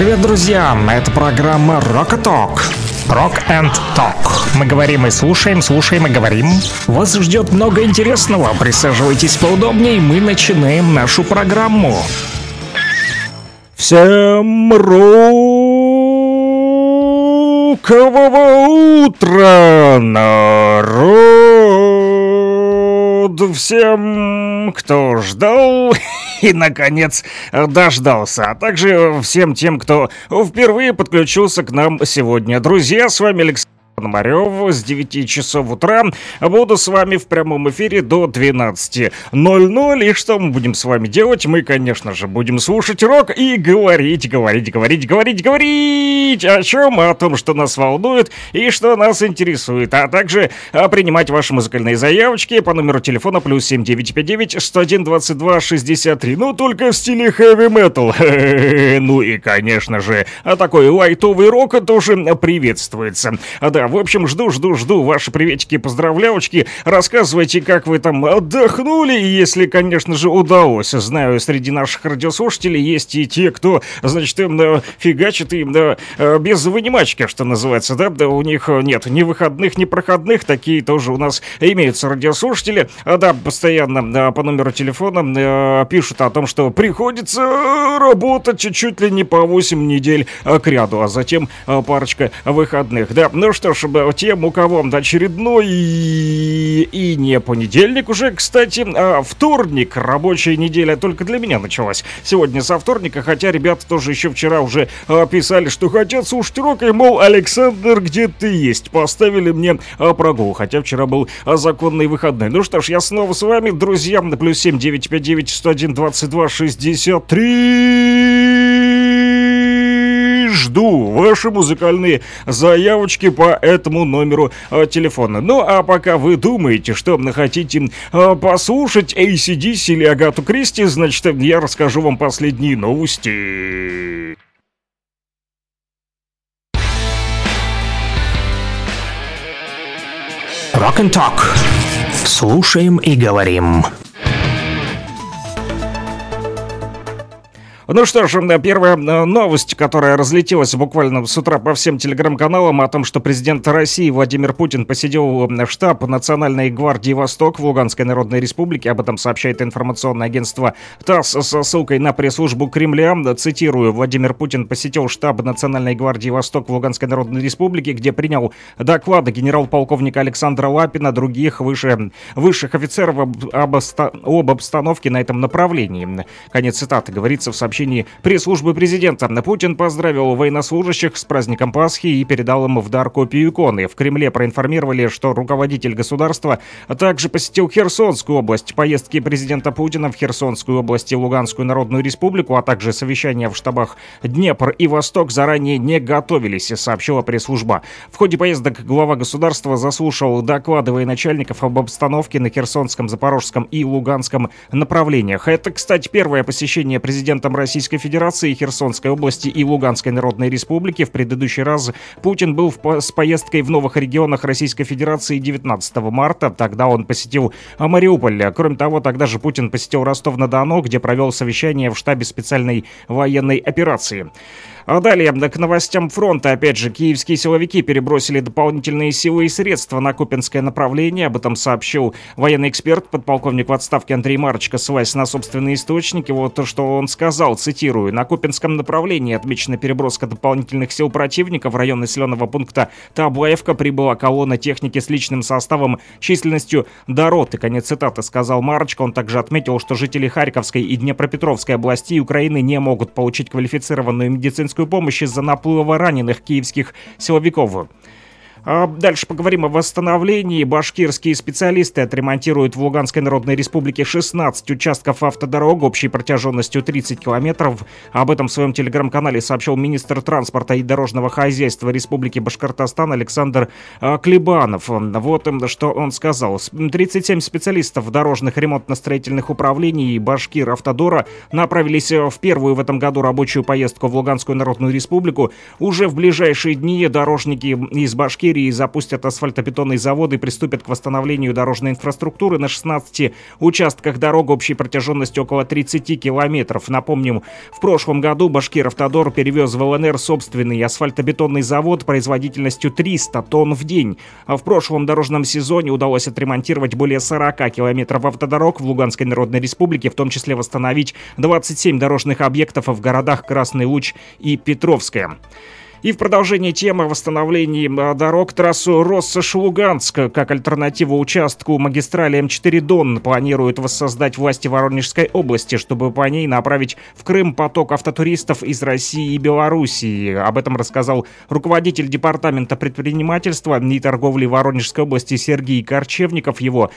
Привет, друзья! Это программа Rock & Talk. Rock and Talk. Мы говорим и слушаем, слушаем и говорим. Вас ждет много интересного. Присаживайтесь поудобнее, мы начинаем нашу программу. Всем рокового утра, народ! Всем, кто ждал... И, наконец, дождался. А также всем тем, кто впервые подключился к нам сегодня. Друзья, с вами Александр Марёв. С 9 часов утра буду с вами в прямом эфире до 12:00. И что мы будем с вами делать? Мы, конечно же, будем слушать рок и говорить. О чем? О том, что нас волнует и что нас интересует. А также принимать ваши музыкальные заявочки по номеру телефона +7 959 101 22 63. Ну, только в стиле хэви-метал. Ну и, конечно же, такой лайтовый рок тоже приветствуется. Да, в общем, жду ваши приветики, поздравлявочки. Рассказывайте, как вы там отдохнули, если, конечно же, удалось. Знаю, среди наших радиослушателей есть и те, кто, значит, им фигачит, им без вынимачки, что называется, да, у них нет ни выходных, ни проходных. Такие тоже у нас имеются радиослушатели. Да, постоянно по номеру телефона пишут о том, что приходится работать чуть ли не по 8 недель кряду, а затем парочка выходных, да. Ну что ж, тем, у кого очередной и не понедельник уже, кстати, а вторник, рабочая неделя только для меня началась. Сегодня со вторника, хотя ребята тоже еще вчера уже писали, что хотят слушать рок, и мол, Александр, где ты есть? Поставили мне прогул, хотя вчера был законный выходной. Ну что ж, я снова с вами, друзья, на +7 959 101 22 63. Жду ваши музыкальные заявочки по этому номеру телефона. Ну, а пока вы думаете, что хотите послушать AC/DC или Агату Кристи, значит, я расскажу вам последние новости. Rock and Talk. Слушаем и говорим. Ну что ж, первая новость, которая разлетелась буквально с утра по всем телеграм-каналам, о том, что президент России Владимир Путин посетил штаб Национальной гвардии «Восток» в Луганской Народной Республике. Об этом сообщает информационное агентство ТАСС со ссылкой на пресс-службу Кремля. Цитирую, Владимир Путин посетил штаб Национальной гвардии «Восток» в Луганской Народной Республике, где принял доклады генерал-полковника Александра Лапина, других высших офицеров об обстановке на этом направлении. Конец цитаты, говорится в сообщении пресс-службы президента. Путин поздравил военнослужащих с праздником Пасхи и передал им в дар копию иконы. В Кремле проинформировали, что руководитель государства также посетил Херсонскую область. Поездки президента Путина в Херсонскую область и Луганскую Народную Республику, а также совещания в штабах Днепр и Восток заранее не готовились, сообщила пресс-служба. В ходе поездок глава государства заслушал доклады военачальников об обстановке на Херсонском, Запорожском и Луганском направлениях. Это, кстати, первое посещение президентом России Российской Федерации, Херсонской области и Луганской Народной Республики. В предыдущий раз Путин был с поездкой в новых регионах Российской Федерации 19 марта. Тогда он посетил Мариуполь. Кроме того, тогда же Путин посетил Ростов-на-Дону, где провел совещание в штабе специальной военной операции. А далее, к новостям фронта. Опять же, киевские силовики перебросили дополнительные силы и средства на Купинское направление. Об этом сообщил военный эксперт, подполковник в отставке Андрей Марочка, ссылаясь на собственные источники. Вот то, что он сказал, цитирую. На Купинском направлении отмечена переброска дополнительных сил противника. В район населенного пункта Таблаевка прибыла колонна техники с личным составом численностью до роты. Конец цитаты, сказал Марочка. Он также отметил, что жители Харьковской и Днепропетровской областей Украины не могут получить квалифицированную медицинскую помощь из-за наплыва раненых киевских силовиков. Дальше поговорим о восстановлении. Башкирские специалисты отремонтируют в Луганской Народной Республике 16 участков автодорог общей протяженностью 30 километров. Об этом в своем телеграм-канале сообщил министр транспорта и дорожного хозяйства Республики Башкортостан Александр Клебанов. Вот что он сказал. 37 специалистов дорожных ремонтно-строительных управлений и Башкир Автодора направились в первую в этом году рабочую поездку в Луганскую Народную Республику. Уже в ближайшие дни дорожники из Башкирии Башкирии запустят асфальтобетонные заводы и приступят к восстановлению дорожной инфраструктуры на 16 участках дорог общей протяженностью около 30 километров. Напомним, в прошлом году Башкиравтодор перевез в ЛНР собственный асфальтобетонный завод производительностью 300 тонн в день. А в прошлом дорожном сезоне удалось отремонтировать более 40 километров автодорог в Луганской Народной Республике, в том числе восстановить 27 дорожных объектов в городах Красный Луч и Петровское. И в продолжении темы восстановления дорог трассу Россошь-Луганск как альтернативу участку магистрали М4 Дон планируют воссоздать власти Воронежской области, чтобы по ней направить в Крым поток автотуристов из России и Белоруссии. Об этом рассказал руководитель департамента предпринимательства и торговли Воронежской области Сергей Корчевников. Его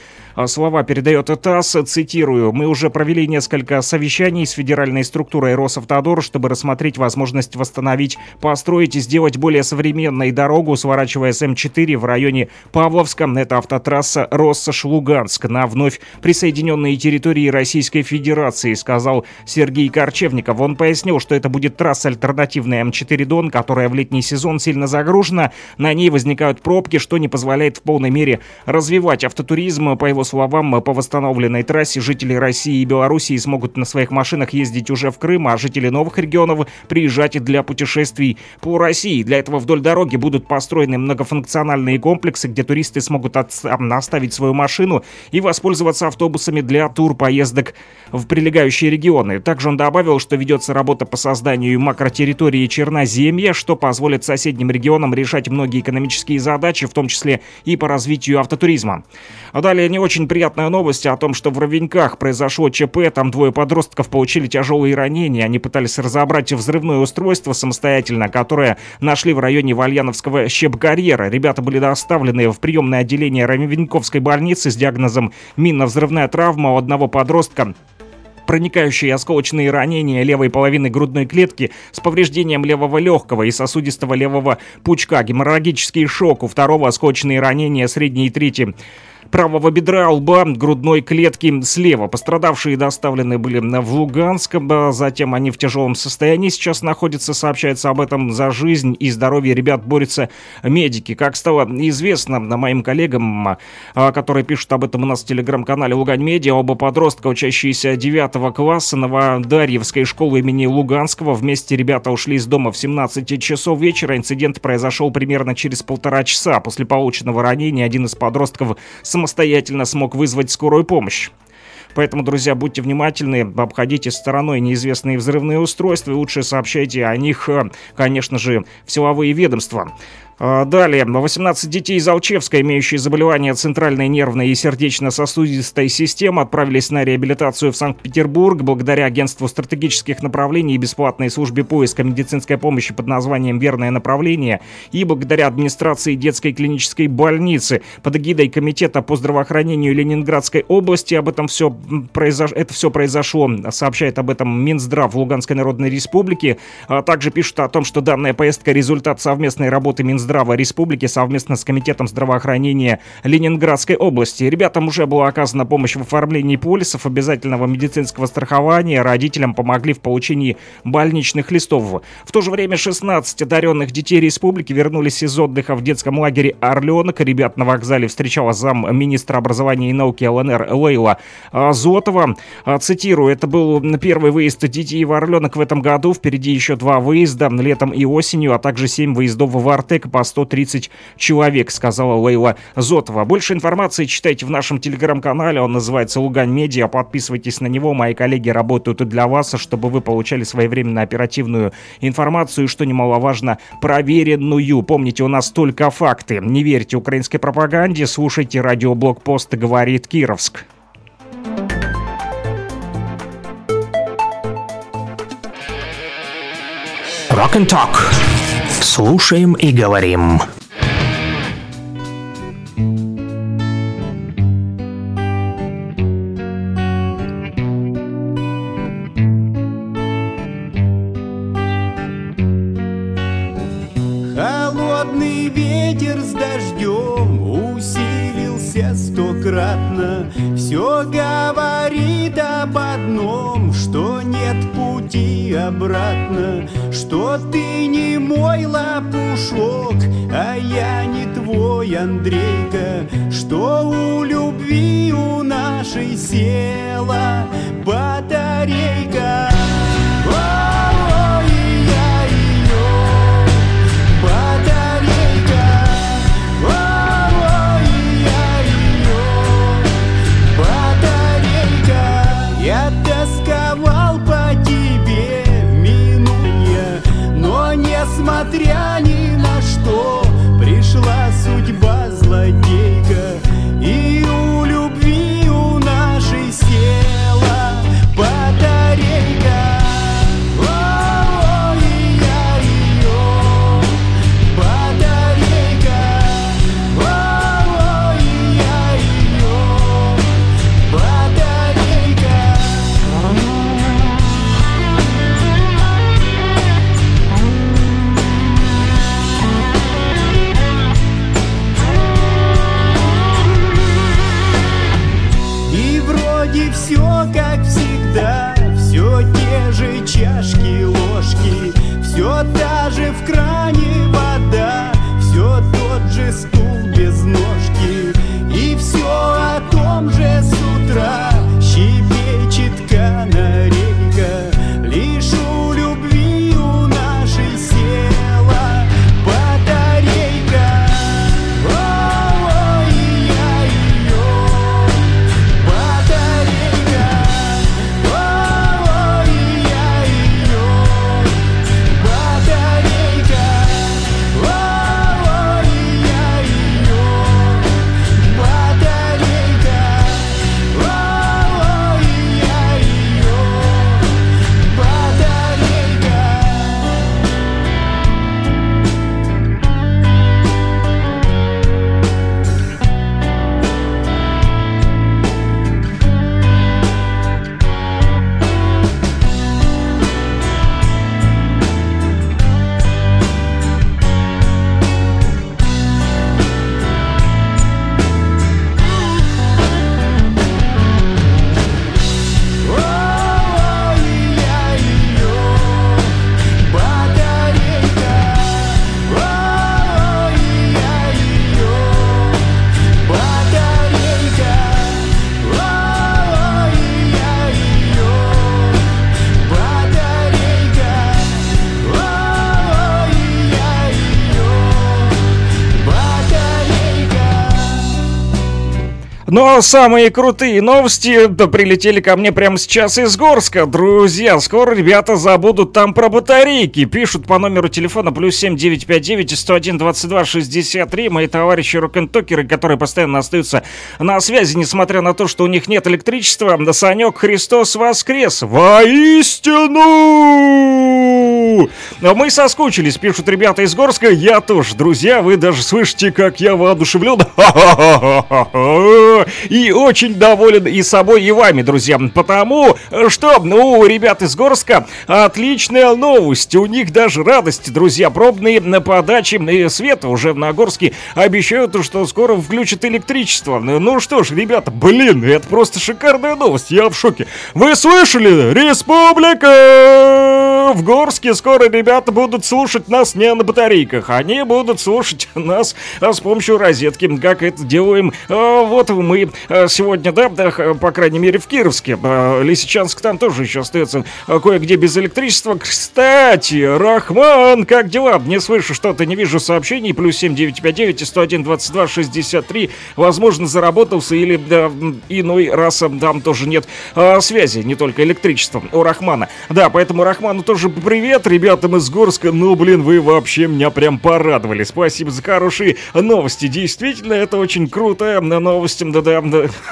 слова передает ТАСС. Цитирую: «Мы уже провели несколько совещаний с федеральной структурой Росавтодор, чтобы рассмотреть возможность восстановить, построить и сделать более современной дорогу, сворачивая с М4 в районе Павловска. Это автотрасса Россошь-Луганск на вновь присоединенные территории Российской Федерации», — сказал Сергей Корчевников. Он пояснил, что это будет трасса альтернативная М4 Дон, которая в летний сезон сильно загружена. На ней возникают пробки, что не позволяет в полной мере развивать автотуризм. По его словам, по восстановленной трассе жители России и Белоруссии смогут на своих машинах ездить уже в Крым, а жители новых регионов приезжать для путешествий по России. Для этого вдоль дороги будут построены многофункциональные комплексы, где туристы смогут оставить свою машину и воспользоваться автобусами для турпоездок в прилегающие регионы. Также он добавил, что ведется работа по созданию макротерритории Черноземья, что позволит соседним регионам решать многие экономические задачи, в том числе и по развитию автотуризма. А далее не очень приятная новость о том, что в Ровеньках произошло ЧП. Там двое подростков получили тяжелые ранения. Они пытались разобрать взрывное устройство самостоятельно, которое нашли в районе Вальяновского щебкарьера. Ребята были доставлены в приемное отделение Ровенковской больницы с диагнозом «минно-взрывная травма». У одного подростка проникающие осколочные ранения левой половины грудной клетки с повреждением левого легкого и сосудистого левого пучка, геморрагический шок. У второго осколочные ранения средней и трети правого бедра, лба, грудной клетки слева. Пострадавшие доставлены были в Луганск, затем они в тяжелом состоянии сейчас находятся. Сообщается об этом. За жизнь и здоровье ребят борются медики. Как стало известно моим коллегам, которые пишут об этом у нас в телеграм-канале Лугань Медиа, оба подростка, учащиеся 9 класса Новодарьевской школы имени Луганского, вместе ребята ушли из дома в 17 часов вечера. Инцидент произошел примерно через полтора часа. После полученного ранения один из подростков самостоятельно смог вызвать скорую помощь. Поэтому, друзья, будьте внимательны, обходите стороной неизвестные взрывные устройства и лучше сообщайте о них, конечно же, в силовые ведомства. Далее. 18 детей из Алчевска, имеющие заболевания центральной нервной и сердечно-сосудистой системы, отправились на реабилитацию в Санкт-Петербург. Благодаря агентству стратегических направлений и бесплатной службе поиска медицинской помощи под названием «Верное направление» и благодаря администрации детской клинической больницы под эгидой Комитета по здравоохранению Ленинградской области об этом все произошло. Сообщает об этом Минздрав Луганской Народной Республики. Также пишут о том, что данная поездка — результат совместной работы Минздрава Республики совместно с Комитетом здравоохранения Ленинградской области. Ребятам уже была оказана помощь в оформлении полисов обязательного медицинского страхования, родителям помогли в получении больничных листов. В то же время 16 одаренных детей республики вернулись из отдыха в детском лагере «Орленок». Ребят на вокзале встречала замминистра образования и науки ЛНР Лейла Зотова. Цитирую: «Это был первый выезд детей в Орленок в этом году. Впереди еще 2 выезда летом и осенью, а также 7 выездов в Артек по 130 человек», — сказала Лейла Зотова. Больше информации читайте в нашем телеграм-канале. Он называется «Лугань Медиа». Подписывайтесь на него. Мои коллеги работают и для вас, чтобы вы получали своевременно оперативную информацию, что немаловажно, проверенную. Помните, у нас только факты. Не верьте украинской пропаганде. Слушайте радиоблогпост «Говорит Кировск». Rock and Talk. Слушаем и говорим. Холодный ветер с дождем усилился стократно. Все говорит об одном, что нет пути обратно. Что ты не мой лопушок, а я не твой. дорогой Андрейка, что у любви у нашей села батарейка. Несмотря ни на что, пришла судьба злодейка, и у любви у нашей села батарейка. О-о-о, и я ее батарейка. О-о-о, и я ее батарейка. И все как всегда, все те же чашки, ложки, все та же в кране вода, все тот же стул без ножки, и все о том же с утра щебечет канарейка. Лишь у любви у нашей села батарейка. Но самые крутые новости прилетели ко мне прямо сейчас из Горска. Друзья, скоро ребята забудут там про батарейки. Пишут по номеру телефона +7 959 101 22 63. Мои товарищи рок-н-токеры, которые постоянно остаются на связи, несмотря на то, что у них нет электричества. Санек, Христос воскрес! Воистину! Мы соскучились, пишут ребята из Горска. Я тоже, друзья, вы даже слышите, как я воодушевлен. И очень доволен и собой, и вами, друзья, потому что у ребят из Горска отличная новость. У них даже радость, друзья. Пробные подачи света уже в Нагорске обещают, что скоро включат электричество. Ну что ж, ребята, блин, это просто шикарная новость, я в шоке. Вы слышали? Республика! В Горске скоро ребята будут слушать нас не на батарейках, они будут слушать нас с помощью розетки, как это делаем вот мы сегодня, да, по крайней мере в Кировске. Лисичанск там тоже еще остается кое-где без электричества. Кстати, Рахман, как дела? Не слышу что-то, не вижу сообщений. +7 959 101 22 63. Возможно, заработался или да, иной раз там тоже нет связи, не только электричества у Рахмана. Да, поэтому Рахману тоже привет ребятам из Горска. Ну, блин, вы вообще меня прям порадовали. Спасибо за хорошие новости. Действительно, это очень круто. Новостям, да-да,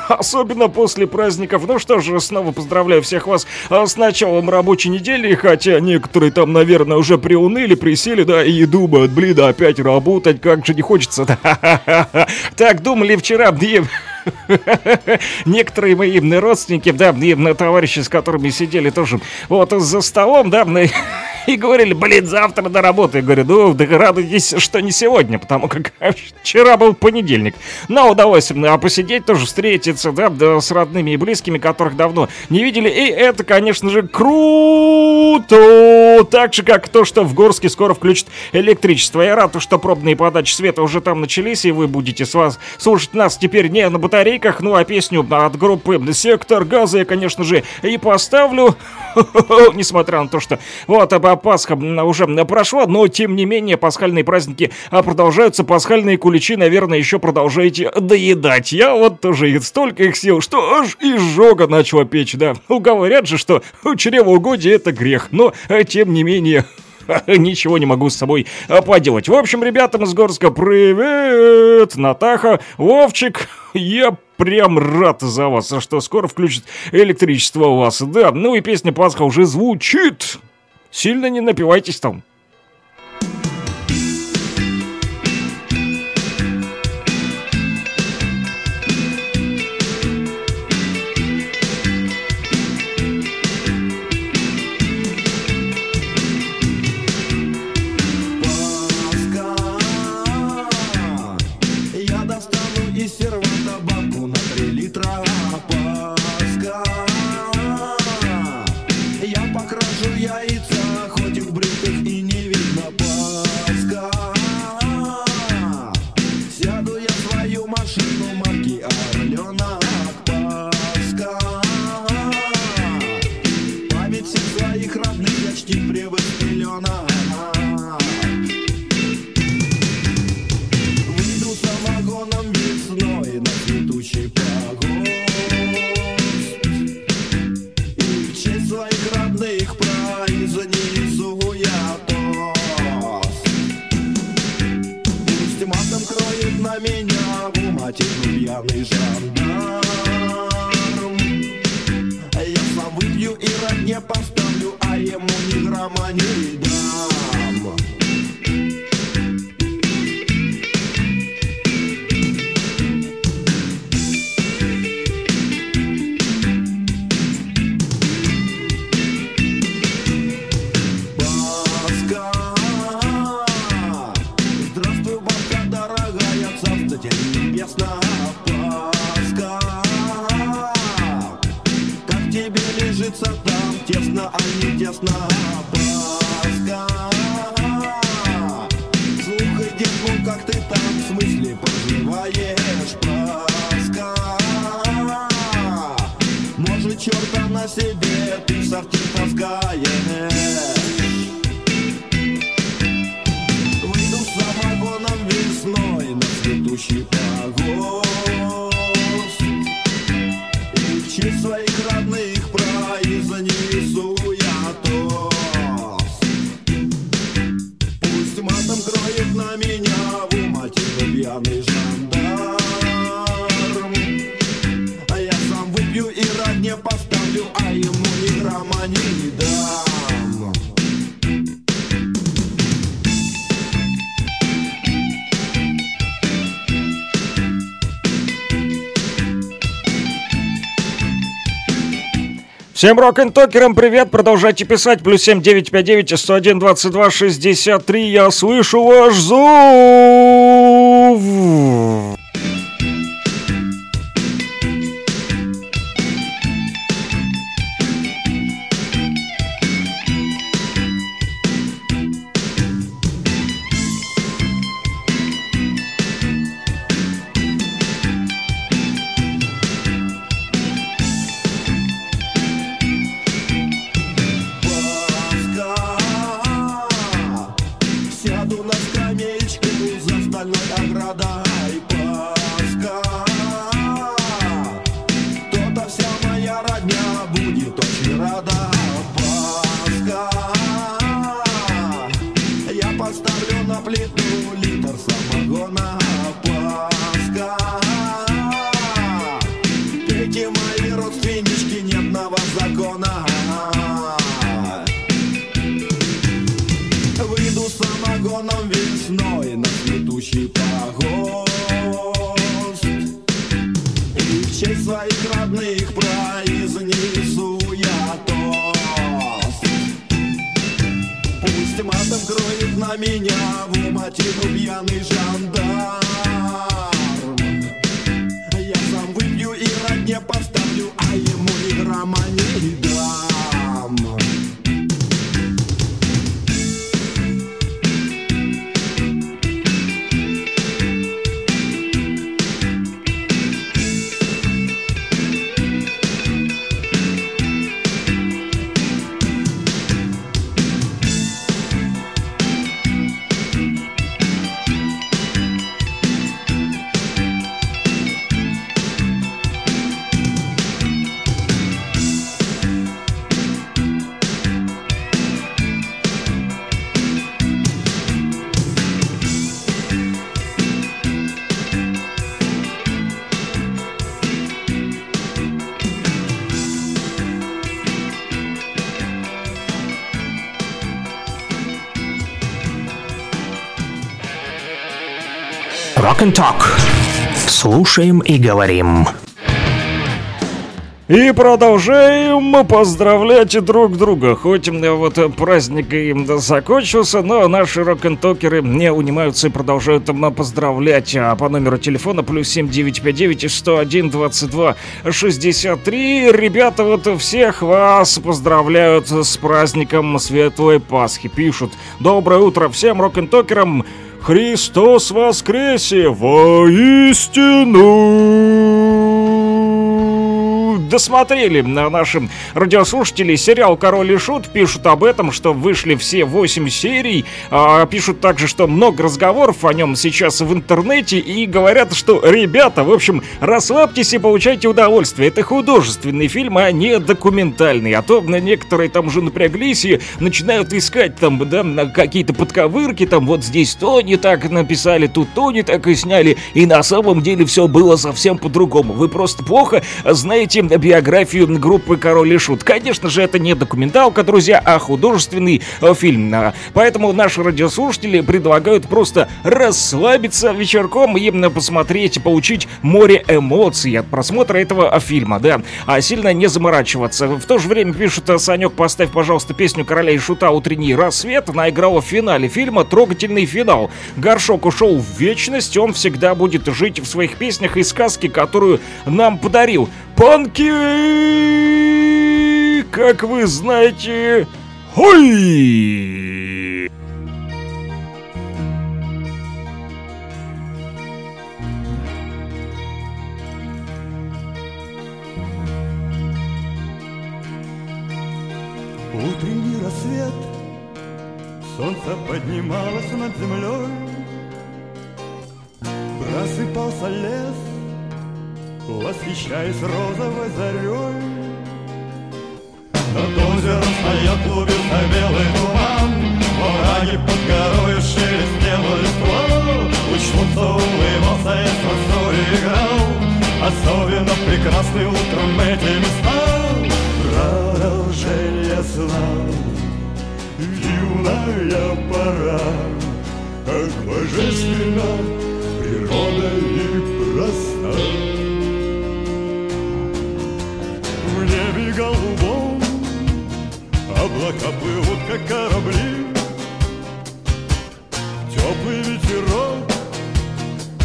особенно после праздников. Ну что же, снова поздравляю всех вас с началом рабочей недели, хотя некоторые там, наверное, уже приуныли, присели, да, и думают, блин, опять работать, как же не хочется. Так думали вчера, некоторые мои родственники, да, и товарищи, с которыми сидели тоже вот за столом, да, и говорили: блин, завтра до работы. Я говорю: ну, да радуйтесь, что не сегодня, потому как вчера был понедельник. Но удалось посидеть тоже, встретиться, да, с родными и близкими, которых давно не видели. И это, конечно же, круто! Так же, как то, что в Горске скоро включат электричество. Я рад, что пробные подачи света уже там начались, и вы будете слушать нас теперь не на батарейках. Ну, а песню от группы «Сектор газа» я, конечно же, и поставлю. Несмотря на то, что вот Пасха уже прошла, но тем не менее пасхальные праздники продолжаются. Пасхальные куличи, наверное, еще продолжаете доедать. Я вот тоже и столько их съел, что аж изжога начала печь, да. Ну, говорят же, что чревоугодие — это грех, но тем не менее ничего не могу с собой поделать. В общем, ребятам из Горска привет, Натаха, Вовчик, я прям рад за вас, что скоро включит электричество у вас, да. Ну и песня «Пасха» уже звучит. Сильно не напивайтесь там. Всем рок-н-токерам привет, продолжайте писать, плюс 7959-101-22-63, я слышу ваш зов! взглядом кроет на меня в уматину пьяный жандарм. Я сам выпью и родне поставлю, а ему и грамма не дам. Talk. Слушаем и говорим. И продолжаем поздравлять друг друга. Хоть вот праздник им закончился, но наши рок-н-токеры не унимаются и продолжают поздравлять. По номеру телефона +7 959 101 22 63. Ребята, вот всех вас поздравляют с праздником Светлой Пасхи. Пишут: доброе утро всем рок-н-токерам. Христос воскресе воистину! Досмотрели на нашем радиослушателе сериал «Король и Шут». Пишут об этом, что вышли все 8 серий. Пишут также, что много разговоров о нем сейчас в интернете. И говорят, что, ребята, в общем, расслабьтесь и получайте удовольствие. Это художественный фильм, а не документальный. А то некоторые там уже напряглись и начинают искать там, да, какие-то подковырки. Там вот здесь то не так написали, тут то не так и сняли. И на самом деле все было совсем по-другому. Вы просто плохо знаете биографию группы «Король и Шут». Конечно же, это не документалка, друзья, а художественный фильм. Поэтому наши радиослушатели предлагают просто расслабиться вечерком и посмотреть, получить море эмоций от просмотра этого фильма, да, а сильно не заморачиваться. В то же время пишут: Санек, поставь, пожалуйста, песню «Короля и Шута» «Утренний рассвет». Она играла в финале фильма, трогательный финал. Горшок ушел в вечность, он всегда будет жить в своих песнях и сказке, которую нам подарил. Панки, как вы знаете, ой! Утренний рассвет, солнце поднималось над землей, просыпался лес, восхищаясь розовой зарей. Над озером стоял клубится белый туман, муравьи под горою шелестела листва. Учтунцо улыбался и с росою играл, особенно в прекрасный утром эти места. Продолжение сна, юная пора, как божественно природа и проста. В небе голубом облака плывут, как корабли. Теплый ветерок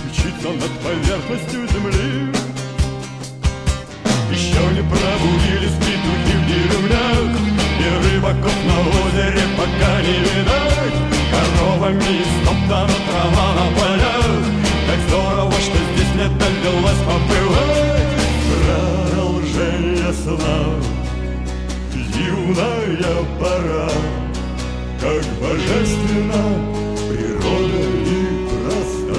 мчится над поверхностью земли. Еще не пробудились петухи в деревнях, и рыбаков на озере пока не видать. Коровами истоптана трава на полях, как здорово, что здесь лето велось побывать. Продолжение сна, юная пора, как божественна природа и проста.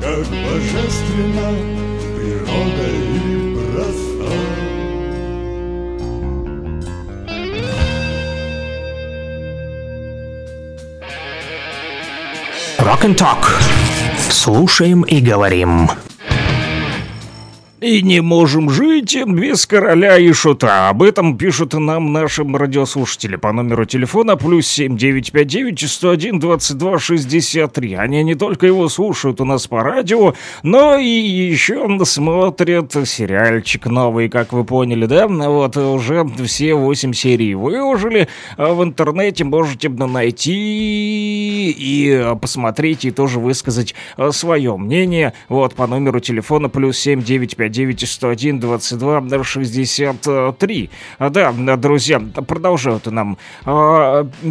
Как божественна природа и брат. Rock and Talk. Слушаем и говорим. И не можем жить без короля и шута. Об этом пишут нам наши радиослушатели по номеру телефона +7 959 101 22 63. Они не только его слушают у нас по радио, но и еще смотрят сериальчик новый, как вы поняли, да? Вот уже все 8 серий выложили. В интернете можете найти и посмотреть, и тоже высказать свое мнение. Вот по номеру телефона +7 959 101 22 63. Да, друзья, продолжают нам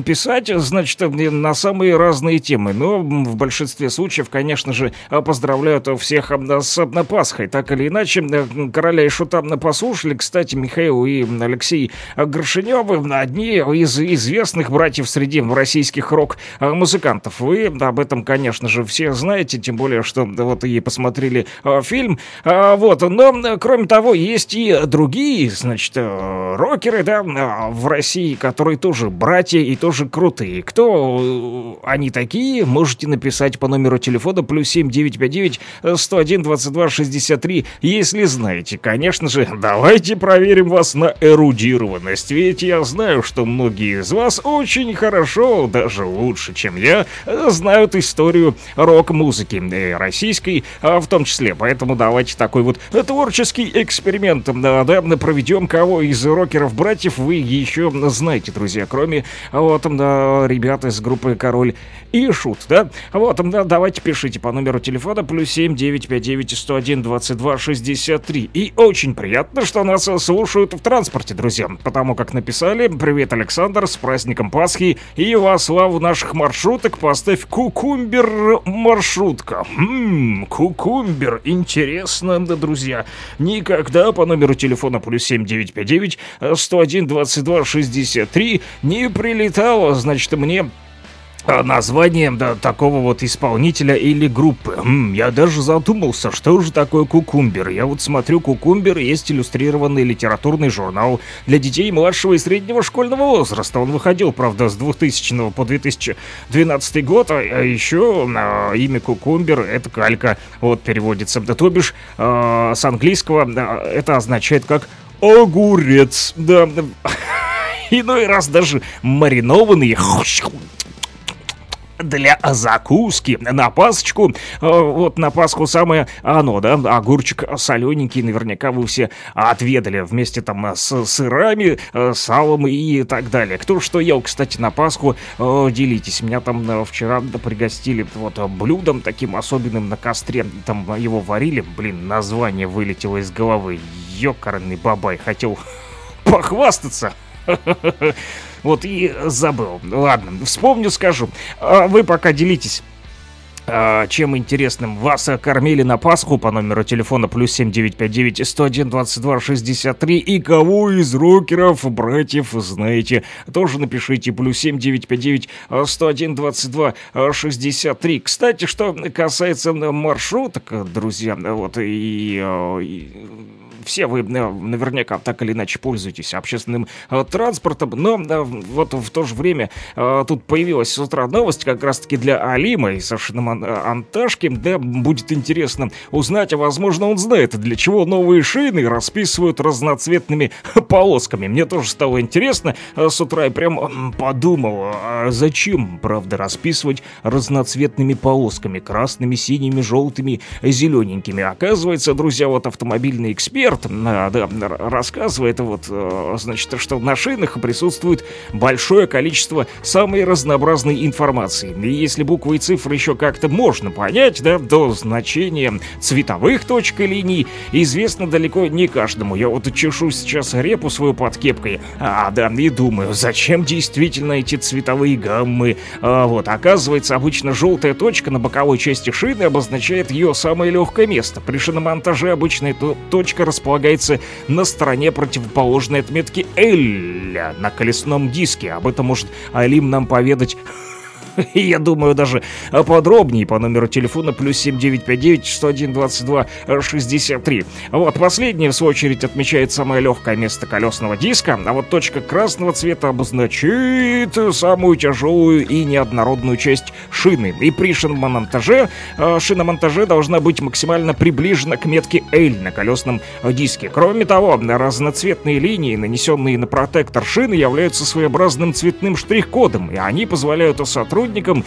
писать, значит, на самые разные темы. Но в большинстве случаев, конечно же, поздравляют всех с Пасхой. Так или иначе, короля и шута послушали. Кстати, Михаил и Алексей Горшинёвы — одни из известных братьев среди российских рок-музыкантов. Вы об этом, конечно же, все знаете, тем более, что вот и посмотрели фильм. Вот, но, кроме того, есть и другие, значит, рокеры, да, в России, которые тоже братья и тоже крутые. Кто они такие, можете написать по номеру телефона +7 959 101 22 63, если знаете. Конечно же, давайте проверим вас на эрудированность, ведь я знаю, что многие из вас очень хорошо, даже лучше, чем я, знают историю рок-музыки, российской в том числе, поэтому давайте такой вот творческий эксперимент, да, проведем. Кого из рокеров-братьев вы еще знаете, друзья, кроме вот ребят из группы Король и Шут, да? Вот, давайте пишите по номеру телефона +7 959 101 22 63. И очень приятно, что нас слушают в транспорте, друзья, потому как написали: привет, Александр, с праздником Пасхи, и во славу наших маршруток поставь Кукумбер маршрутка. Кукумбер, интересно, друзья, никогда по номеру телефона +7 959 101 22 63 не прилетало, значит, мне названием, да, такого вот исполнителя или группы. Я даже задумался, что же такое Кукумбер. Я вот смотрю, Кукумбер есть иллюстрированный литературный журнал для детей младшего и среднего школьного возраста. Он выходил, правда, с 2000 по 2012 год, а еще имя Кукумбер — это калька, вот переводится. Да, то бишь, с английского это означает как огурец. Да, иной раз даже маринованный. Для закуски на Пасху, вот на Пасху самое оно, да, огурчик солененький, наверняка вы все отведали вместе там с сырами, салом и так далее. Кто что ел, кстати, на Пасху, делитесь. Меня там вчера пригостили вот блюдом таким особенным на костре, там его варили, блин, название вылетело из головы, ёкарный бабай, хотел похвастаться. Вот и забыл. Ладно, вспомню, скажу. Вы пока делитесь, чем интересным вас кормили на Пасху по номеру телефона +7 959 101 22 63. И кого из рокеров, братьев, знаете, тоже напишите +7 959 101 22 63. Кстати, что касается маршруток, друзья, вот и все вы наверняка так или иначе пользуетесь общественным транспортом, но вот в то же время тут появилась с утра новость как раз-таки для Алима и Саши Анташки. Да, будет интересно узнать, а возможно он знает, для чего новые шины расписывают разноцветными полосками. Мне тоже стало интересно с утра, я прям подумал, а зачем, правда, расписывать разноцветными полосками, красными, синими, желтыми, зелененькими. Оказывается, друзья, вот автомобильный эксперт рассказывает, вот, значит, что на шинах присутствует большое количество самой разнообразной информации. И если буквы и цифры еще как-то можно понять, да, до значения цветовых точек и линий известно далеко не каждому. Я вот чешу сейчас репу свою под кепкой, и думаю, зачем действительно эти цветовые гаммы. Вот, оказывается, обычно желтая точка на боковой части шины обозначает ее самое легкое место. При шиномонтаже обычно эта точка располагается на стороне противоположной отметки L на колесном диске. Об этом может Алим нам поведать я думаю, даже подробнее по номеру телефона +7 959 101 22 63. Вот, последнее, в свою очередь, отмечает самое легкое место колесного диска, а вот точка красного цвета обозначит самую тяжелую и неоднородную часть шины. И при шиномонтаже должна быть максимально приближена к метке L на колесном диске. Кроме того, разноцветные линии, нанесенные на протектор шины, являются своеобразным цветным штрих-кодом, и они позволяют сотрудникам,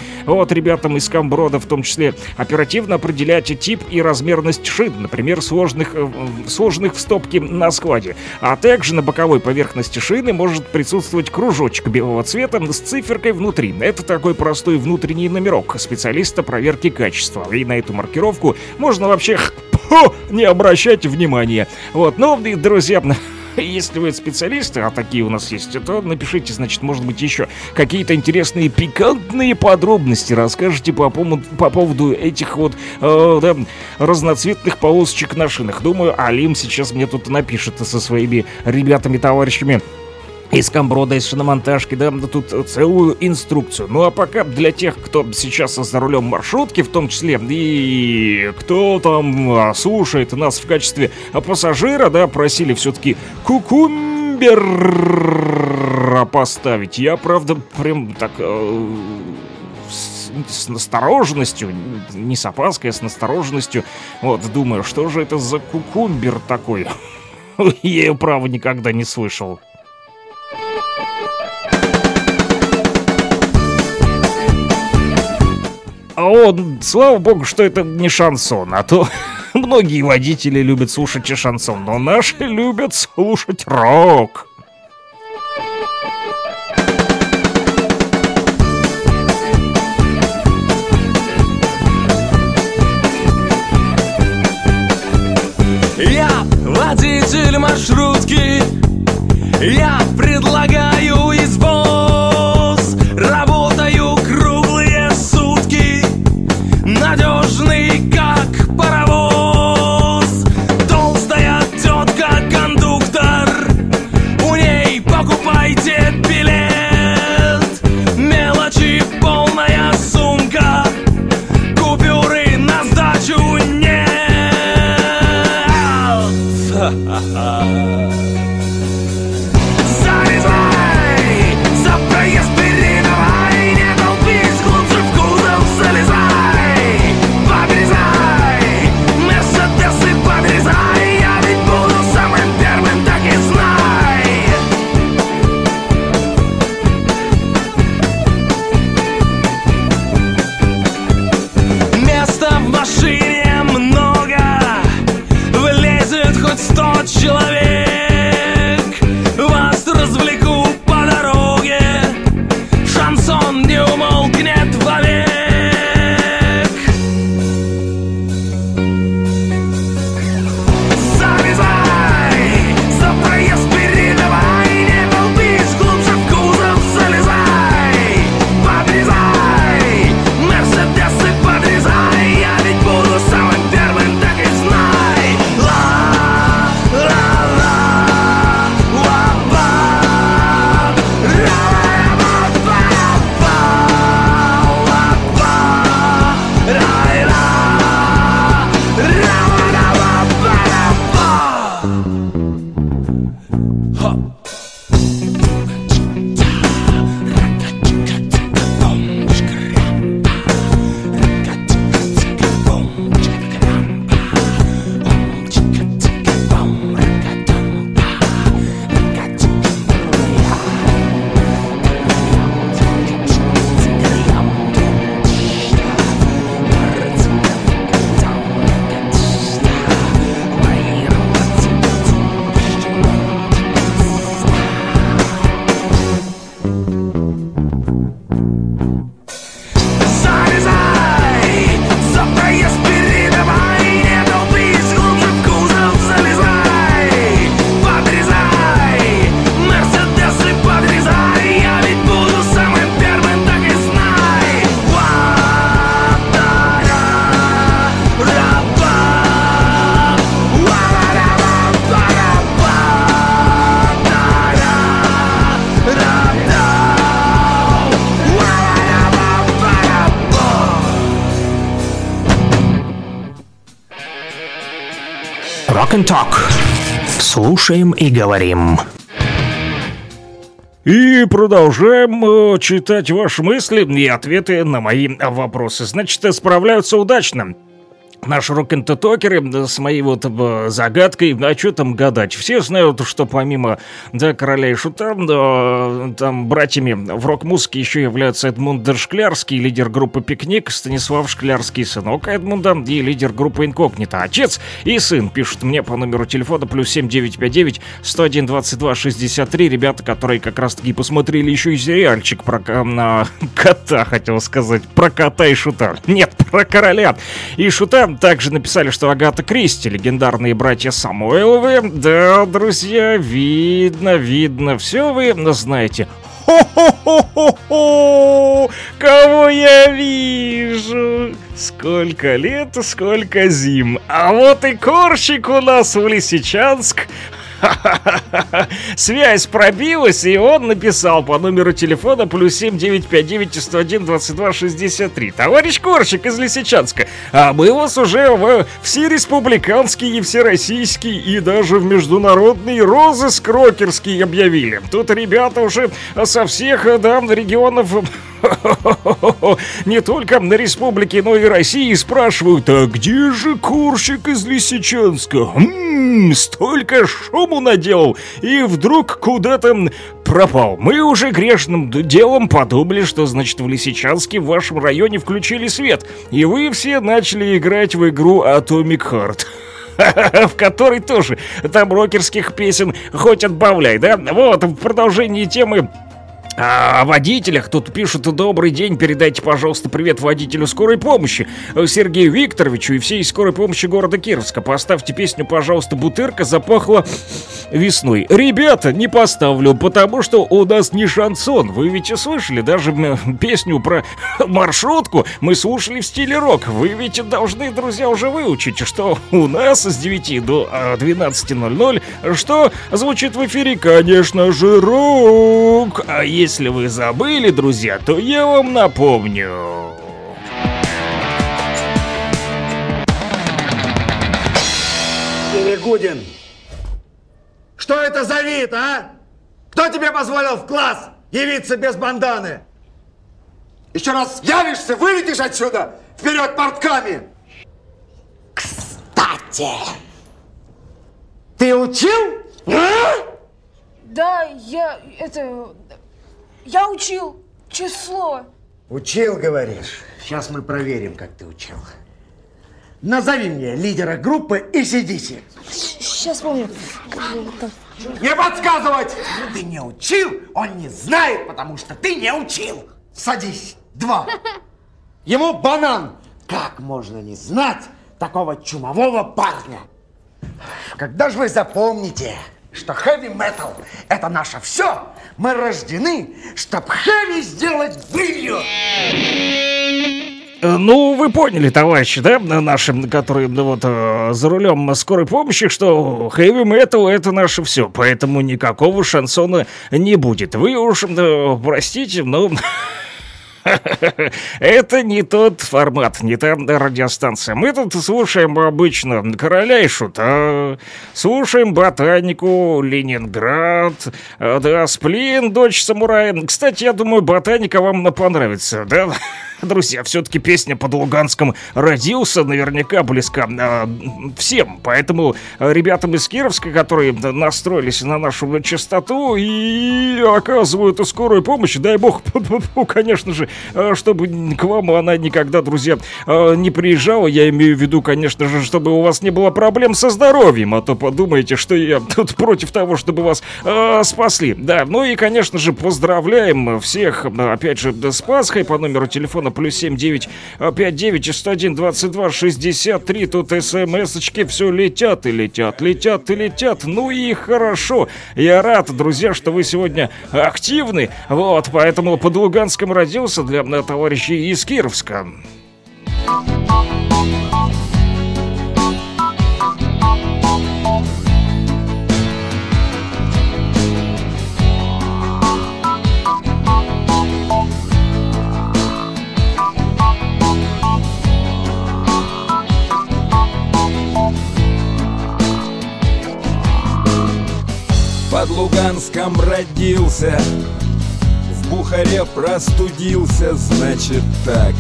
ребятам из камброда в том числе, оперативно определять тип и размерность шин, например, сложенных в стопке на складе. А также на боковой поверхности шины может присутствовать кружочек белого цвета с циферкой внутри. Это такой простой внутренний номерок специалиста проверки качества. И на эту маркировку можно вообще не обращать внимания. Друзья, если вы специалисты, а такие у нас есть, то напишите, может быть, еще какие-то интересные пикантные подробности расскажете по поводу этих разноцветных полосочек на шинах. Думаю, Алим сейчас мне тут напишет со своими ребятами-товарищами из камброда, из шиномонтажки, тут целую инструкцию. А пока для тех, кто сейчас за рулем маршрутки, в том числе, и кто там слушает нас в качестве пассажира, просили все-таки кукумбер поставить. Я, правда, прям так... с настороженностью, не с опаской, а с настороженностью, думаю, что же это за кукумбер такой? Я ее, право, никогда не слышал. Слава богу, что это не шансон, а то многие водители любят слушать и шансон, но наши любят слушать рок. Я водитель маршрутки, я предлагаю извоз, работаю круглые сутки, надежный как паровоз. Толстая тетка-кондуктор, у ней покупайте билет. Мелочи полная сумка, купюры на сдачу нет. Человек Rock and Talk. Слушаем и говорим. И продолжаем читать ваши мысли и ответы на мои вопросы. Значит, справляются удачно наши рок-н-токеры с моей вот загадкой, а что там гадать? Все знают, что помимо Короля и Шута, там братьями в рок-музыке еще являются Эдмунд Шклярский, лидер группы «Пикник», Станислав Шклярский, сынок Эдмунда, и лидер группы «Инкогнито», отец и сын, пишут мне по номеру телефона +7 959 101 22 63. Ребята, которые как раз-таки посмотрели еще и сериальчик про кота, хотел сказать, про кота и Шута. Нет, про Короля и Шута. Также написали, что Агата Кристи, легендарные братья Самойловы. Да, друзья, видно, все вы знаете. Хо-хо-хо-хо-хо! Кого я вижу? Сколько лет, сколько зим. А вот и корщик у нас в Лисичанск. Связь пробилась, и он написал по номеру телефона +7 959 101 22 63. Товарищ Корщик из Лисичанска, а мы вас уже в всереспубликанский и всероссийский и даже в международный розыск рокерский объявили. Тут ребята уже со всех регионов не только на республике, но и России спрашивают: а где же Корщик из Лисичанска? Столько шуму наделал и вдруг куда-то пропал. Мы уже грешным делом подумали, что значит в Лисичанске в вашем районе включили свет, и вы все начали играть в игру Atomic Heart, в которой тоже там рокерских песен хоть отбавляй, да? Вот, в продолжении темы о водителях тут пишут: добрый день, передайте, пожалуйста, привет водителю скорой помощи Сергею Викторовичу и всей скорой помощи города Кировска. Поставьте песню, пожалуйста, «Бутырка запахла весной». Ребята, не поставлю, потому что у нас не шансон. Вы ведь и слышали, даже песню про маршрутку мы слушали в стиле рок. Вы ведь должны, друзья, уже выучить, что у нас с 9 до 12.00 что звучит в эфире, конечно же, рок. А если вы забыли, друзья, то я вам напомню. Перегудин, что это за вид, а? Кто тебе позволил в класс явиться без банданы? Еще раз явишься, вылетишь отсюда, вперед портками! Кстати, ты учил? А? Да, Я учил число. Учил, говоришь? Сейчас мы проверим, как ты учил. Назови мне лидера группы ACDC. Сейчас вспомню. Не подсказывать! Ты не учил, он не знает, потому что ты не учил. Садись. 2. Ему банан. Как можно не знать такого чумового парня? Когда же вы запомните, что хэви-метал — это наше все. Мы рождены, чтобы хэви сделать былью. Ну, вы поняли, товарищи, да, нашим, которые за рулем скорой помощи, что хэви-метал — это наше все, поэтому никакого шансона не будет. Вы уж, простите, но... это не тот формат, не та радиостанция. Мы тут слушаем обычно Короля и Шута, слушаем Ботанику, Ленинград, да, Сплин, Дочь самурая. Кстати, я думаю, Ботаника вам понравится, да? Друзья, все-таки песня «Под Луганском родился» наверняка близка всем. Поэтому ребятам из Кировска, которые настроились на нашу частоту и оказывают скорую помощь, дай бог, конечно же, чтобы к вам она никогда, друзья, не приезжала. Я имею в виду, конечно же, чтобы у вас не было проблем со здоровьем, а то подумаете, что я тут против того, чтобы вас спасли. Да, ну и, конечно же, поздравляем всех, опять же, с Пасхой по номеру телефона +7 959 101 22 63. Тут смс-очки все летят и летят, летят и летят. Ну и хорошо. Я рад, друзья, что вы сегодня активны. Вот, поэтому «Под Луганском родился» для товарищей из Кировска. Под Луганском родился, в Бухаре простудился, значит так.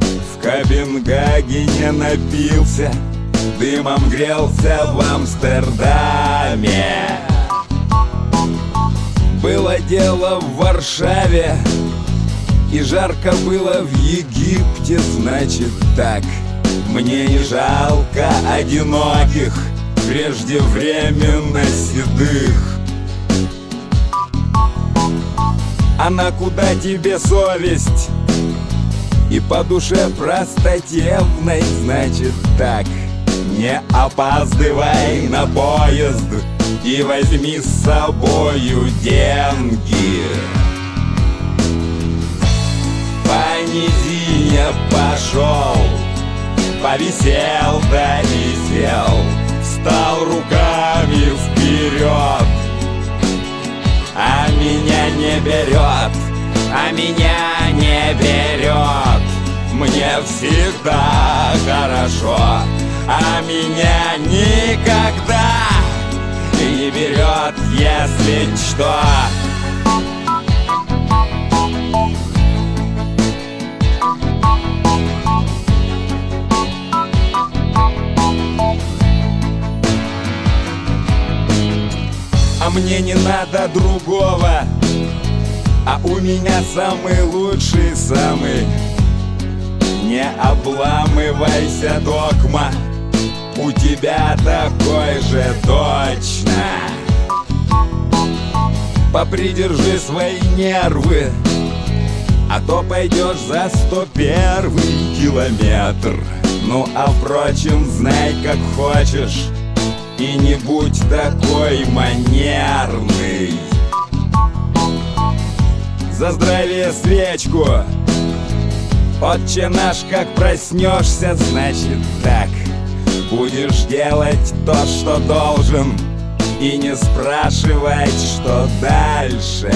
В Копенгагене напился, дымом грелся в Амстердаме. Было дело в Варшаве, и жарко было в Египте, значит так. Мне не жалко одиноких, преждевременно седых. Она куда тебе совесть, и по душе простотевной, значит так. Не опаздывай на поезд и возьми с собою деньги. По низине пошел, повисел да и сел, встал руками вперед. А меня не берет, а меня не берет. Мне всегда хорошо, а меня никогда не берет, если что. А мне не надо другого, а у меня самый лучший, самый. Не обламывайся, догма, у тебя такой же точно. Попридержи свои нервы, а то пойдешь за 101-й километр. Ну а впрочем, знай как хочешь и не будь такой манерный. За здравие свечку, Отче наш, как проснешься, значит так. Будешь делать то, что должен, и не спрашивать, что дальше.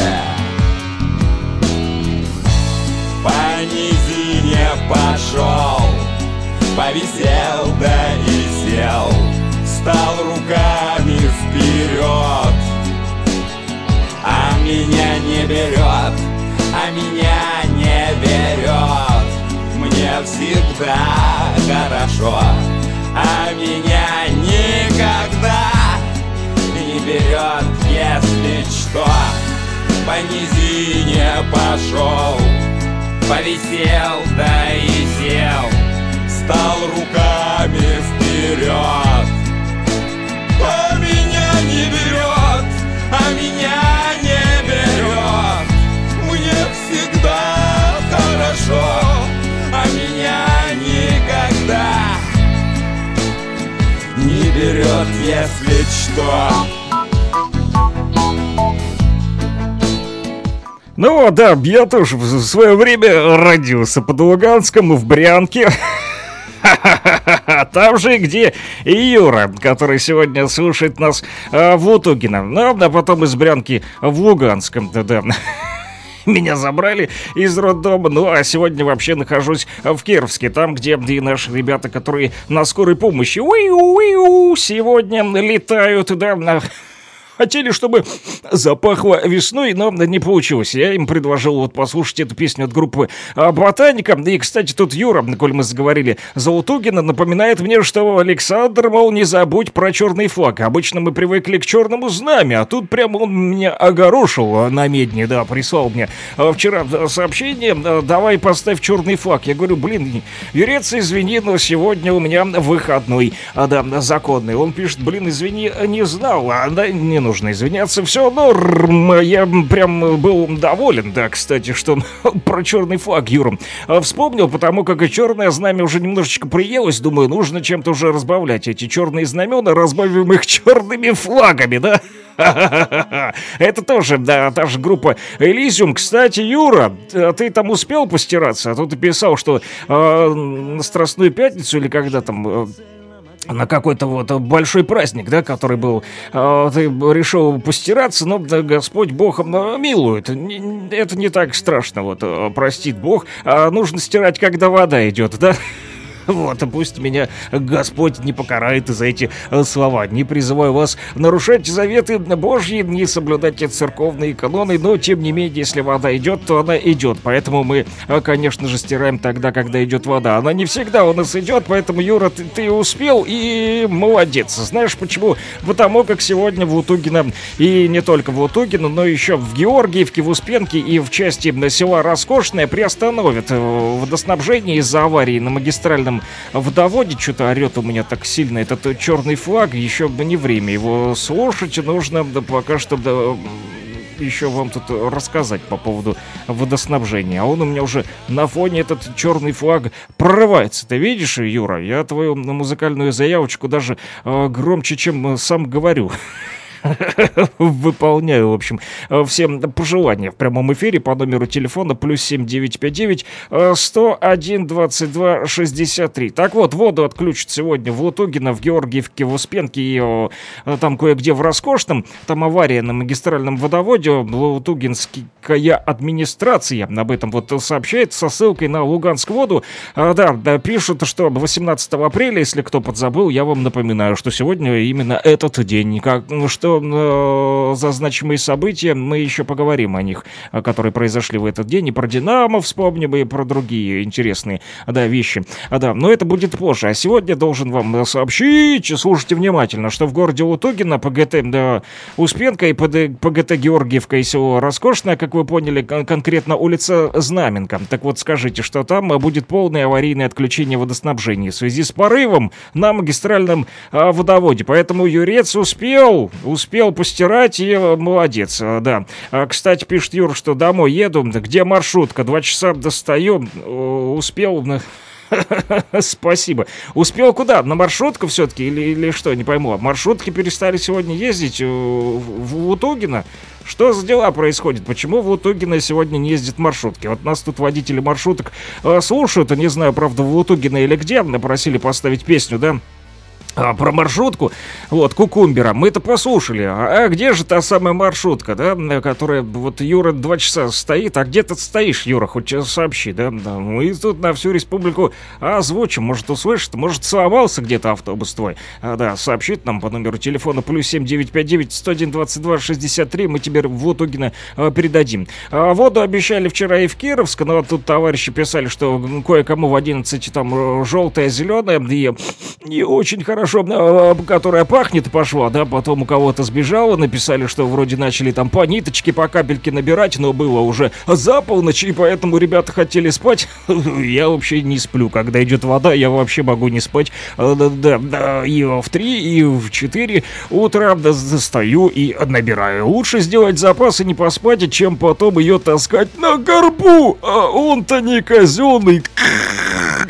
По низине пошел, повисел да и сел, стал руками вперед. А меня не берет, а меня не берет. Мне всегда хорошо, а меня никогда не берет, если что. По низине пошел, повисел да и сел, стал руками вперед. А меня не берет, а меня не берет. Мне всегда хорошо, а меня никогда не берет, если что. Ну да, я тоже в свое время родился под Луганском, в Брянке. Там же, где и Юра, который сегодня слушает нас в Утугино, а потом из Брянки в Луганском. Да-да. Меня забрали из роддома, ну а сегодня вообще нахожусь в Кировске, там, где и наши ребята, которые на скорой помощи сегодня летают, да, на... Хотели, чтобы запахло весной, но не получилось. Я им предложил вот послушать эту песню от группы «Ботаника». И, кстати, тут Юра, коль мы заговорили за Утугина, напоминает мне, что Александр, мол, не забудь про черный флаг. Обычно мы привыкли к черному знамени, а тут прямо он меня огорошил на медне, да, прислал мне вчера сообщение: давай поставь черный флаг. Я говорю, блин, Юрец, извини, но сегодня у меня выходной, да, законный. Он пишет, блин, извини, не знал, а не нужно извиняться, все, но я прям был доволен, да, кстати, что про черный флаг Юра вспомнил, потому как и черное знамя уже немножечко приелось, думаю, нужно чем-то уже разбавлять эти черные знамена, разбавим их черными флагами, да? Это тоже, да, та же группа Элизиум. Кстати, Юра, ты там успел постираться? А то ты писал, что на Страстную Пятницу или когда там... на какой-то вот большой праздник, да, который был, ты решил постираться, но Господь Бог милует, это не так страшно, вот, простит Бог, нужно стирать, когда вода идет, да? Вот, пусть меня Господь не покарает за эти слова. Не призываю вас нарушать заветы Божьи, не соблюдать церковные каноны, но, тем не менее, если вода идет, то она идет. Поэтому мы, конечно же, стираем тогда, когда идет вода. Она не всегда у нас идет, поэтому, Юра, ты успел и молодец. Знаешь почему? Потому как сегодня в Утугино, и не только в Утугино, но еще в Георгиевке, в Успенке и в части села Роскошное приостановят водоснабжение из-за аварии на магистральном водоводе. Что-то орет у меня так сильно этот черный флаг, еще не время его слушать, нужно пока что... еще вам тут рассказать по поводу водоснабжения. А он у меня уже на фоне, этот черный флаг, прорывается. Ты видишь, Юра, я твою музыкальную заявочку даже громче, чем сам говорю. Выполняю, в общем, всем пожелания в прямом эфире по номеру телефона +7 959 101 22 63. Так вот, воду отключат сегодня в Лутугино, в Георгиевке, в Успенке и там кое-где в Роскошном. Там авария на магистральном водоводе. Лутугинская администрация об этом вот сообщает со ссылкой на Луганск воду. Да, пишут, что 18 апреля, если кто подзабыл, я вам напоминаю, что сегодня именно этот день, как что за значимые события мы еще поговорим о них, которые произошли в этот день, и про «Динамо» вспомним, и про другие интересные, да, вещи. Да, но это будет позже. А сегодня должен вам сообщить, слушайте внимательно, что в городе Лутугино, ПГТ Успенка и ПГТ Георгиевка и село Роскошное, как вы поняли, конкретно улица Знаменка. Так вот, скажите, что там будет полное аварийное отключение водоснабжения в связи с порывом на магистральном водоводе. Поэтому Юрец успел постирать, и молодец, да. Кстати, пишет Юр, что домой еду, где маршрутка, 2 часа достаю, успел... Спасибо. Успел куда? На маршрутку все-таки или что? Не пойму. Маршрутки перестали сегодня ездить в Лутугино? Что за дела происходят? Почему в Лутугино сегодня не ездят маршрутки? Вот нас тут водители маршруток слушают, не знаю, правда, в Лутугино или где, напросили поставить песню, да? Про маршрутку, вот, Кукумбера, мы-то послушали, а где же та самая маршрутка, да, которая, вот, Юра 2 часа стоит, а где ты стоишь, Юра, хоть сообщи, да, мы тут на всю республику озвучим, может, услышит, может, сломался где-то автобус твой, да, сообщит нам по номеру телефона +7 959 101 22 63, мы тебе в Лутугино передадим. Воду обещали вчера и в Кировск, но тут товарищи писали, что кое-кому в 11 там желтая, зеленая, и очень хорошо, которая пахнет, пошла, да, потом у кого-то сбежала, написали, что вроде начали там по ниточке, по капельке набирать, но было уже за полночь, и поэтому ребята хотели спать. Я вообще не сплю, когда идет вода, я вообще могу не спать. Да, и в 3, и в 4 утра достаю и набираю. Лучше сделать запас и не поспать, чем потом ее таскать на горбу, а он-то не казенный,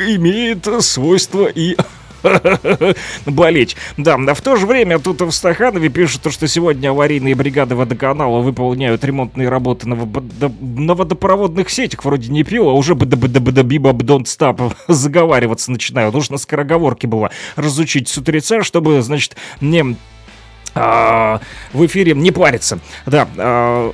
имеет свойство и... болеть. Да, но в то же время тут в Стаханове пишут, что сегодня аварийные бригады водоканала выполняют ремонтные работы на водопроводных сетях. Вроде не пил, а уже don't stop заговариваться начинаю. Нужно скороговорки было разучить с утреца, чтобы, значит, не... в эфире не париться. Да.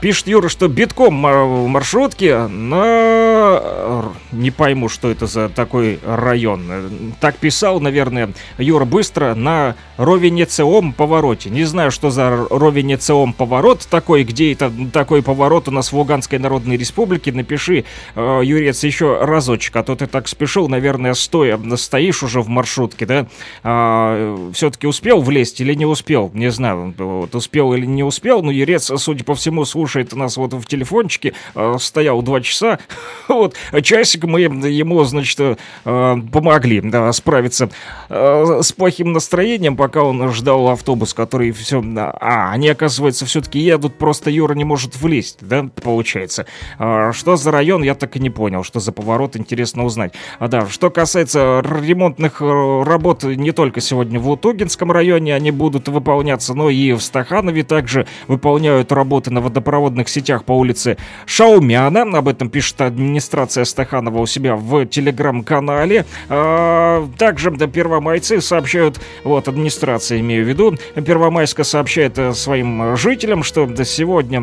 Пишет Юра, что битком маршрутки на... Не пойму, что это за такой район. Так писал, наверное, Юра быстро на Ровенецеом повороте. Не знаю, что за Ровенецеом поворот такой, где это такой поворот у нас в Луганской Народной Республике. Напиши, Юрец, еще разочек, а то ты так спешил, наверное, стоя стоишь уже в маршрутке, да? Все-таки успел влезть или не успел? Не знаю, вот, успел или не успел, но Юрец, судя по всему, слушает нас вот в телефончике, стоял 2 часа, вот, часик мы ему, значит, помогли, да, справиться с плохим настроением, пока он ждал автобус, который все... они, оказывается, все-таки едут, просто Юра не может влезть, да, получается. Что за район, я так и не понял, что за поворот, интересно узнать. Да, что касается ремонтных работ не только сегодня в Лутугинском районе, они будут выполнять выполняться, но и в Стаханове также выполняют работы на водопроводных сетях по улице Шаумяна. Об этом пишет администрация Стаханова у себя в телеграм-канале. Также первомайцы сообщают, вот администрация, имею в виду, Первомайска сообщает своим жителям, что сегодня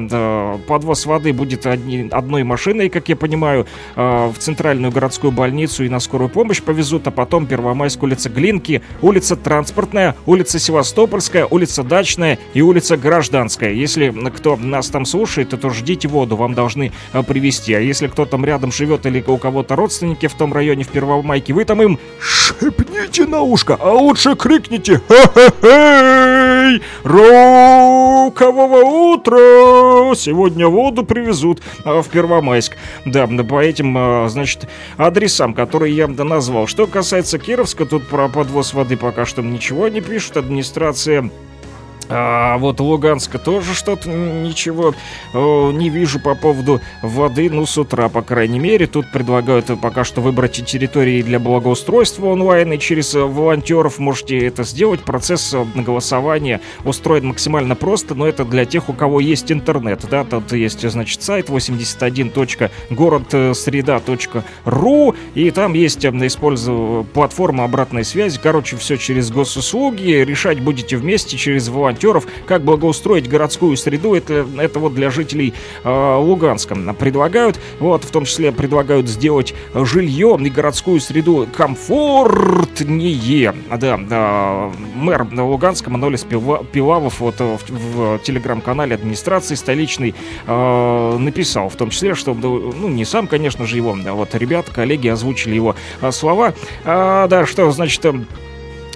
подвоз воды будет одной машиной, как я понимаю, в центральную городскую больницу и на скорую помощь повезут, а потом Первомайск, улица Глинки, улица Транспортная, улица Севастопольская, улица Дачная и улица Гражданская. Если кто нас там слушает, то ждите воду, вам должны привезти. А если кто там рядом живет или у кого-то родственники в том районе в Первомайке, вы там им шепните на ушко, а лучше крикните «Хе-хе-хей! Рокового утра! Сегодня воду привезут в Первомайск». Да, по этим, значит, адресам, которые я назвал. Что касается Кировска, тут про подвоз воды пока что ничего не пишут. Администрация... А вот Луганска тоже что-то ничего не вижу по поводу воды, ну с утра, по крайней мере. Тут предлагают пока что выбрать территории для благоустройства онлайн и через волонтеров можете это сделать. Процесс голосования устроен максимально просто, но это для тех, у кого есть интернет, да, тут есть, значит, сайт 81.городсреда.ру, и там есть платформа обратной связи, короче, все через госуслуги, решать будете вместе через волонтеров. Как благоустроить городскую среду, это вот для жителей Луганска предлагают, вот в том числе предлагают сделать жилье и городскую среду комфортнее. Да, мэр Луганска Манолис Пилавов вот в телеграм-канале администрации столичной написал в том числе, что, ну не сам, конечно же, его вот ребята, коллеги озвучили его слова, да, что значит...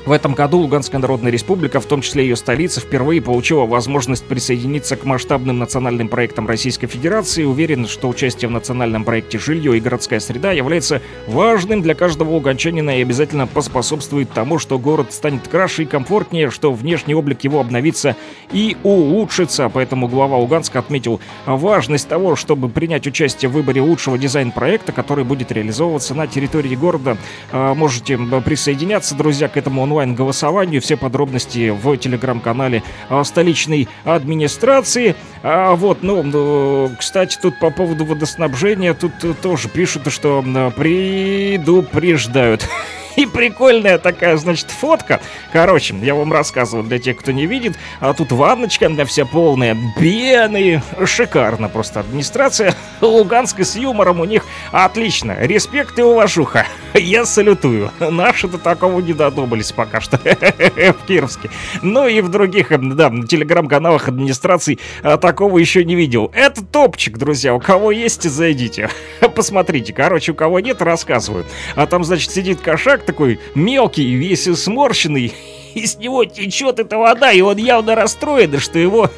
В этом году Луганская Народная Республика, в том числе ее столица, впервые получила возможность присоединиться к масштабным национальным проектам Российской Федерации. Уверен, что участие в национальном проекте «Жилье и городская среда» является важным для каждого луганчанина и обязательно поспособствует тому, что город станет краше и комфортнее, что внешний облик его обновится и улучшится. Поэтому глава Луганска отметил важность того, чтобы принять участие в выборе лучшего дизайн-проекта, который будет реализовываться на территории города. Можете присоединяться, друзья, к этому онлайн голосованию. Все подробности в телеграм-канале столичной администрации. А вот, ну, кстати, тут по поводу водоснабжения, тут тоже пишут, что предупреждают. И прикольная такая, значит, фотка. Короче, я вам рассказывал для тех, кто не видит. А тут ванночка вся полная пены. Шикарно просто. Администрация Луганска с юмором у них отлично. Респект и уважуха. Я салютую. Наши до такого не додумались пока что в Кировске. Ну и в других, да, телеграм-каналах администрации такого еще не видел. Это топчик, друзья. У кого есть, зайдите. Посмотрите. Короче, у кого нет, рассказываю. А там, значит, сидит кошак такой мелкий, весь сморщенный, и с него течет эта вода, и он явно расстроен, что его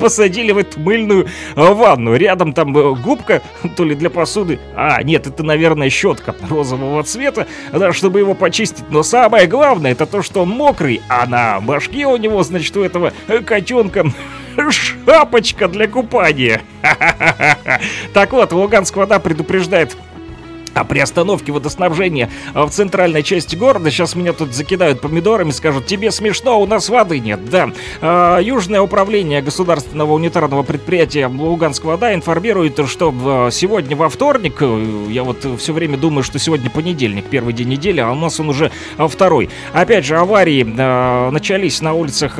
посадили в эту мыльную ванну. Рядом там губка, то ли для посуды, а нет, это, наверное, щетка розового цвета, да, чтобы его почистить. Но самое главное, это то, что он мокрый, а на башке у него, значит, у этого котенка шапочка для купания. Так вот, Луганская вода предупреждает а при остановке водоснабжения в центральной части города. Сейчас меня тут закидают помидорами, скажут, тебе смешно, у нас воды нет, да. Южное управление государственного унитарного предприятия «Луганская вода» информирует, что сегодня во вторник, я вот все время думаю, что сегодня понедельник, первый день недели, а у нас он уже второй. Опять же, аварии начались на улицах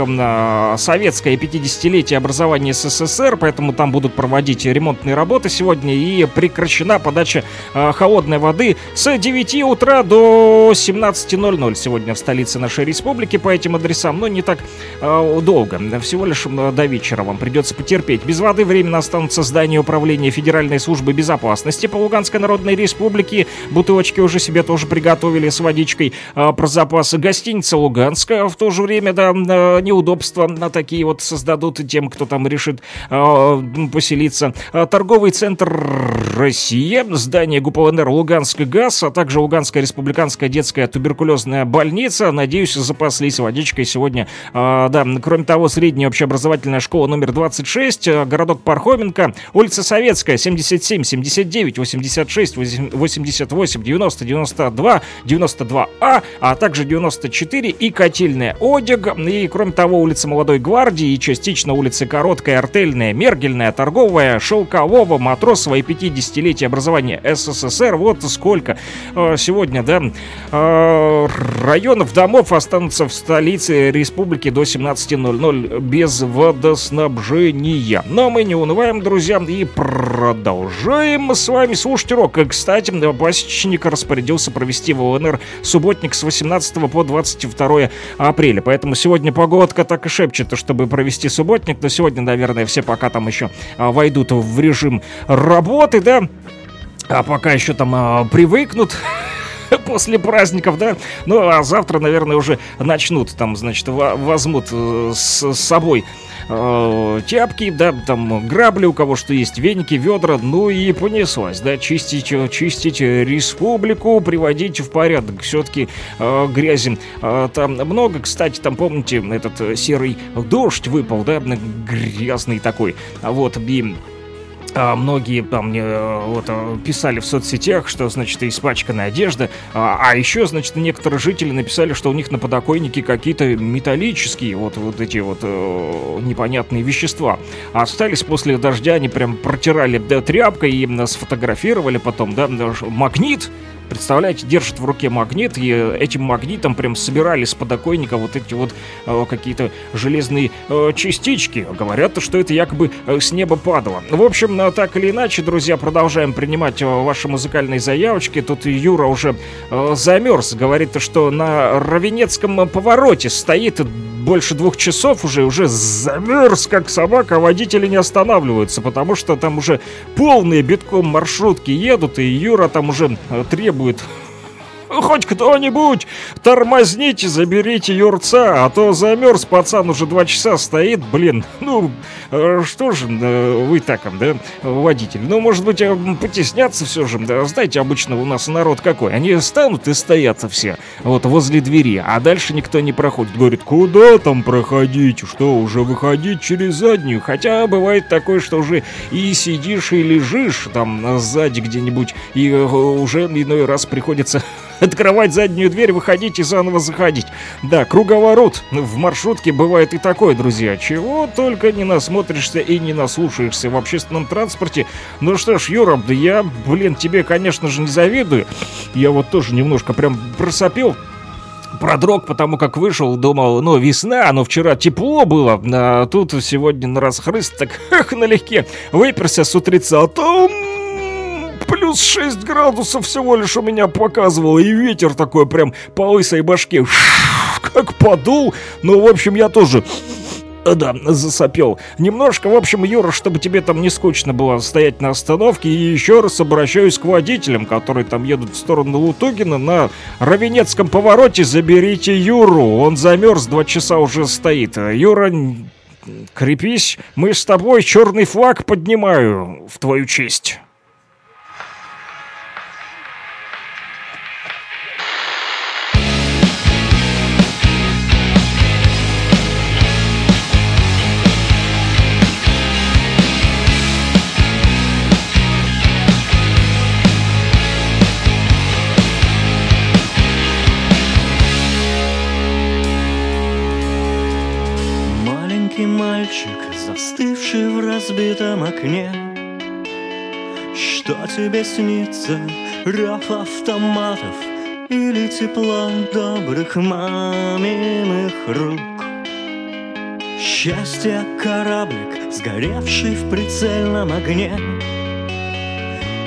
Советское 50-летие образования СССР, поэтому там будут проводить ремонтные работы сегодня, и прекращена подача холодной воды с 9 утра до 17:00 сегодня в столице нашей республики по этим адресам, но не так долго, всего лишь до вечера вам придется потерпеть. Без воды временно останутся здания управления Федеральной службы безопасности по Луганской Народной Республике. Бутылочки уже себе тоже приготовили с водичкой про запасы. Гостиница «Луганская» в то же время, да, неудобства на такие вот создадут тем, кто там решит поселиться. Торговый центр «Россия», здание ГУПЛНР «Луганск-Газ», а также Луганская республиканская детская туберкулезная больница. Надеюсь, запаслись водичкой сегодня. Да, кроме того, средняя общеобразовательная школа номер 26, городок Пархоменко, улица Советская, 77, 79, 86, 88, 90, 92, 92А, а также 94 и Котельная, Одег. И, кроме того, улица Молодой Гвардии и частично улицы Короткая, Артельная, Мергельная, Торговая, Шелкового, Матросова и 50-летие образования СССР. Вот сколько сегодня, да, районов, домов останутся в столице республики до 17:00 без водоснабжения. Но мы не унываем, друзья, и продолжаем с вами слушать рок. Кстати, Пасечник распорядился провести в ЛНР субботник с 18 по 22 апреля. Поэтому сегодня погодка так и шепчет, чтобы провести субботник. Но сегодня, наверное, все пока там еще войдут в режим работы, да? А пока еще там привыкнут после праздников, да? Ну, а завтра, наверное, уже начнут там, значит, возьмут с собой тяпки, да, там грабли, у кого что есть, веники, ведра, ну и понеслась, да, чистить республику, приводить в порядок, все-таки грязи там много. Кстати, там, помните, этот серый дождь выпал, да, грязный такой, вот, и... Многие там мне вот писали в соцсетях, что, значит, испачканная одежда. А еще, значит, некоторые жители написали, что у них на подоконнике какие-то металлические вот эти вот непонятные вещества остались после дождя. Они прям протирали, да, тряпкой, именно сфотографировали потом, да, магнит. Представляете, держит в руке магнит, и этим магнитом прям собирали с подоконника вот эти вот какие-то железные частички. Говорят, что это якобы с неба падало. В общем, так или иначе, друзья, продолжаем принимать ваши музыкальные заявочки. Тут Юра уже замерз, говорит, что на Равенецком повороте стоит больше 2 часов уже замерз, как собака, водители не останавливаются, потому что там уже полные битком маршрутки едут, и Юра там уже требует: хоть кто-нибудь тормозните, заберите Юрца, а то замерз, пацан уже 2 часа стоит, блин. Ну, что же вы так, да, водитель? Ну, может быть, потесняться все же, да? Знаете, обычно у нас народ какой? Они встанут и стоятся все вот возле двери, а дальше никто не проходит. Говорит: куда там проходить? Что, уже выходить через заднюю? Хотя бывает такое, что уже и сидишь, и лежишь там сзади где-нибудь, и уже иной раз приходится... открывать заднюю дверь, выходить и заново заходить. Да, круговорот в маршрутке бывает и такой, друзья. Чего только не насмотришься и не наслушаешься в общественном транспорте. Ну что ж, Юра, да я, блин, тебе, конечно же, не завидую. Я вот тоже немножко прям просопел, продрог, потому как вышел, думал, ну, весна, но вчера тепло было, а тут сегодня на расхрыст, так, эх, налегке выперся с утреца, а там... Плюс 6 градусов всего лишь у меня показывало, и ветер такой прям по лысой башке как подул. Ну, в общем, я тоже... Да, засопел немножко. В общем, Юра, чтобы тебе там не скучно было стоять на остановке, и еще раз обращаюсь к водителям, которые там едут в сторону Лутугина. На Равенецком повороте заберите Юру, он замерз, 2 часа уже стоит. Юра... крепись, мы с тобой, черный флаг поднимаю в твою честь. Мальчик, застывший в разбитом окне, что тебе снится? Рев автоматов или тепло добрых маминых рук? Счастье кораблик, сгоревший в прицельном огне,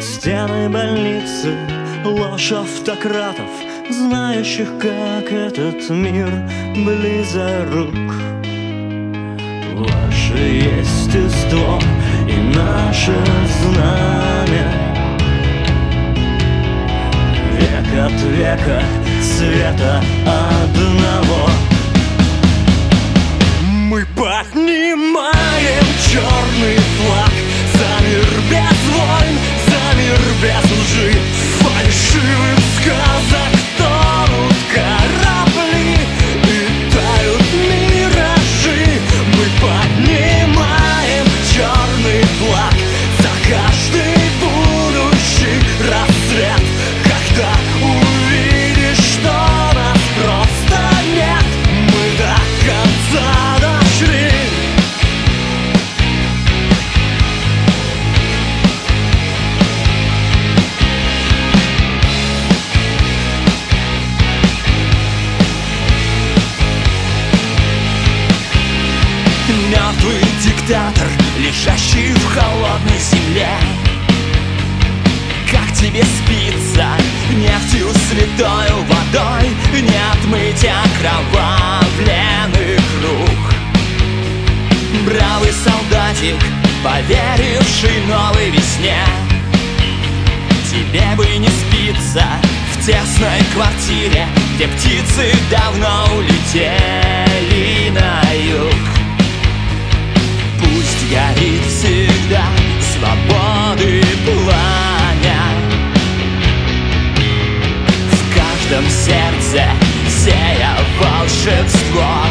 стены больницы, ложь автократов, знающих, как этот мир близорук. Ваше естество и наше знамя век от века, света одного. Мы поднимаем черный флаг за мир без войн, за мир без лжи. лежащий в холодной земле. Как тебе спится нефтью, святою водой не отмыть окровавленных рук? Бравый солдатик, поверивший новой весне, тебе бы не спится в тесной квартире, где птицы давно улетели на юг. Пусть горит всегда свободы пламя, в каждом сердце сея волшебство.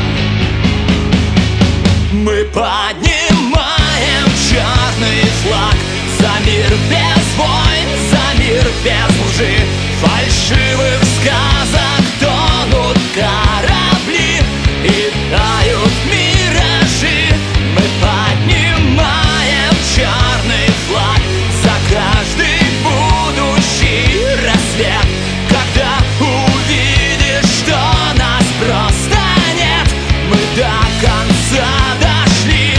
Мы поднимаем черный флаг за мир без войн, за мир без лжи. Фальшивых сказок тонут корабли и тают миражи. Мы поднимаем черный флаг за каждый будущий рассвет. Когда увидишь, что нас просто нет, мы до конца дошли.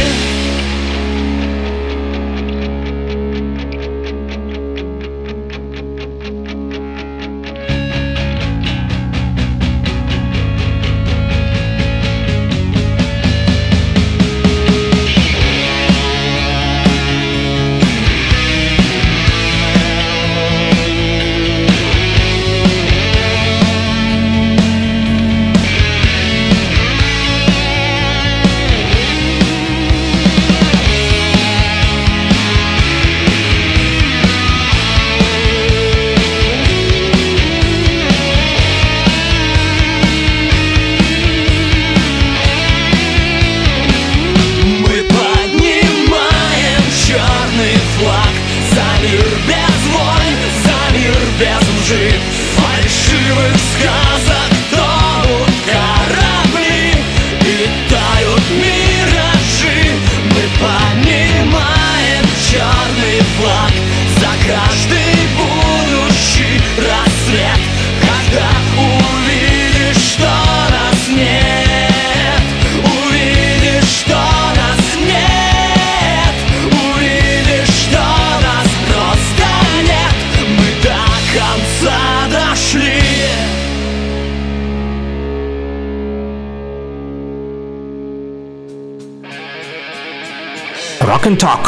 Talk.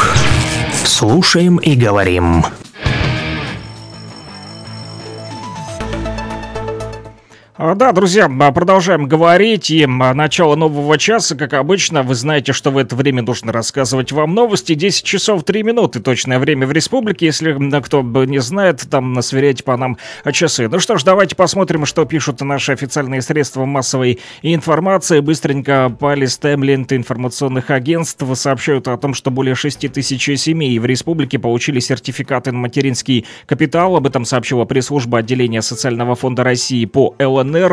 Слушаем и говорим. Да, друзья, продолжаем говорить, и начало нового часа, как обычно, вы знаете, что в это время нужно рассказывать вам новости. 10 часов 3 минуты, точное время в республике, если кто не знает, там сверяйте по нам часы. Ну что ж, давайте посмотрим, что пишут наши официальные средства массовой информации. Быстренько полистаем ленты информационных агентств, сообщают о том, что более 6 тысяч семей в республике получили сертификаты на материнский капитал, об этом сообщила пресс-служба отделения Социального фонда России по ЛНР.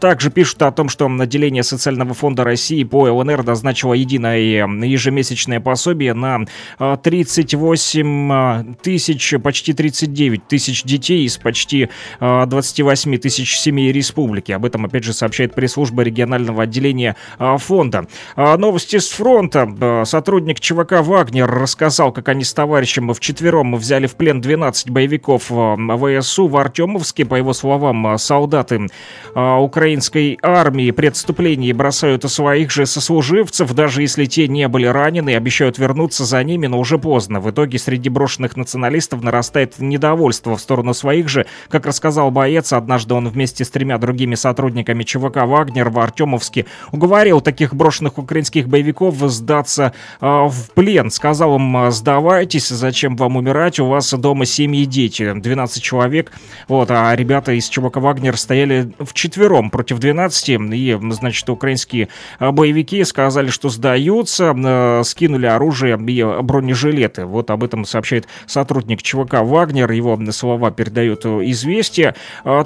Также пишут о том, что отделение Социального фонда России по ЛНР назначило единое ежемесячное пособие на 38 тысяч, почти 39 тысяч детей из почти 28 тысяч семей республики. Об этом, опять же, сообщает пресс-служба регионального отделения фонда. Новости с фронта. Сотрудник ЧВК «Вагнер» рассказал, как они с товарищем вчетвером взяли в плен 12 боевиков ВСУ в Артемовске. По его словам, солдаты украинской армии при отступлении бросают своих же сослуживцев, даже если те не были ранены, обещают вернуться за ними, но уже поздно. В итоге среди брошенных националистов нарастает недовольство в сторону своих же. Как рассказал боец, однажды он вместе с 3 другими сотрудниками ЧВК «Вагнер» в Артемовске уговорил таких брошенных украинских боевиков сдаться в плен. Сказал им: сдавайтесь, зачем вам умирать, у вас дома семьи и дети. 12 человек, вот, а ребята из ЧВК «Вагнер» стояли вчетвером против 12, и, значит, украинские боевики сказали, что сдаются, скинули оружие и бронежилеты. Вот об этом сообщает сотрудник ЧВК «Вагнер», его слова передают «Известия».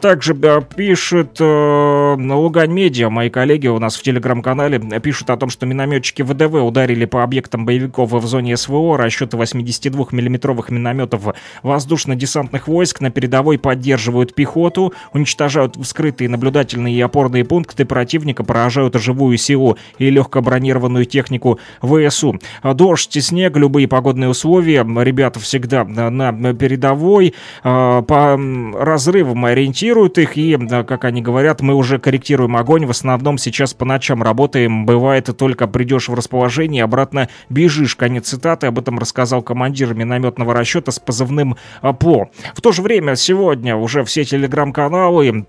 Также пишет Лугань Медиа, мои коллеги у нас в телеграм-канале, пишут о том, что минометчики ВДВ ударили по объектам боевиков в зоне СВО. Расчеты 82-миллиметровых минометов воздушно-десантных войск на передовой поддерживают пехоту, уничтожают вскрытие Закрытые наблюдательные и опорные пункты противника поражают живую силу и легкобронированную технику ВСУ. Дождь и снег, любые погодные условия, ребята всегда на передовой, по разрывам ориентируют их, и, как они говорят, мы уже корректируем огонь, в основном сейчас по ночам работаем, бывает только придешь в расположение, обратно бежишь. Конец цитаты. Об этом рассказал командир минометного расчета с позывным «ПЛО». В то же время сегодня уже все телеграм-каналы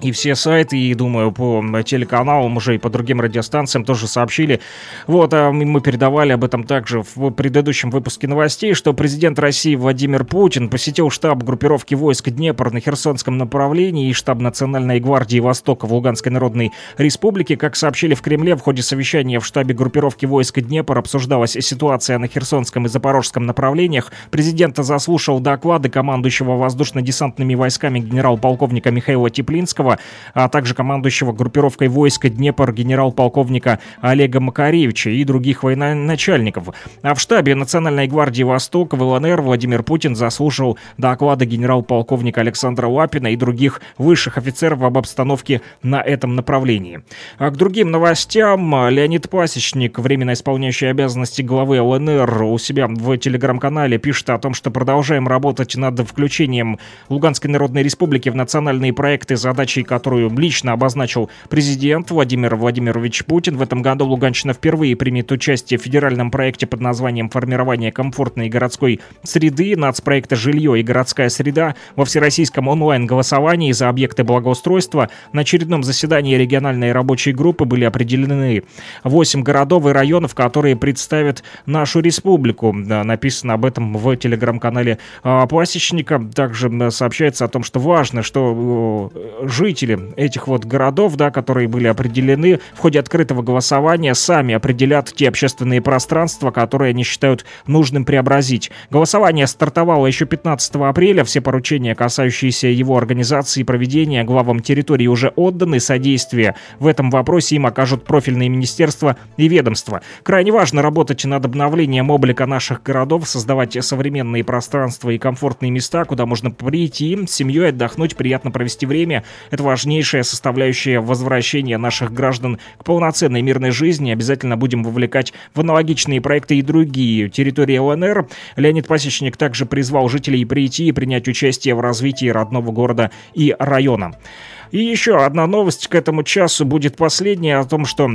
и все сайты, и, думаю, по телеканалам уже и по другим радиостанциям тоже сообщили. Вот, а мы передавали об этом также в предыдущем выпуске новостей, что президент России Владимир Путин посетил штаб группировки войск Днепр на Херсонском направлении и штаб Национальной гвардии Востока в Луганской Народной Республике. Как сообщили в Кремле, в ходе совещания в штабе группировки войск Днепр обсуждалась ситуация на Херсонском и Запорожском направлениях. Президента заслушал доклады командующего воздушно-десантными войсками генерал-полковника Михаила Теплинского, а также командующего группировкой войск Днепр генерал-полковника Олега Макаревича и других военачальников. А в штабе Национальной гвардии Востока в ЛНР Владимир Путин заслушал доклады генерал-полковника Александра Лапина и других высших офицеров об обстановке на этом направлении. А к другим новостям. Леонид Пасечник, временно исполняющий обязанности главы ЛНР, у себя в телеграм-канале пишет о том, что продолжаем работать над включением Луганской Народной Республики в национальные проекты, задачи которую лично обозначил президент Владимир Владимирович Путин. В этом году луганщина впервые примет участие в федеральном проекте под названием «Формирование комфортной городской среды», нацпроекта «Жилье и городская среда», во всероссийском онлайн-голосовании за объекты благоустройства. На очередном заседании региональной рабочей группы были определены 8 городов и районов, которые представят нашу республику. Написано об этом в телеграм-канале Пасечника. Также сообщается о том, что важно, что жители этих вот городов, да, которые были определены в ходе открытого голосования, сами определят те общественные пространства, которые они считают нужным преобразить. Голосование стартовало еще 15 апреля. Все поручения, касающиеся его организации и проведения, главам территории уже отданы. Содействие в этом вопросе им окажут профильные министерства и ведомства. Крайне важно работать над обновлением облика наших городов, создавать современные пространства и комфортные места, куда можно прийти с семьей, отдохнуть, приятно провести время. Это важнейшая составляющая возвращения наших граждан к полноценной мирной жизни. Обязательно будем вовлекать в аналогичные проекты и другие территории ЛНР. Леонид Пасечник также призвал жителей прийти и принять участие в развитии родного города и района. И еще одна новость к этому часу будет последняя, о том, что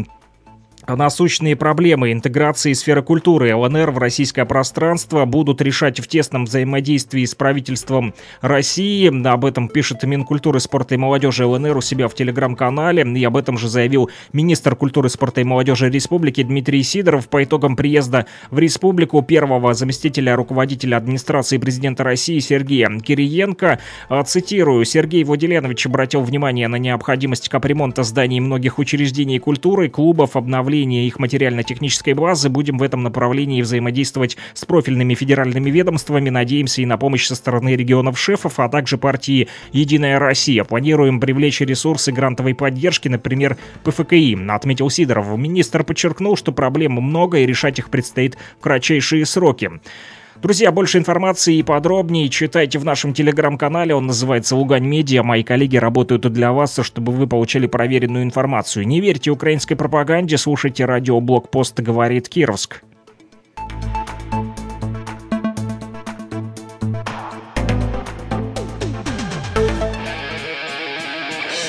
насущные проблемы интеграции сферы культуры ЛНР в российское пространство будут решать в тесном взаимодействии с правительством России. Об этом пишет Минкультуры, спорта и молодежи ЛНР у себя в телеграм-канале. И об этом же заявил министр культуры, спорта и молодежи республики Дмитрий Сидоров по итогам приезда в республику первого заместителя руководителя администрации президента России Сергея Кириенко. Цитирую: Сергей Владиленович обратил внимание на необходимость капремонта зданий многих учреждений культуры, клубов, обновления их материально-технической базы. Будем в этом направлении взаимодействовать с профильными федеральными ведомствами. Надеемся и на помощь со стороны регионов шефов, а также партии «Единая Россия». Планируем привлечь ресурсы грантовой поддержки, например, ПФКИ, отметил Сидоров. Министр подчеркнул, что проблем много и решать их предстоит в кратчайшие сроки. Друзья, больше информации и подробнее читайте в нашем телеграм-канале. Он называется «Лугань Медиа». Мои коллеги работают для вас, чтобы вы получили проверенную информацию. Не верьте украинской пропаганде, слушайте радиоблогпост «Говорит Кировск».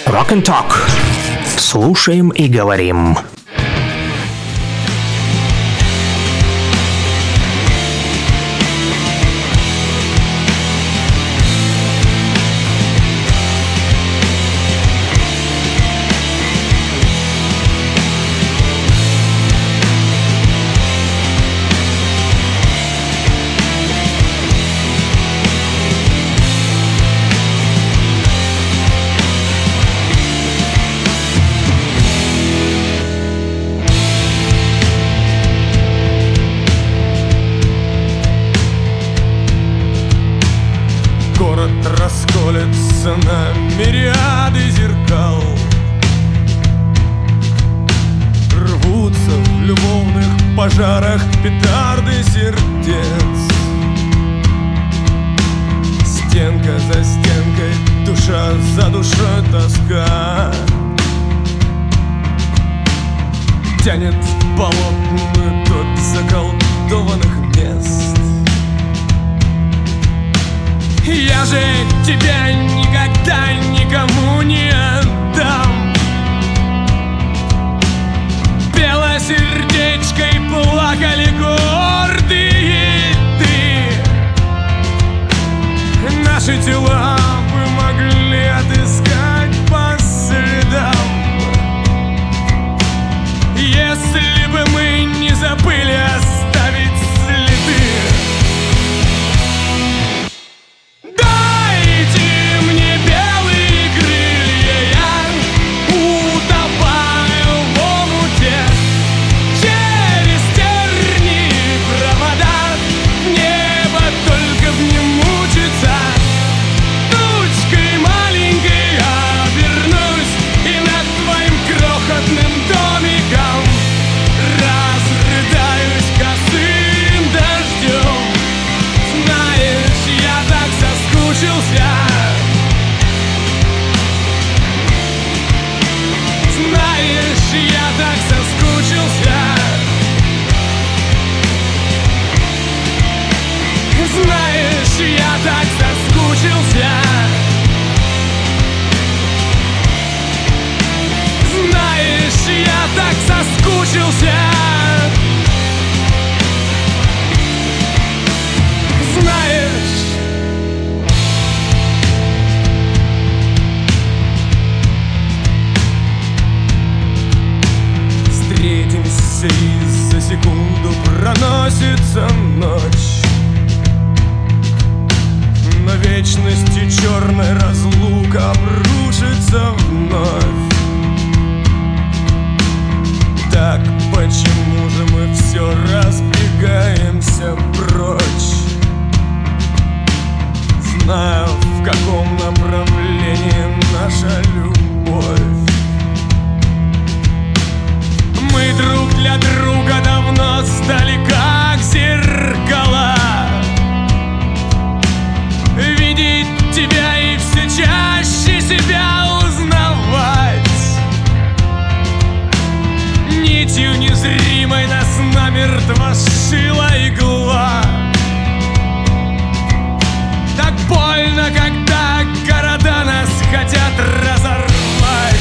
Рок-н-ток. Слушаем и говорим. Стенка за стенкой, душа за душой. тоска тянет болотный тот заколдованных мест. Я же тебя никогда никому не отдам, белосердечкой плакали гордые ты. Наши тела мы могли отыскать по следам, если бы мы не забыли оставить следы. За секунду проносится ночь, на вечности черная разлука обрушится вновь. Так почему же мы все разбегаемся прочь, зная, в каком направлении наша любовь? Мы друг для друга давно стали как зеркала. Видеть тебя и все чаще себя узнавать. Нитью незримой нас намертво сшила игла. Так больно, когда города нас хотят разорвать.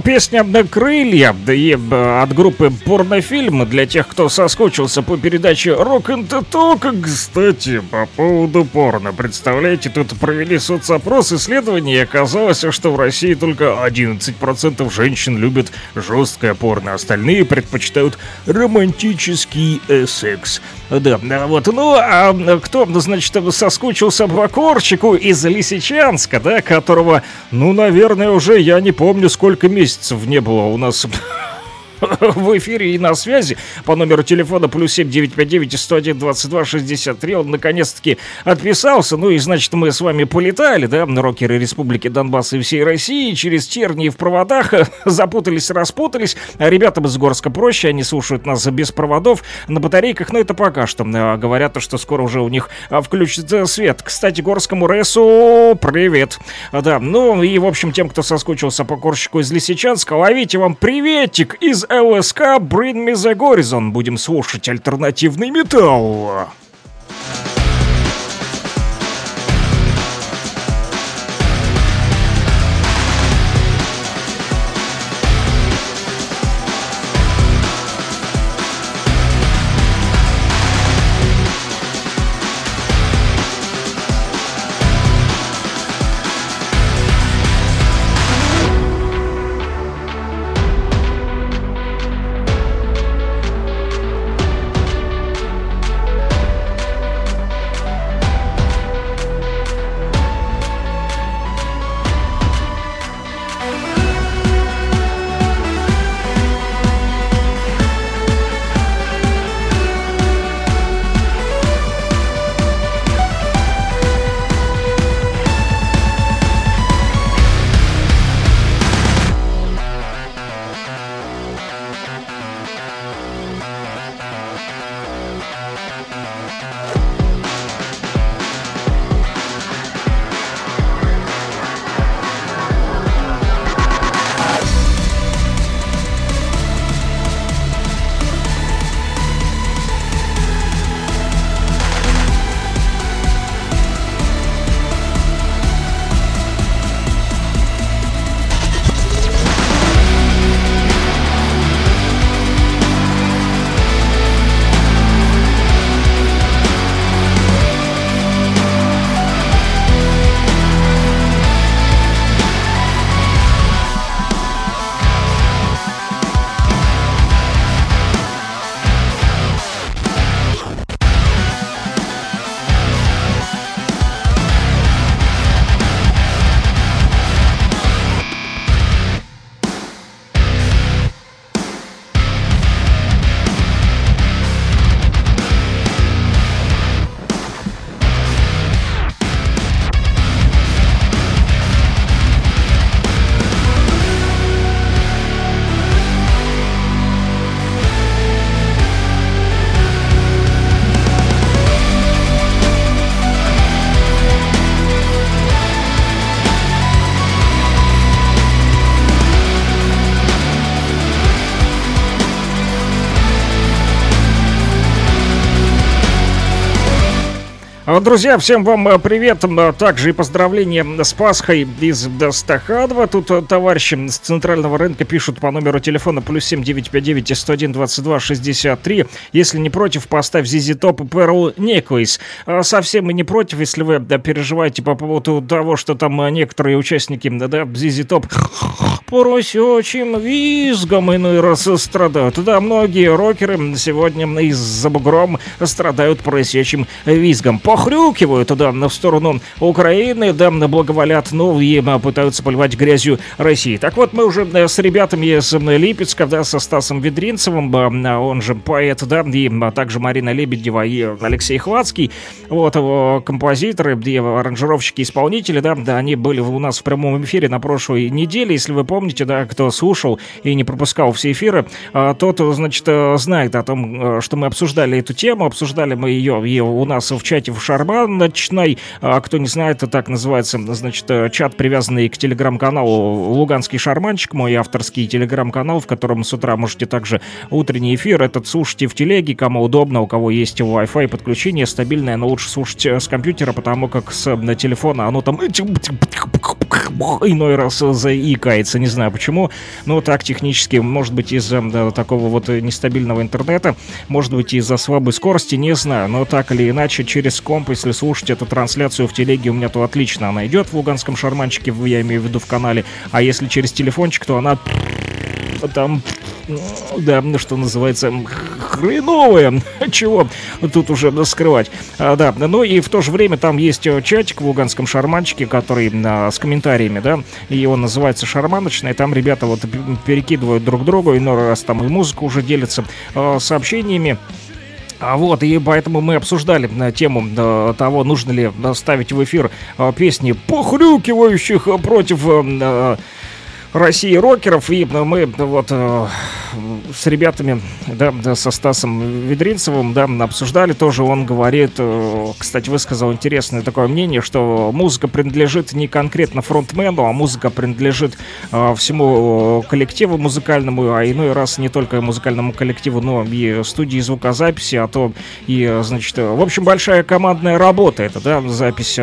песня «Крылья» от группы «Порнофильм» для тех, кто соскучился по передаче «Рок and Talk». Кстати, по поводу порно. Представляете, тут провели соцопрос, исследование, и оказалось, что в России только 11% женщин любят жесткое порно, остальные предпочитают романтический секс. Да, вот, ну, а кто, значит, соскучился по Корчику из Лисичанска, да, которого, ну, наверное, уже я не помню, сколько месяцев не было у нас в эфире и на связи по номеру телефона +7 959 101 22 63. Он наконец-таки отписался. Ну и значит, мы с вами полетали, да, рокеры Республики Донбасс и всей России, через тернии в проводах, запутались, распутались. Ребятам из Горска проще, они слушают нас без проводов на батарейках, но это пока что. Говорят, что скоро уже у них включится свет. Кстати, Горскому РЭСу привет. Да, ну и в общем, тем, кто соскучился по Корщику из Лисичанска, ловите вам приветик из ЛСК Bring Me The Horizon. Будем слушать альтернативный металл. Друзья, всем вам привет, также и поздравления с Пасхой из Стахадова. Тут товарищи с центрального рынка пишут по номеру телефона +7 959 101 22 63. Если не против, поставь ZZ Top и Pearl Necklace. Совсем и не против, если вы переживаете по поводу того, что там некоторые участники ZZ Top поросячим визгом иной раз страдают. Да, многие рокеры сегодня из-за бугром страдают поросячим визгом. Похрюкивают, да, в сторону Украины, да, благоволят, ну, и пытаются поливать грязью России. Так вот, мы уже с ребятами из Липецка, да, со Стасом Ведринцевым, он же поэт, да, и также Марина Лебедева и Алексей Хвацкий, вот, его композиторы, аранжировщики, исполнители, да, они были у нас в прямом эфире на прошлой неделе. Если вы помните, да, кто слушал и не пропускал все эфиры, тот, значит, знает о том, что мы обсуждали эту тему, обсуждали мы ее и у нас в чате в Шарман ночной, кто не знает, так называется, значит, чат, привязанный к телеграм-каналу «Луганский шарманчик», мой авторский телеграм-канал, в котором с утра можете также утренний эфир этот слушайте в телеге, кому удобно, у кого есть Wi-Fi подключение стабильное, но лучше слушать с компьютера, потому как с телефона оно там иной раз заикается, не знаю почему, но так технически, может быть, из-за такого вот нестабильного интернета, может быть, из-за слабой скорости, не знаю, но так или иначе, через комп, если слушать эту трансляцию в телеге у меня, то отлично она идет в луганском шарманчике, я имею в виду в канале, а если через телефончик, то она там... Да, что называется, хреновые. Чего тут уже скрывать? Да, ну и в то же время там есть чатик в луганском шарманчике, который с комментариями, да, и он называется «Шарманочный». Там ребята вот перекидывают друг другу, иной раз там и музыка уже делится сообщениями. Вот, и поэтому мы обсуждали тему того, нужно ли ставить в эфир песни похрюкивающих против... России рокеров, и мы вот с ребятами, да, со Стасом Ведринцевым, да, обсуждали тоже, он говорит, кстати, высказал интересное такое мнение, что музыка принадлежит не конкретно фронтмену, а музыка принадлежит всему коллективу музыкальному, а иной раз не только музыкальному коллективу, но и студии звукозаписи, а то и, значит, в общем, большая командная работа, это, да, запись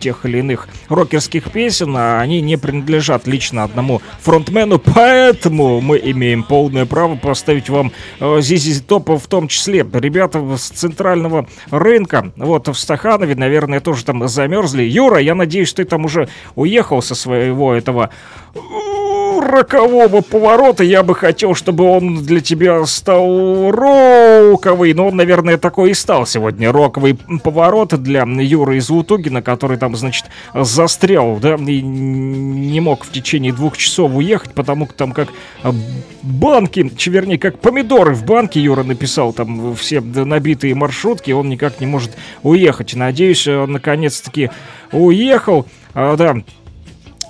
тех или иных рокерских песен, а они не принадлежат лично одному фронтмену, поэтому мы имеем полное право поставить вам ZZ Top, в том числе ребята с Центрального рынка, вот в Стаханове, наверное, тоже там замерзли. Юра, я надеюсь, ты там уже уехал со своего этого рокового поворота, я бы хотел, чтобы он для тебя стал роковый, но он, наверное, такой и стал сегодня, роковый поворот для Юры из Лутугина, который там, значит, застрял, да, и не мог в течение 2 часов уехать, потому что там как банки, вернее, как помидоры в банке, Юра написал там все набитые маршрутки, он никак не может уехать, надеюсь, наконец-таки уехал, да.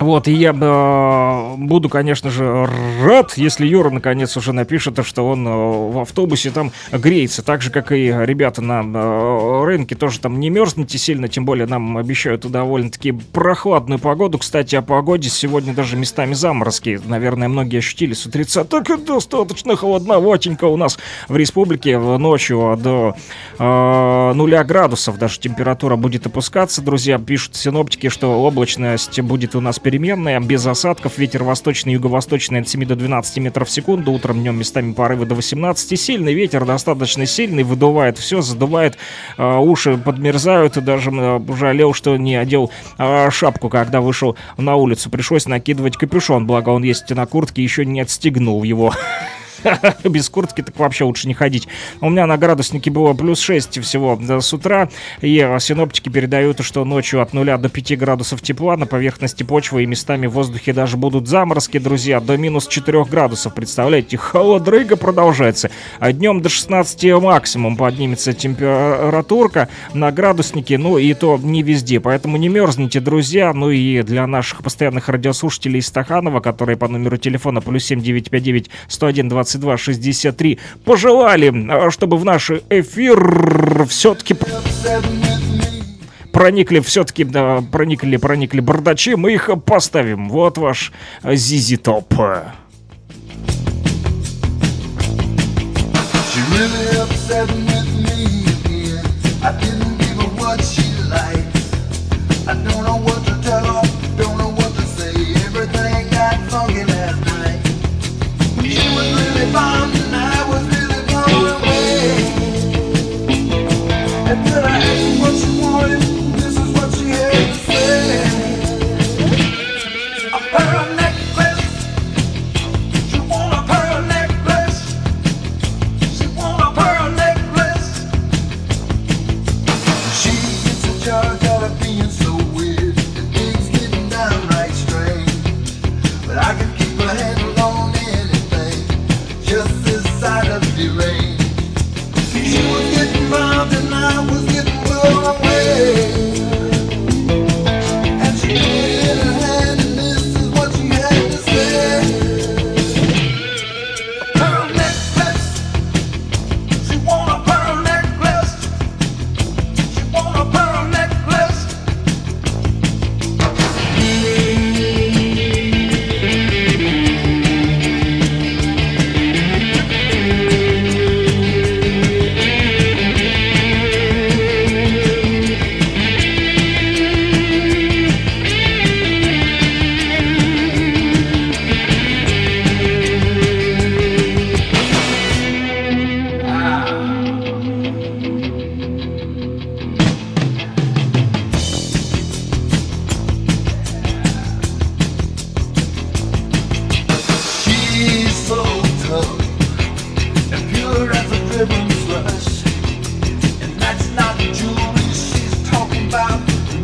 Вот, и я буду, конечно же, рад, если Юра наконец уже напишет, что он в автобусе там греется. Так же, как и ребята на рынке, тоже там не мерзните сильно, тем более нам обещают довольно-таки прохладную погоду. Кстати, о погоде сегодня даже местами заморозки, наверное, многие ощутили с утреца. Так и достаточно холодноватенько у нас в республике, ночью до 0 градусов даже температура будет опускаться. Друзья, пишут синоптики, что облачность будет у нас переменная, без осадков, ветер восточный, юго-восточный от 7 до 12 метров в секунду, утром, днем местами порывы до 18, сильный ветер, достаточно сильный, выдувает все, задувает, уши подмерзают, и даже жалел, что не одел шапку, когда вышел на улицу, пришлось накидывать капюшон, благо он есть на куртке, еще не отстегнул его. Без куртки так вообще лучше не ходить. У меня на градуснике было плюс 6 всего с утра, и синоптики передают, что ночью от 0 до 5 градусов тепла, на поверхности почвы и местами в воздухе даже будут заморозки, друзья, до минус 4 градусов, представляете, холодрыга продолжается, а днем до 16 максимум поднимется температурка на градуснике, ну и то не везде, поэтому не мерзните, друзья, ну и для наших постоянных радиослушателей из Стаханова, которые по номеру телефона плюс 7959-101-22-63 пожелали, чтобы в наш эфир все-таки проникли бардачи, мы их поставим. Вот ваш ZZ Top.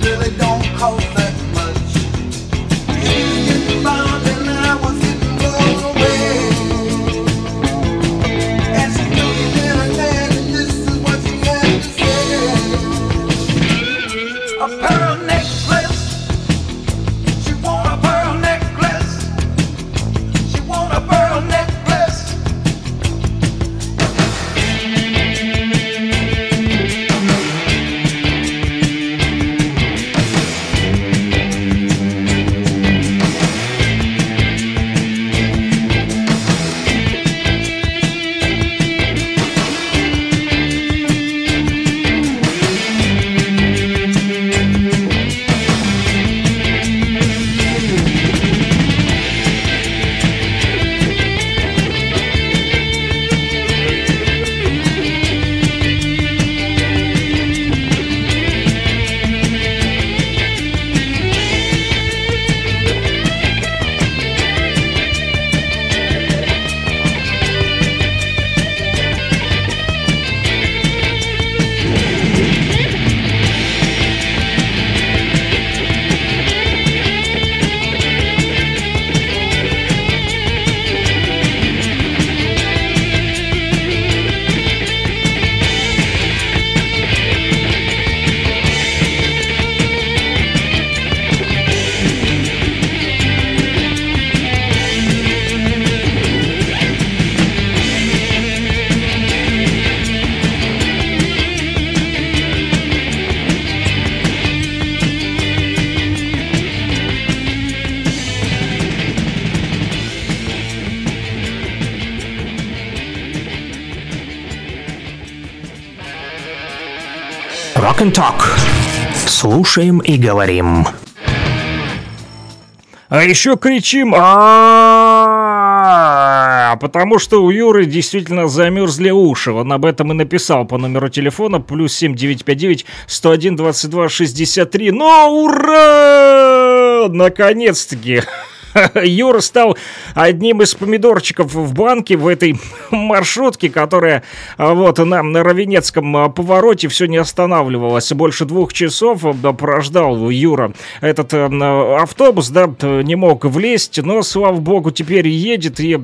really don't cost that much. You're getting bound and I was getting blown away. And she knew you didn't care, and this is what she had to say. A pearl necklace. She want a pearl necklace. She want a pearl necklace. Rock and Talk. Слушаем и говорим. А еще кричим, потому что у Юры действительно замерзли уши. Он об этом и написал по номеру телефона +7 959 101 22 63. Но ура! Наконец-таки! Юра стал одним из помидорчиков в банке в этой маршрутке, которая вот на Равенецком повороте все не останавливалась. Больше 2 часов прождал Юра этот автобус, да, не мог влезть, но, слава богу, теперь едет и...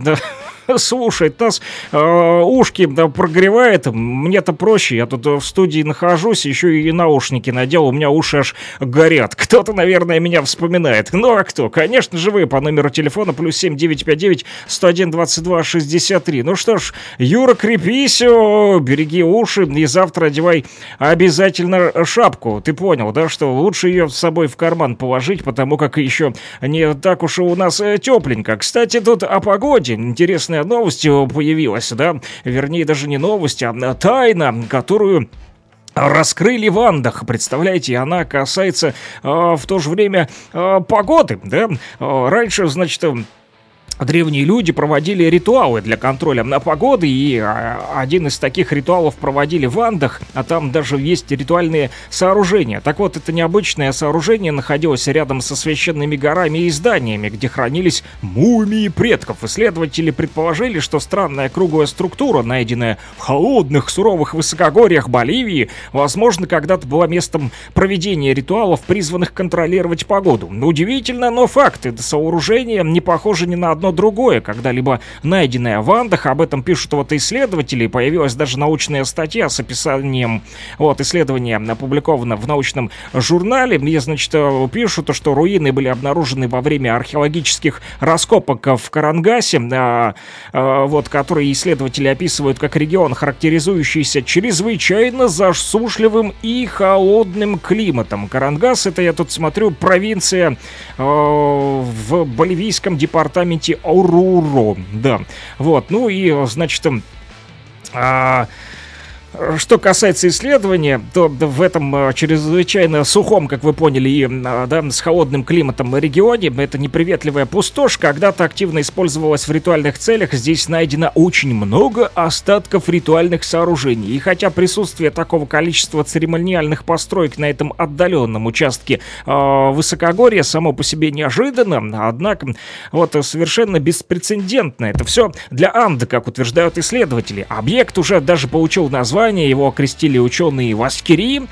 слушает нас, ушки прогревает, мне-то проще, я тут в студии нахожусь, еще и наушники надел, у меня уши аж горят. Кто-то, наверное, меня вспоминает. Ну а кто? Конечно же вы, по номеру телефона +7 959 101 22 63. Ну что ж, Юра, крепись, береги уши и завтра одевай обязательно шапку. Ты понял, да, что лучше ее с собой в карман положить, потому как еще не так уж и у нас тепленько. Кстати, тут о погоде интересная новость появилась, да, вернее, даже не новость, а тайна, которую раскрыли в Андах, представляете, она касается в то же время погоды, да, раньше, значит, древние люди проводили ритуалы для контроля на погоды, и один из таких ритуалов проводили в Андах, а там даже есть ритуальные сооружения. Так вот, это необычное сооружение находилось рядом со священными горами и зданиями, где хранились мумии предков. Исследователи предположили, что странная круглая структура, найденная в холодных суровых высокогорьях Боливии, возможно, когда-то была местом проведения ритуалов, призванных контролировать погоду. Удивительно, но факт. Это сооружение не похоже ни на одно другое, когда-либо найденное в Андах. Об этом пишут вот исследователи. Появилась даже научная статья с описанием. Вот, исследование опубликовано в научном журнале, где, значит, пишут, что руины были обнаружены во время археологических раскопок в Карангасе, вот, которые исследователи описывают как регион, характеризующийся чрезвычайно засушливым и холодным климатом. Карангас, это я тут смотрю, провинция в боливийском департаменте Оруро, да, вот, ну и, значит, что касается исследования, то в этом чрезвычайно сухом, как вы поняли, и да, с холодным климатом регионе, это неприветливая пустошь когда-то активно использовалась в ритуальных целях. Здесь найдено очень много остатков ритуальных сооружений. И хотя присутствие такого количества церемониальных построек на этом отдаленном участке высокогорья само по себе неожиданно, однако вот совершенно беспрецедентно. Это все для Анд, как утверждают исследователи. Объект уже даже получил название название, его окрестили ученые Васкири.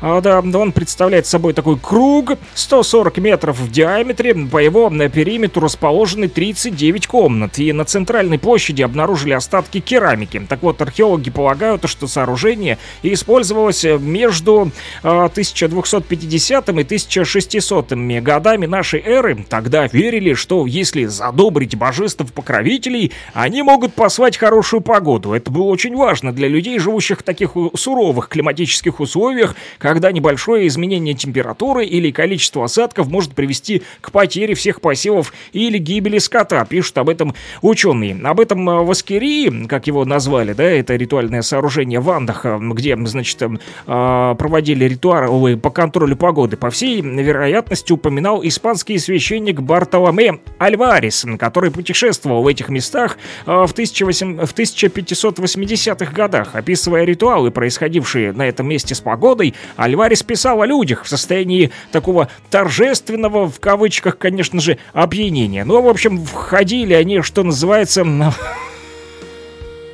Да, он представляет собой такой круг 140 метров в диаметре, по его периметру расположены 39 комнат, и на центральной площади обнаружили остатки керамики. Так вот, археологи полагают, что сооружение использовалось между 1250 и 1600 годами нашей эры. Тогда верили, что если задобрить божеств-покровителей, они могут послать хорошую погоду. Это было очень важно для людей, живущих в таких суровых климатических условиях, когда небольшое изменение температуры или количество осадков может привести к потере всех посевов или гибели скота, пишут об этом ученые. Об этом Васкири, как его назвали, да, это ритуальное сооружение в Андах, где, значит, проводили ритуалы по контролю погоды, по всей вероятности упоминал испанский священник Бартоломе Альварес, который путешествовал в этих местах в 1580-х годах. Описывая ритуалы, происходившие на этом месте с погодой, Альварес писал о людях в состоянии такого торжественного, в кавычках, конечно же, опьянения. Ну, в общем, входили они, что называется,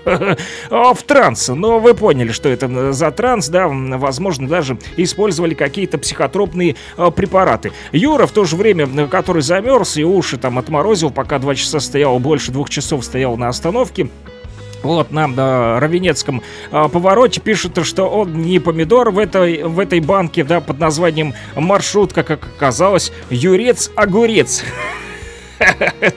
в транс. Но вы поняли, что это за транс, да, возможно, даже использовали какие-то психотропные препараты. Юра в то же время, который замерз и уши там отморозил, пока 2 часа стоял, больше 2 часов стоял на остановке, вот нам на Равенецком повороте пишут, что он не помидор в этой банке, да, под названием маршрутка, как оказалось, Юрец-огурец.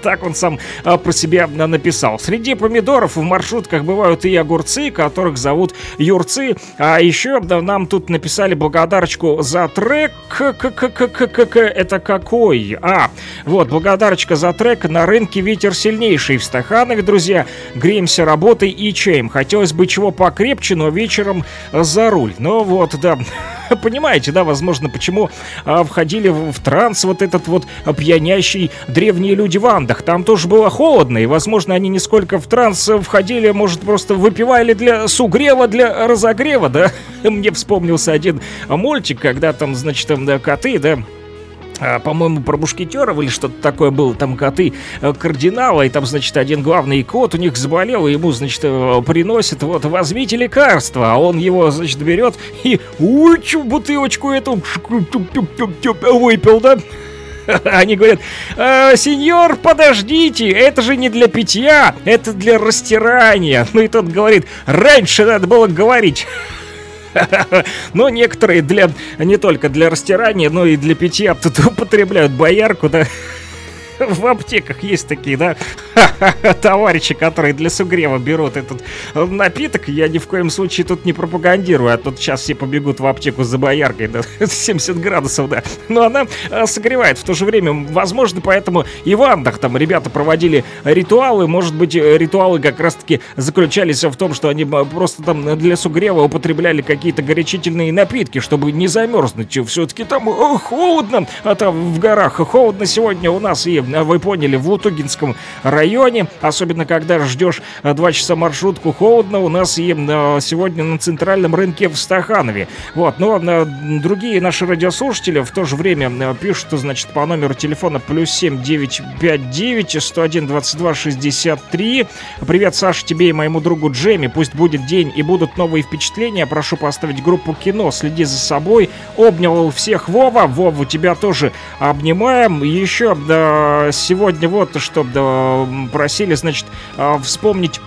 Так он сам про себя написал. Среди помидоров в маршрутках бывают и огурцы, которых зовут юрцы. А еще нам тут написали благодарочку за трек. Это какой? А, вот, благодарочка за трек «На рынке ветер сильнейший». В стаханах, друзья, греемся работой и чаем. Хотелось бы чего покрепче, но вечером за руль. Ну вот, да, понимаете, да, возможно, почему входили в транс вот этот вот пьянящий древний люди в Андах. Там тоже было холодно, и, возможно, они нисколько в транс входили, может, просто выпивали для сугрева, для разогрева, да? Мне вспомнился один мультик, когда там, значит, коты, да, по-моему, про мушкетеров или что-то такое было, там коты кардинала, и там, значит, один главный кот у них заболел, и ему, значит, приносит, вот, возьмите лекарство, а он его, значит, берет и учу бутылочку эту выпил, да? Они говорят: сеньор, подождите, это же не для питья, это для растирания. Ну и тот говорит: раньше надо было говорить. Но некоторые не только для растирания, но и для питья тут употребляют боярку, да. В аптеках есть такие, да, товарищи, которые для сугрева берут этот напиток. Я ни в коем случае тут не пропагандирую, а тут сейчас все побегут в аптеку за бояркой, да, 70 градусов, да. Но она согревает в то же время. Возможно, поэтому и в Андах там ребята проводили ритуалы. Может быть, ритуалы как раз-таки заключались в том, что они просто там для сугрева употребляли какие-то горячительные напитки, чтобы не замерзнуть. Все-таки там холодно, а там в горах холодно сегодня у нас и вы поняли, в Лутугинском районе, особенно когда ждешь 2 часа маршрутку, холодно у нас и сегодня на центральном рынке в Стаханове. Вот, но другие наши радиослушатели в то же время пишут, значит, по номеру телефона +7 959 101 22 63. Привет, Саша, тебе и моему другу Джемми. Пусть будет день и будут новые впечатления. Прошу поставить группу «Кино», «Следи за собой». Обнял всех, Вова. Вову, тебя тоже обнимаем. Еще, да, сегодня вот что просили, значит, вспомнить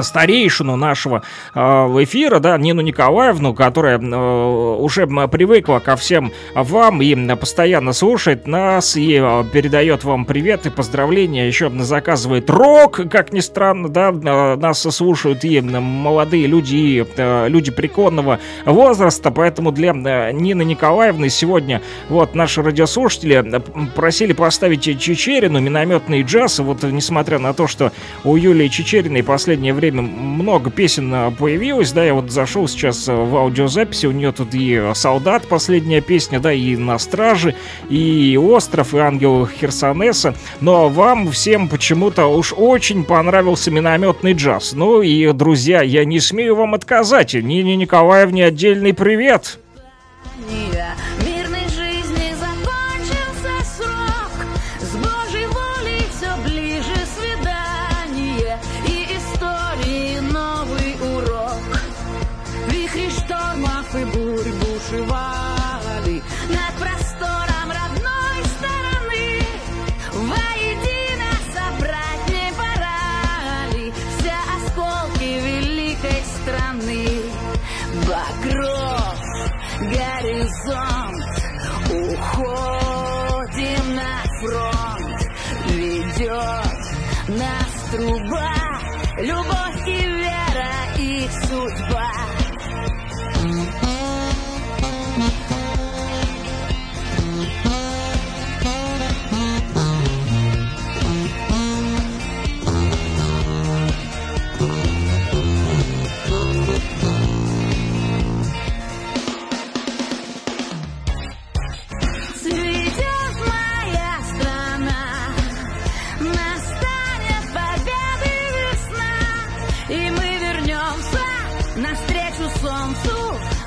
старейшину нашего эфира, да, Нину Николаевну, которая уже привыкла ко всем вам и постоянно слушает нас и передает вам привет и поздравления, еще заказывает рок, как ни странно, да, нас слушают и молодые люди, и люди преклонного возраста, поэтому для Нины Николаевны сегодня вот наши радиослушатели просили поставить Чичерину, «Минометный джаз». Вот несмотря на то, что у Юлии Чичериной последнее время много песен появилось, да, я вот зашел сейчас в аудиозаписи, у нее тут и «Солдат» последняя песня, да, и «На страже», и «Остров», и «Ангел Херсонеса», но вам всем почему-то уж очень понравился «Минометный джаз». Ну и, друзья, я не смею вам отказать, Нине Николаевне отдельный привет!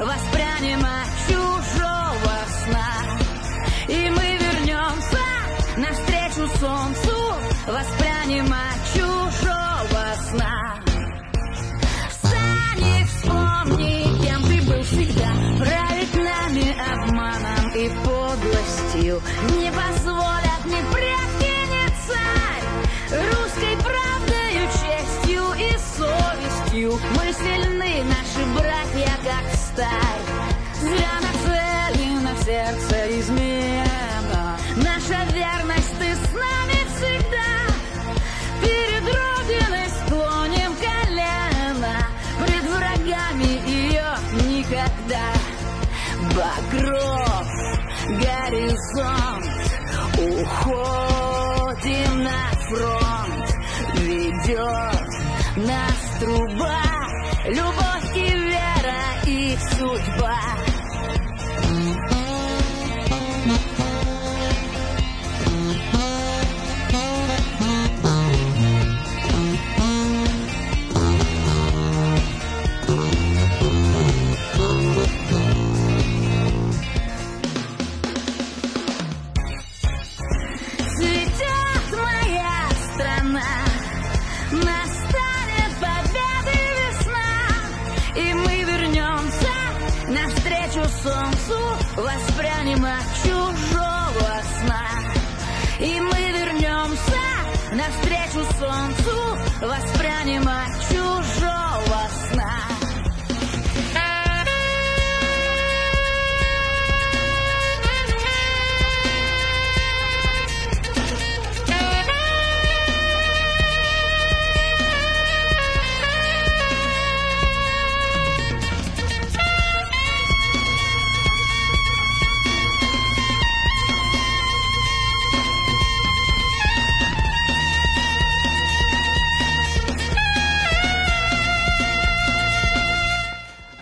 воспрянем от чужого сна, и мы вернемся навстречу солнцу, воспрянем от чужого сна. Встань и вспомни, кем ты был всегда, править нами обманом и подлостью не позволят ни предки, ни царь. Русской правдою, честью и совестью мы сильны, наши братья, как сталь. Зря нацелена в сердце измена, наша верность, ты с нами всегда. Перед Родиной склоним колено, пред врагами ее никогда. Багров горизонт, уходим на фронт, ведет нас труба, любовь и вера, и судьба. Солнцу воспрянем от чужого сна, и мы вернемся навстречу солнцу, воспрянем от чужого сна.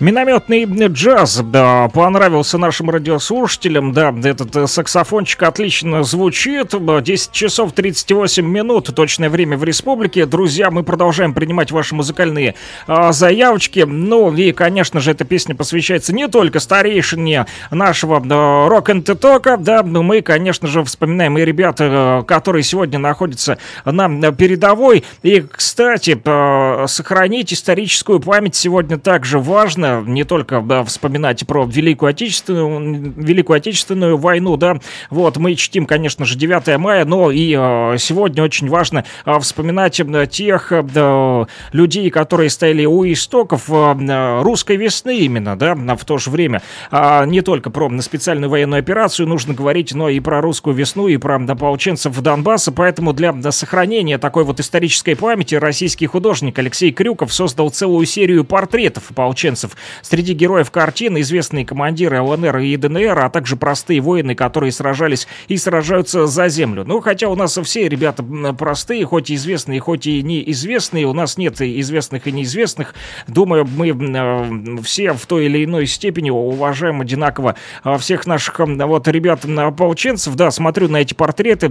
Минометный джаз, да, понравился нашим радиослушателям, да, этот саксофончик отлично звучит, 10 часов 38 минут, точное время в республике, друзья, мы продолжаем принимать ваши музыкальные заявочки, ну и, конечно же, эта песня посвящается не только старейшине нашего рок-н-тока, да, мы, конечно же, вспоминаем и ребят, которые сегодня находятся на передовой, и, кстати, сохранить историческую память сегодня также важно. Не только, да, вспоминать про Великую Отечественную войну, да, вот, мы чтим, конечно же, 9 мая, но и сегодня очень важно вспоминать тех людей, которые стояли у истоков русской весны именно, да, в то же время. Не только про специальную военную операцию нужно говорить, но и про русскую весну, и про ополченцев Донбасса, поэтому для сохранения такой вот исторической памяти российский художник Алексей Крюков создал целую серию портретов ополченцев. Среди героев картины известные командиры ЛНР и ДНР, а также простые воины, которые сражались и сражаются за землю. Ну, хотя у нас все ребята простые, хоть и известные, хоть и неизвестные, у нас нет известных и неизвестных. Думаю, мы все в той или иной степени уважаем одинаково всех наших вот ребят-ополченцев. Да, смотрю на эти портреты,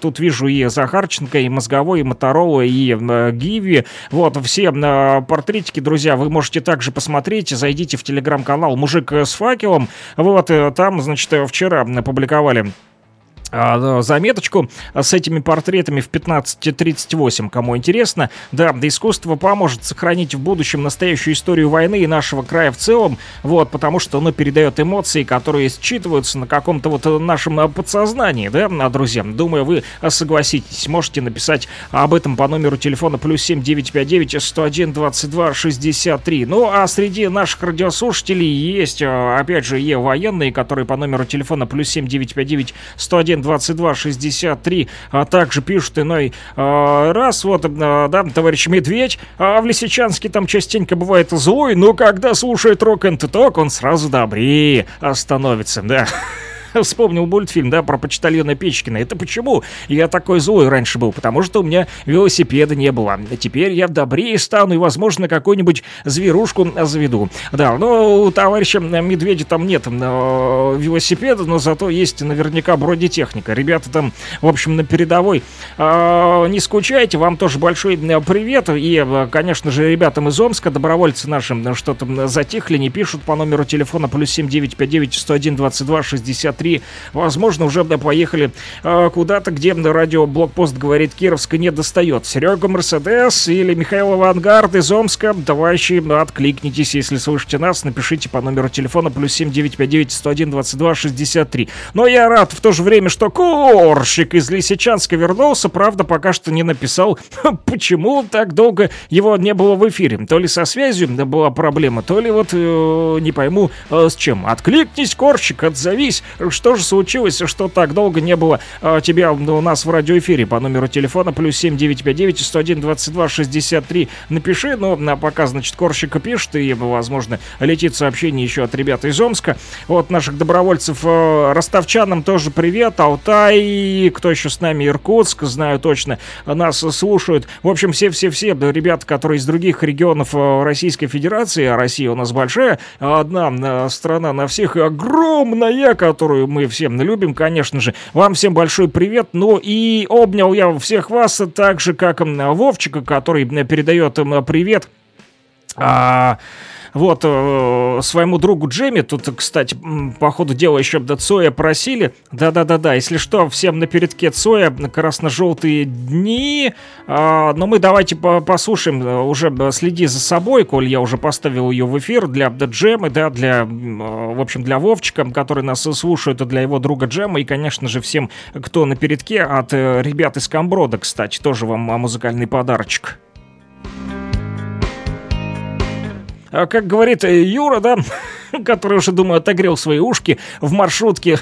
тут вижу и Захарченко, и Мозговой, и Моторолу, и Гиви. Вот, все портретики, друзья, вы можете также посмотрите, зайдите в телеграм-канал «Мужик с факелом». Вот, там, значит, вчера опубликовали заметочку с этими портретами в 15:38, кому интересно. Да, искусство поможет сохранить в будущем настоящую историю войны и нашего края в целом, вот, потому что оно передает эмоции, которые считываются на каком-то вот нашем подсознании, да, друзья. Думаю, вы согласитесь. Можете написать об этом по номеру телефона +7 959 101 22 63. Ну, а среди наших радиослушателей есть, опять же, и военные, которые по номеру телефона +7 959 101 22 63, а также пишут иной раз. Вот, да, товарищ Медведь в Лисичанске там частенько бывает злой, но когда слушает рок-н-ток, он сразу добрее становится, да. вспомнил мультфильм, да, про почтальона Печкина. Это почему я такой злой раньше был? Потому что у меня велосипеда не было. Теперь я добрее стану и, возможно, какую-нибудь зверушку заведу. Да, ну, у товарища Медведя там нет велосипеда, но зато есть наверняка бродитехника. Ребята там, в общем, на передовой. Не скучайте, вам тоже большой привет. И, конечно же, ребятам из Омска, добровольцы нашим что-то затихли, не пишут по номеру телефона +7 959 101 22 63. Возможно, уже поехали куда-то, где на радио «Блокпост» говорит Кировска не достает. Серега Мерседес или Михаил Авангард из Омска, товарищи, откликнитесь, если слышите нас, напишите по номеру телефона +7 959 101 22 63. Но я рад в то же время, что Корщик из Лисичанска вернулся, правда, пока что не написал, почему так долго его не было в эфире. То ли со связью была проблема, то ли вот не пойму с чем. Откликнись, Корщик, отзовись. Что же случилось, что так долго не было тебя у нас в радиоэфире? По номеру телефона +7 959 101 22 63 напиши. Ну, пока, значит, Корщика пишет, и, возможно, летит сообщение еще от ребят из Омска. Вот наших добровольцев, ростовчанам тоже привет, Алтай, кто еще с нами, Иркутск, знаю точно, нас слушают. В общем, все-все-все ребята, которые из других регионов Российской Федерации, а Россия у нас большая, одна страна на всех, огромная, которую мы всем любим, конечно же. Вам всем большой привет. Ну и обнял я всех вас так же, как Вовчика, который передает им привет. Вот, своему другу Джимми. Тут, кстати, по ходу дела еще Цоя просили. Да-да-да-да, если что, всем на передке Цоя «Красно-желтые дни». Но мы давайте послушаем. Уже «Следи за собой», коль я уже поставил ее в эфир для Джемы, да, для, в общем, для Вовчика, который нас слушает, и для его друга Джема. И, конечно же, всем, кто на передке, от ребят из Камброда, кстати, тоже вам музыкальный подарочек. Как говорит Юра, да, который уже, думаю, отогрел свои ушки в маршрутке.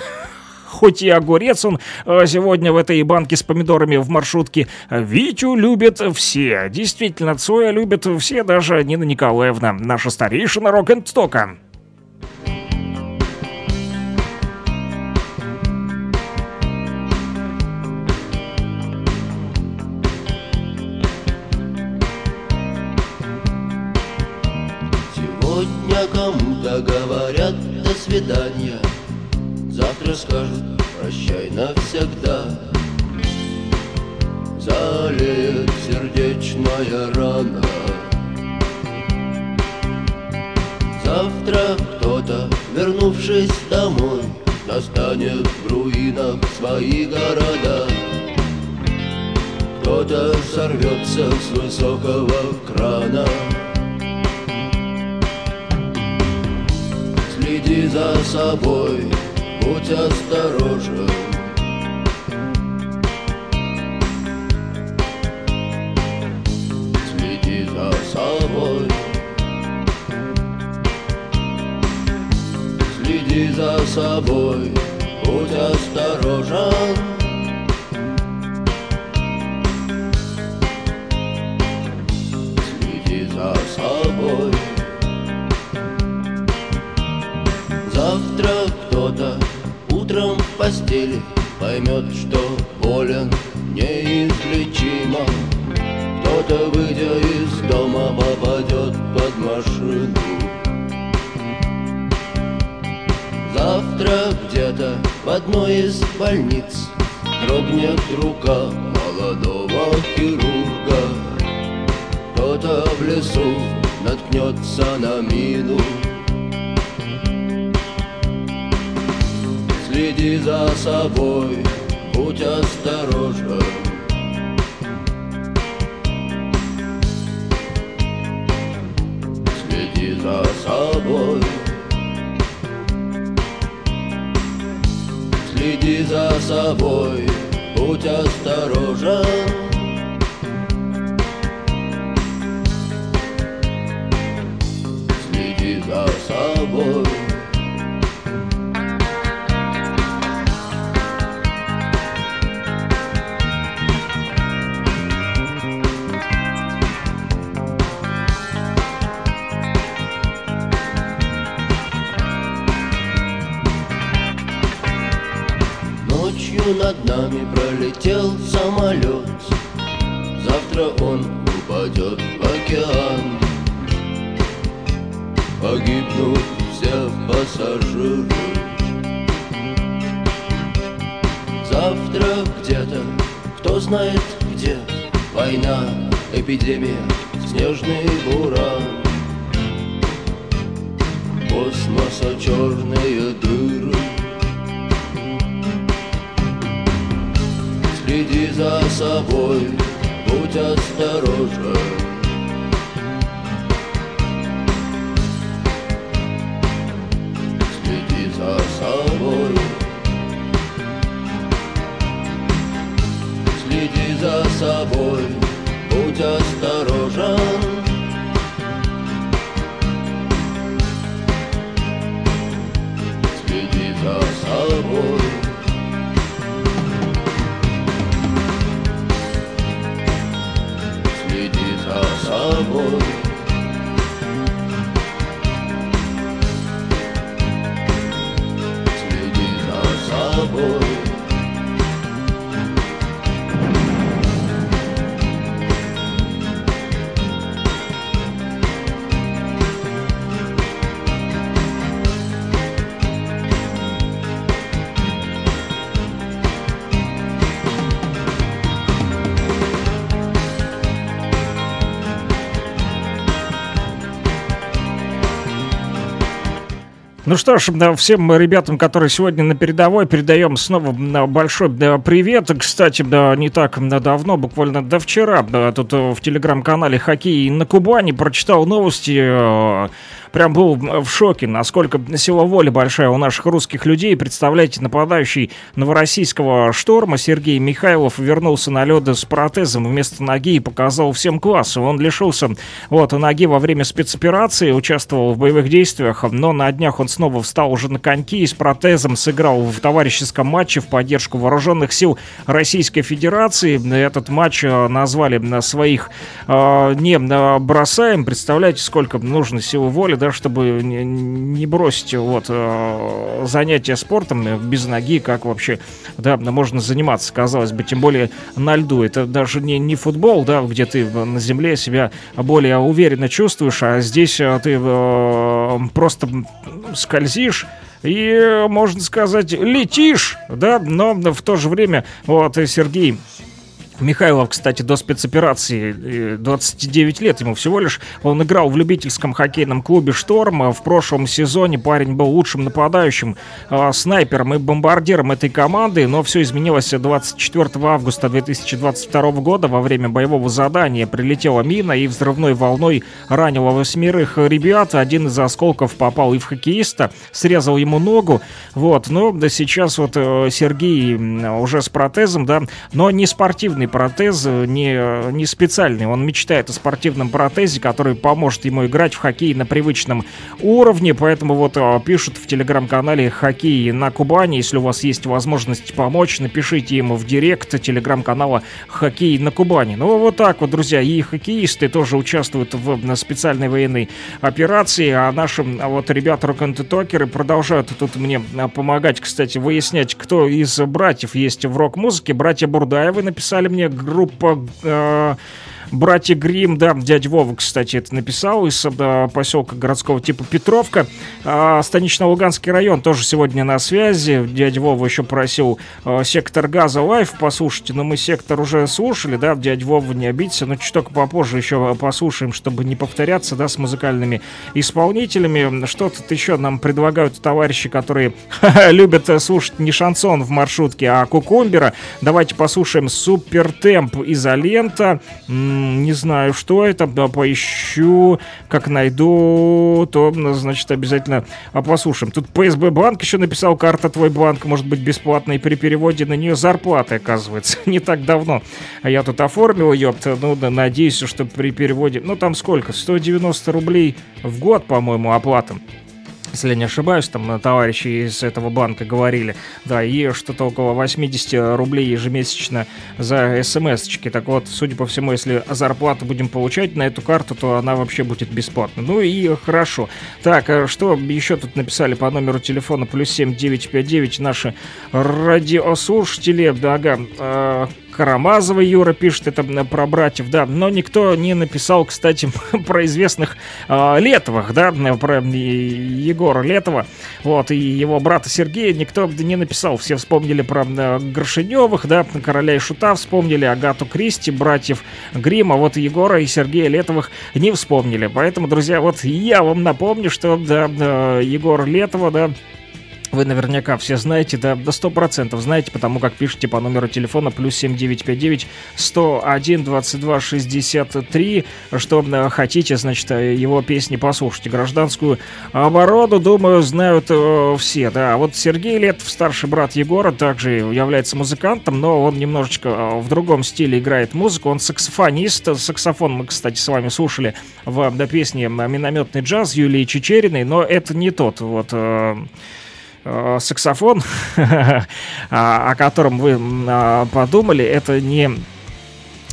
Хоть и огурец он сегодня в этой банке с помидорами в маршрутке. Витю любят все. Действительно, Цоя любят все, даже Нина Николаевна, наша старейшина рок-н-стока. Кому-то говорят «до свидания», завтра скажут «прощай навсегда». Залит сердечная рана. Завтра кто-то, вернувшись домой, настанет в руинах свои города. Кто-то сорвется с высокого крана. Следи за собой, будь осторожен. Следи за собой. Следи за собой, будь осторожен. Следи за собой. Завтра кто-то утром в постели поймет, что болен неизлечимо. Кто-то, выйдя из дома, попадет под машину. Завтра где-то в одной из больниц дрогнет рука молодого хирурга. Кто-то в лесу наткнется на мину. Следи за собой, будь осторожен. Следи за собой. Следи за собой, будь осторожен. Следи за собой. ночью над нами пролетел самолет. Завтра он упадет в океан, погибнут все пассажиры. Завтра где-то, кто знает где, война, эпидемия, снежный буран. Космоса черные дыры. Следи за собой, будь осторожен. Следи за собой. Следи за собой, будь осторожен. Следи за собой. Следи за собой. Следи за собой. Ну что ж, всем ребятам, которые сегодня на передовой, передаем снова большой привет. Кстати, не так давно, буквально до вчера, тут в телеграм-канале «Хоккей на Кубани» прочитал новости. Прям был в шоке, насколько сила воли большая у наших русских людей. Представляете, нападающий новороссийского «Шторма» Сергей Михайлов вернулся на лёд с протезом вместо ноги и показал всем класс. Он лишился ноги во время спецоперации, участвовал в боевых действиях, но на днях он снова встал уже на коньки и с протезом сыграл в товарищеском матче в поддержку вооруженных сил Российской Федерации. Этот матч назвали на своих не бросаем. Представляете, сколько нужно силы воли, да, чтобы не бросить занятия спортом без ноги, как вообще можно заниматься, казалось бы, тем более на льду. Это даже не футбол, да, где ты на земле себя более уверенно чувствуешь, а здесь ты просто скользишь и, можно сказать, летишь, да, но в то же время Сергей Михайлов, кстати, до спецоперации 29 лет ему всего лишь. Он играл в любительском хоккейном клубе «Шторм». В прошлом сезоне парень был лучшим нападающим, снайпером и бомбардиром этой команды. Но все изменилось 24 августа 2022 года. Во время боевого задания прилетела мина и взрывной волной ранила 8 ребят. Один из осколков попал и в хоккеиста, срезал ему ногу. Сейчас Сергей уже с протезом, да, но не спортивный протез, не специальный. Он мечтает о спортивном протезе, который поможет ему играть в хоккей на привычном уровне. Поэтому пишут в телеграм-канале «Хоккей на Кубани». Если у вас есть возможность помочь, напишите ему в директ телеграм-канала «Хоккей на Кубани». Ну вот так вот, друзья. И хоккеисты тоже участвуют в специальной военной операции. А наши ребята рок-н-токеры продолжают тут мне помогать, кстати, выяснять, кто из братьев есть в рок-музыке. Братья Бурдаевы написали мне, группа «Братья Гримм», да, дядя Вова, кстати, это написал, из поселка городского типа Петровка, Станично-Луганский район, тоже сегодня на связи. Дядя Вова еще просил «Сектор газа лайв» послушайте, но мы «Сектор» уже слушали, да, дядя Вова, не обидится, но чуток попозже еще послушаем, чтобы не повторяться, да, с музыкальными исполнителями. Что тут еще нам предлагают товарищи, которые любят слушать не шансон в маршрутке, а кукумбера. Давайте послушаем «Супертемп», «Изолента». Не знаю, что это, поищу, как найду, то, значит, обязательно послушаем. Тут ПСБ банк еще написал, карта «Твой банк» может быть бесплатной при переводе на нее зарплаты, оказывается. Не так давно я тут оформил ее, надеюсь, что при переводе, там сколько, 190 рублей в год, по-моему, оплата. если я не ошибаюсь, там товарищи из этого банка говорили, да, и что-то около 80 рублей ежемесячно за смс-очки. Так вот, судя по всему, если зарплату будем получать на эту карту, то она вообще будет бесплатна. Ну и хорошо. Так, что еще тут написали по номеру телефона +7 959 наши радиослушатели. Ага, Карамазова Юра пишет, это про братьев, да, но никто не написал, кстати, про известных Летовых, да, про Егора Летова, вот, и его брата Сергея никто не написал, все вспомнили про Горшеневых, да, Короля и Шута вспомнили, Агату Кристи, братьев Гримма, вот Егора и Сергея Летовых не вспомнили, поэтому, друзья, вот я вам напомню, что, да, Егор Летова, да, вы наверняка все знаете, да, до 100% знаете, потому как пишите по номеру телефона +7 959 101 22 63. Что хотите, значит, его песни послушайте. Гражданскую оборону, думаю, знают все, да. А вот Сергей Летов, старший брат Егора, также является музыкантом, но он немножечко в другом стиле играет музыку. Он саксофонист. Саксофон мы, кстати, с вами слушали в песне «Минометный джаз» Юлии Чичериной, но это не тот вот саксофон, о котором вы подумали, это не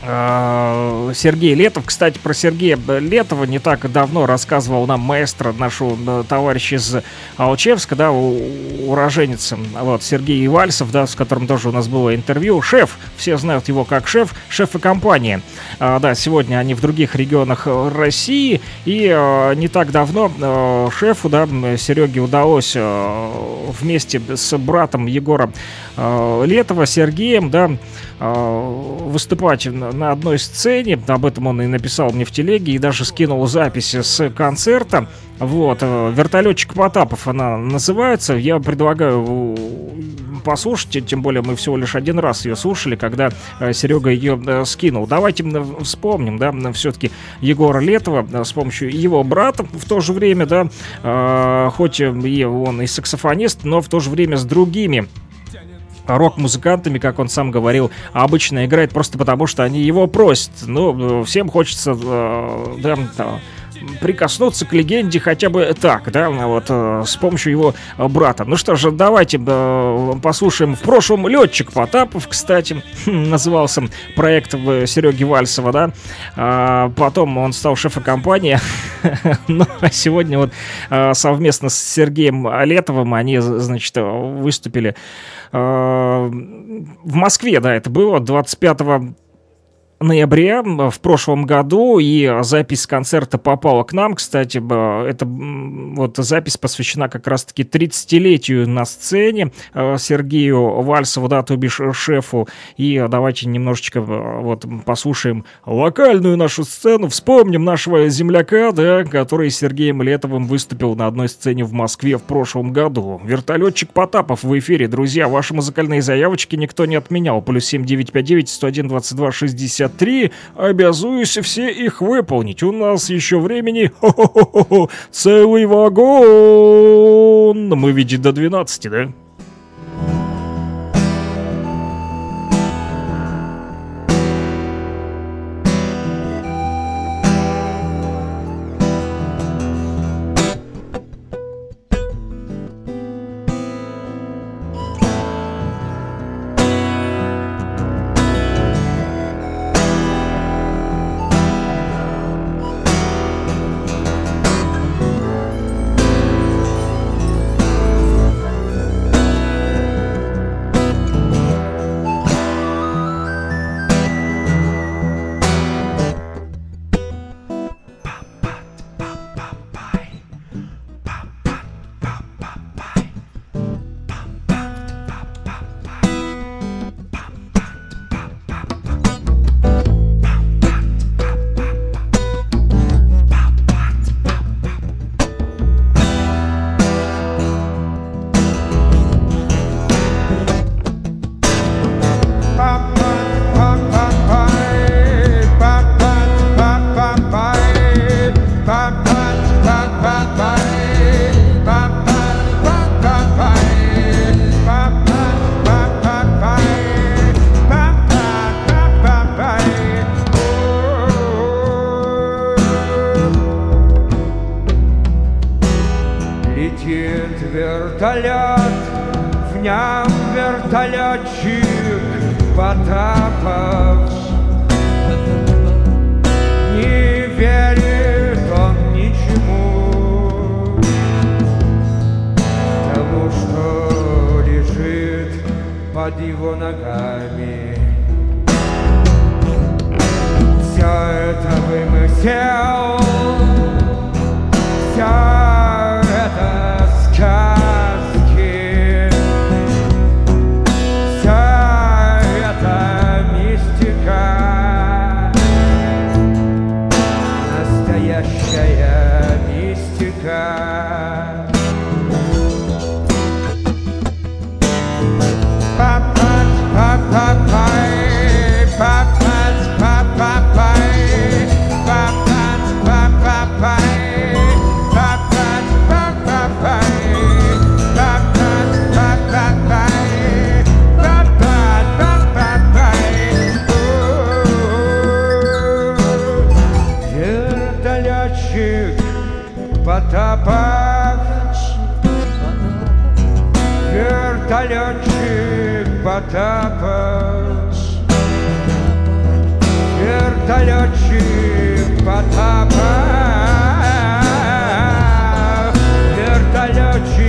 Сергей Летов. Кстати, про Сергея Летова не так давно рассказывал нам маэстро, нашего товарища из Алчевска, да, уроженец, вот, Сергей Ивальцев, да, с которым тоже у нас было интервью. Шеф, все знают его как шеф, шеф и компания. Да, сегодня они в других регионах России, и не так давно шефу, да, Сереге удалось вместе с братом Егора Летова, Сергеем, да, выступать на одной сцене, об этом он и написал мне в телеге, и даже скинул записи с концерта. Вот, «Вертолетчик Потапов» она называется. Я предлагаю послушать, тем более мы всего лишь один раз ее слушали, когда Серега ее скинул. Давайте вспомним, да, все-таки Егора Летова с помощью его брата в то же время, да, хоть и он и саксофонист, но в то же время с другими рок-музыкантами, как он сам говорил, обычно играет просто потому, что они его просят. Ну, всем хочется, да, прикоснуться к легенде хотя бы так, да, вот, с помощью его брата. Ну что же, давайте послушаем. В прошлом «Летчик Потапов», кстати, назывался проект Сереги Вальцева, да. Потом он стал шефом компании. Ну, а сегодня вот совместно с Сергеем Летовым они, значит, выступили в Москве, да, это было 25 ноября в прошлом году, и запись концерта попала к нам. Кстати, эта вот запись посвящена как раз-таки 30-летию на сцене Сергею Вальцеву, да, то бишь шефу. И давайте немножечко вот послушаем локальную нашу сцену, вспомним нашего земляка, да, который с Сергеем Летовым выступил на одной сцене в Москве в прошлом году. «Вертолетчик Потапов» в эфире, друзья. Ваши музыкальные заявочки никто не отменял. +7 959 101 22 63. Обязуюсь все их выполнить. У нас еще времени целый вагон. Мы ведь до 12, да? летчик Потапов. Не верит он ничему, тому, что лежит под его ногами. Все это вымысел, все это сказки, все это мистика, настоящая мистика. Вертолетчик Потапов, вертолетчик Потапов, вертолетчик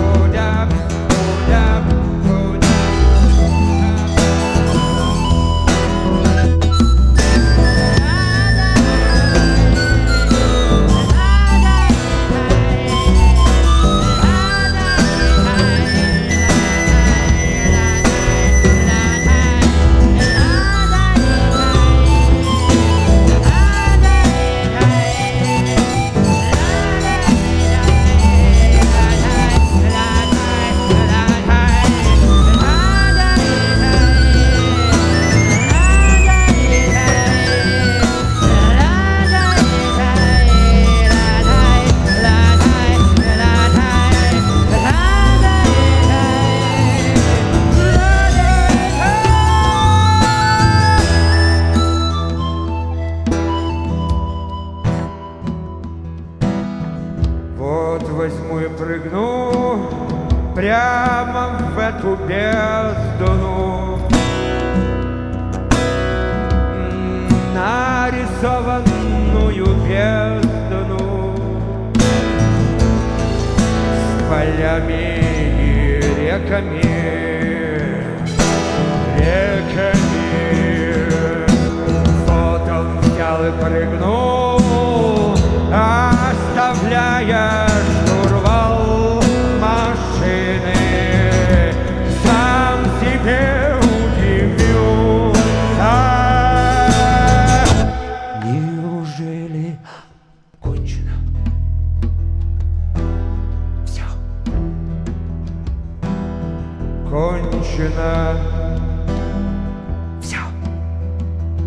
Потапов, вертолетчик Потапов. Возьму и прыгну прямо в эту бездну, нарисованную бездну, с полями и реками, реками. Вот он взял и прыгнул, оставляя кончено все, кончено все,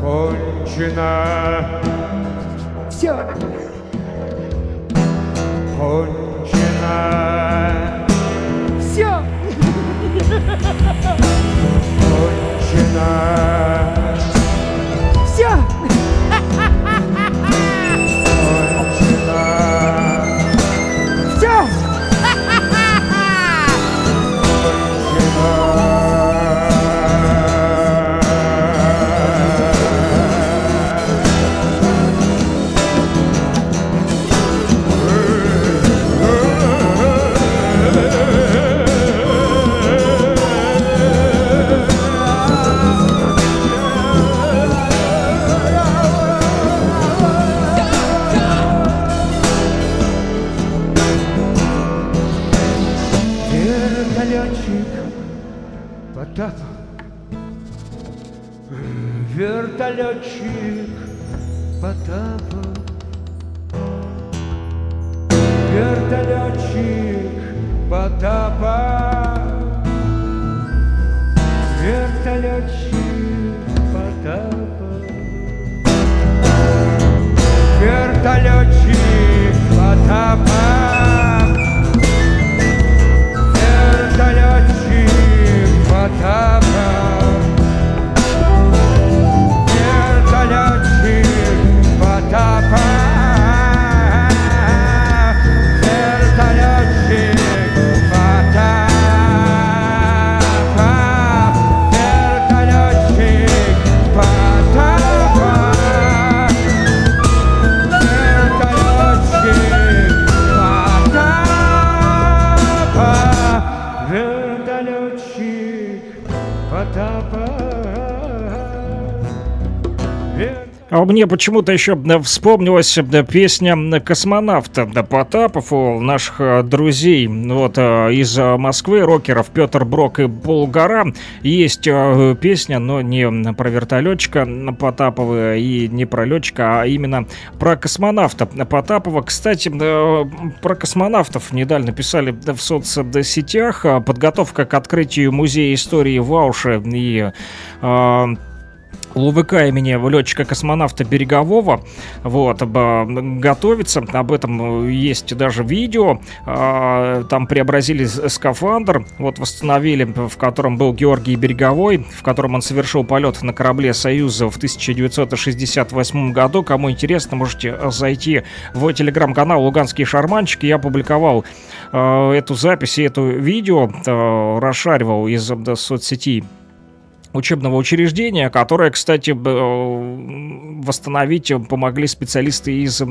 кончено все, кончено все, кончено все. Вертолетчик Потапов, вертолетчик Потапов, вертолетчик Потапов, вертолетчик Потапов, вертолетчик Потапов. Вертолетчик Потапов, вертолетчик Потапов. Мне почему-то еще вспомнилась песня «Космонавта» Потапов у наших друзей вот из Москвы, рокеров Петр Брок и Булгара. Есть песня, но не про вертолетчика Потапова и не про летчика, а именно про космонавта Потапова. Кстати, про космонавтов недавно писали в соцсетях. Подготовка к открытию Музея истории Вауши и ЛУВК имени летчика-космонавта Берегового вот, готовится. Об этом есть даже видео. Там преобразили скафандр, вот восстановили, в котором был Георгий Береговой, в котором он совершил полет на корабле «Союза» в 1968 году. Кому интересно, можете зайти в телеграм-канал «Луганский шарманчик». Я опубликовал эту запись и это видео, расшаривал из соцсетей учебного учреждения, которое, кстати, восстановить помогли специалисты из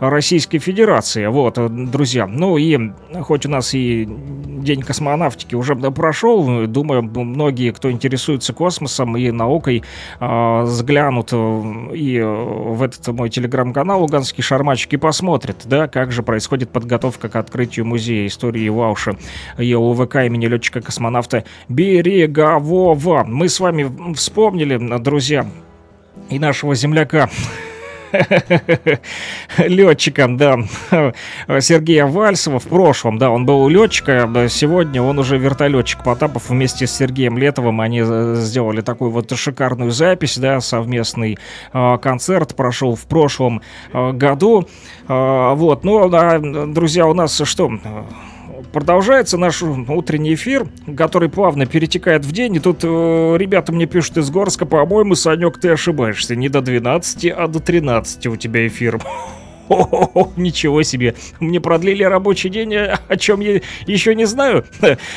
Российской Федерации. Вот, друзья. Ну и хоть у нас и День космонавтики уже прошел, думаю, многие, кто интересуется космосом и наукой, взглянут и в этот мой телеграм-канал «Луганский шармачик» и посмотрят, да, как же происходит подготовка к открытию Музея истории Вауши и ЛУВК имени летчика-космонавта Берегового. Мы с вами вспомнили, друзья, и нашего земляка летчиком, да, Сергея Вальсова в прошлом, да, он был летчиком, сегодня он уже вертолетчик. Потапов вместе с Сергеем Летовым они сделали такую вот шикарную запись, да, совместный концерт прошел в прошлом году, вот, ну, друзья, у нас что? Продолжается наш утренний эфир, который плавно перетекает в день. И тут ребята мне пишут из Горска: по-моему, Санек, ты ошибаешься. Не до 12, а до 13 у тебя эфир. О-о-о, ничего себе. Мне продлили рабочий день, о чем я еще не знаю.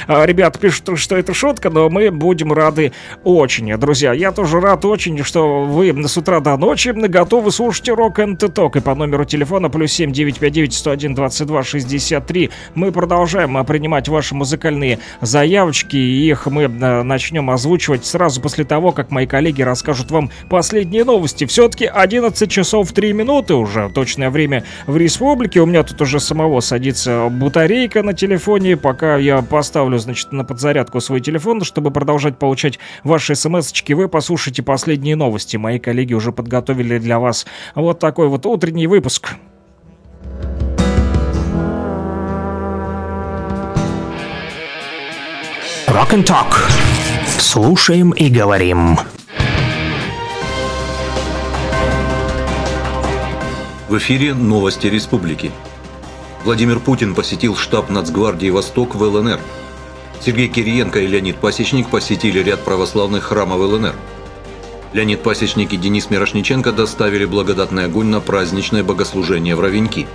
Ребята пишут, что это шутка, но мы будем рады очень. Друзья, я тоже рад очень, что вы с утра до ночи готовы слушать рок and ток. И по номеру телефона +7 959 101 22 63 мы продолжаем принимать ваши музыкальные заявочки. Их мы начнем озвучивать сразу после того, как мои коллеги расскажут вам последние новости. Все-таки 11 часов 3 минуты уже, точное время. Время в республике. У меня тут уже самого садится батарейка на телефоне. Пока я поставлю, значит, на подзарядку свой телефон, чтобы продолжать получать ваши смс-очки, вы послушайте последние новости. Мои коллеги уже подготовили для вас вот такой вот утренний выпуск. Rock and Talk. Слушаем и говорим. В эфире новости республики. Владимир Путин посетил штаб Нацгвардии «Восток» в ЛНР. Сергей Кириенко и Леонид Пасечник посетили ряд православных храмов ЛНР. Леонид Пасечник и Денис Мирошниченко доставили благодатный огонь на праздничное богослужение в Ровеньки.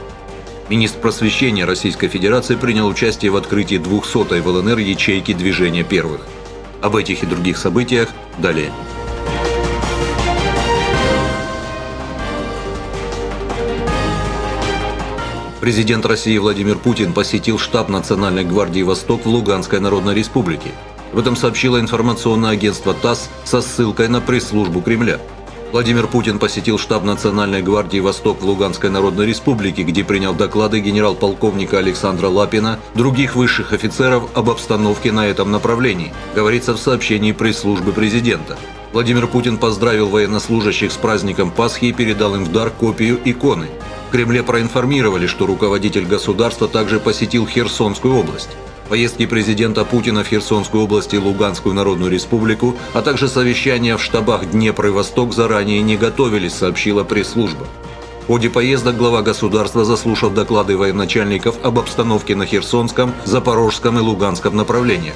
Министр просвещения Российской Федерации принял участие в открытии 200-й в ЛНР ячейки движения первых. Об этих и других событиях далее. Президент России Владимир Путин посетил штаб Национальной гвардии «Восток» в Луганской Народной Республике. Об этом сообщило информационное агентство ТАСС со ссылкой на пресс-службу Кремля. Владимир Путин посетил штаб Национальной гвардии «Восток» в Луганской Народной Республике, где принял доклады генерал-полковника Александра Лапина, других высших офицеров об обстановке на этом направлении, говорится в сообщении пресс-службы президента. Владимир Путин поздравил военнослужащих с праздником Пасхи и передал им в дар копию иконы. В Кремле проинформировали, что руководитель государства также посетил Херсонскую область. Поездки президента Путина в Херсонскую область и Луганскую Народную Республику, а также совещания в штабах Днепр и Восток заранее не готовились, сообщила пресс-служба. В ходе поездок глава государства заслушал доклады военачальников об обстановке на Херсонском, Запорожском и Луганском направлениях.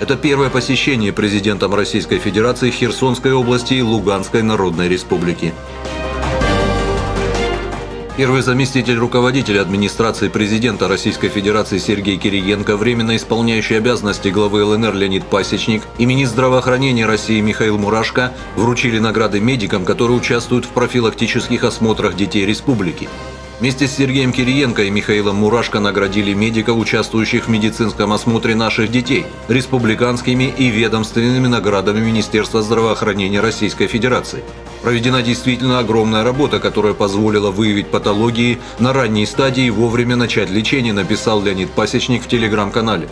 Это первое посещение президентом Российской Федерации Херсонской области и Луганской Народной Республики. Первый заместитель руководителя администрации президента Российской Федерации Сергей Кириенко, временно исполняющий обязанности главы ЛНР Леонид Пасечник и министр здравоохранения России Михаил Мурашко вручили награды медикам, которые участвуют в профилактических осмотрах детей республики. Вместе с Сергеем Кириенко и Михаилом Мурашко наградили медиков, участвующих в медицинском осмотре наших детей, республиканскими и ведомственными наградами Министерства здравоохранения Российской Федерации. Проведена действительно огромная работа, которая позволила выявить патологии на ранней стадии и вовремя начать лечение, написал Леонид Пасечник в телеграм-канале.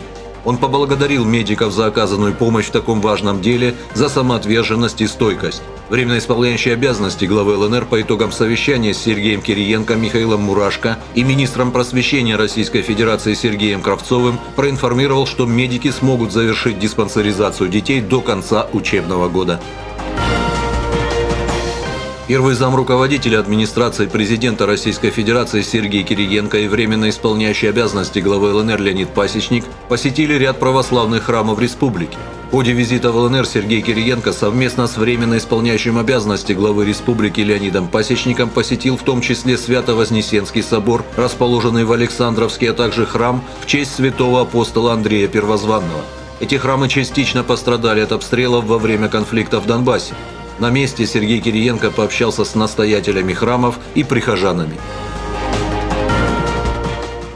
Он поблагодарил медиков за оказанную помощь в таком важном деле, за самоотверженность и стойкость. Временно исполняющий обязанности главы ЛНР по итогам совещания с Сергеем Кириенко, Михаилом Мурашко и министром просвещения Российской Федерации Сергеем Кравцовым проинформировал, что медики смогут завершить диспансеризацию детей до конца учебного года. Первый замруководителя администрации президента Российской Федерации Сергей Кириенко и временно исполняющий обязанности главы ЛНР Леонид Пасечник посетили ряд православных храмов республики. В ходе визита в ЛНР Сергей Кириенко совместно с временно исполняющим обязанности главы республики Леонидом Пасечником посетил в том числе Свято-Вознесенский собор, расположенный в Александровске, а также храм в честь святого апостола Андрея Первозванного. Эти храмы частично пострадали от обстрелов во время конфликта в Донбассе. На месте Сергей Кириенко пообщался с настоятелями храмов и прихожанами.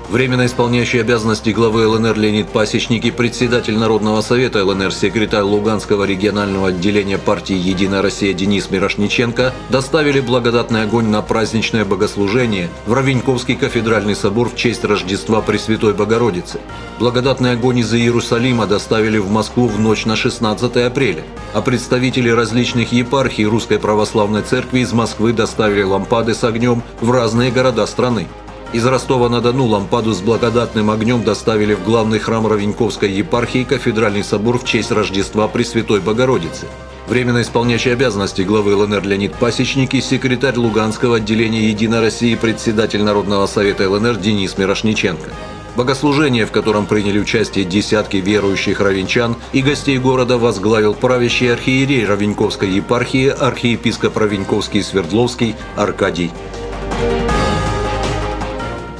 Временно исполняющий обязанности главы ЛНР Леонид Пасечник и председатель Народного совета ЛНР, секретарь Луганского регионального отделения партии «Единая Россия» Денис Мирошниченко доставили благодатный огонь на праздничное богослужение в Равеньковский кафедральный собор в честь Рождества Пресвятой Богородицы. Благодатный огонь из Иерусалима доставили в Москву в ночь на 16 апреля, а представители различных епархий Русской Православной Церкви из Москвы доставили лампады с огнем в разные города страны. Из Ростова-на-Дону лампаду с благодатным огнем доставили в главный храм Равеньковской епархии кафедральный собор в честь Рождества Пресвятой Богородицы. Временно исполняющий обязанности главы ЛНР Леонид Пасечник и секретарь Луганского отделения «Единой России» председатель Народного совета ЛНР Денис Мирошниченко. Богослужение, в котором приняли участие десятки верующих равенчан и гостей города, возглавил правящий архиерей Равеньковской епархии архиепископ Равеньковский Свердловский Аркадий.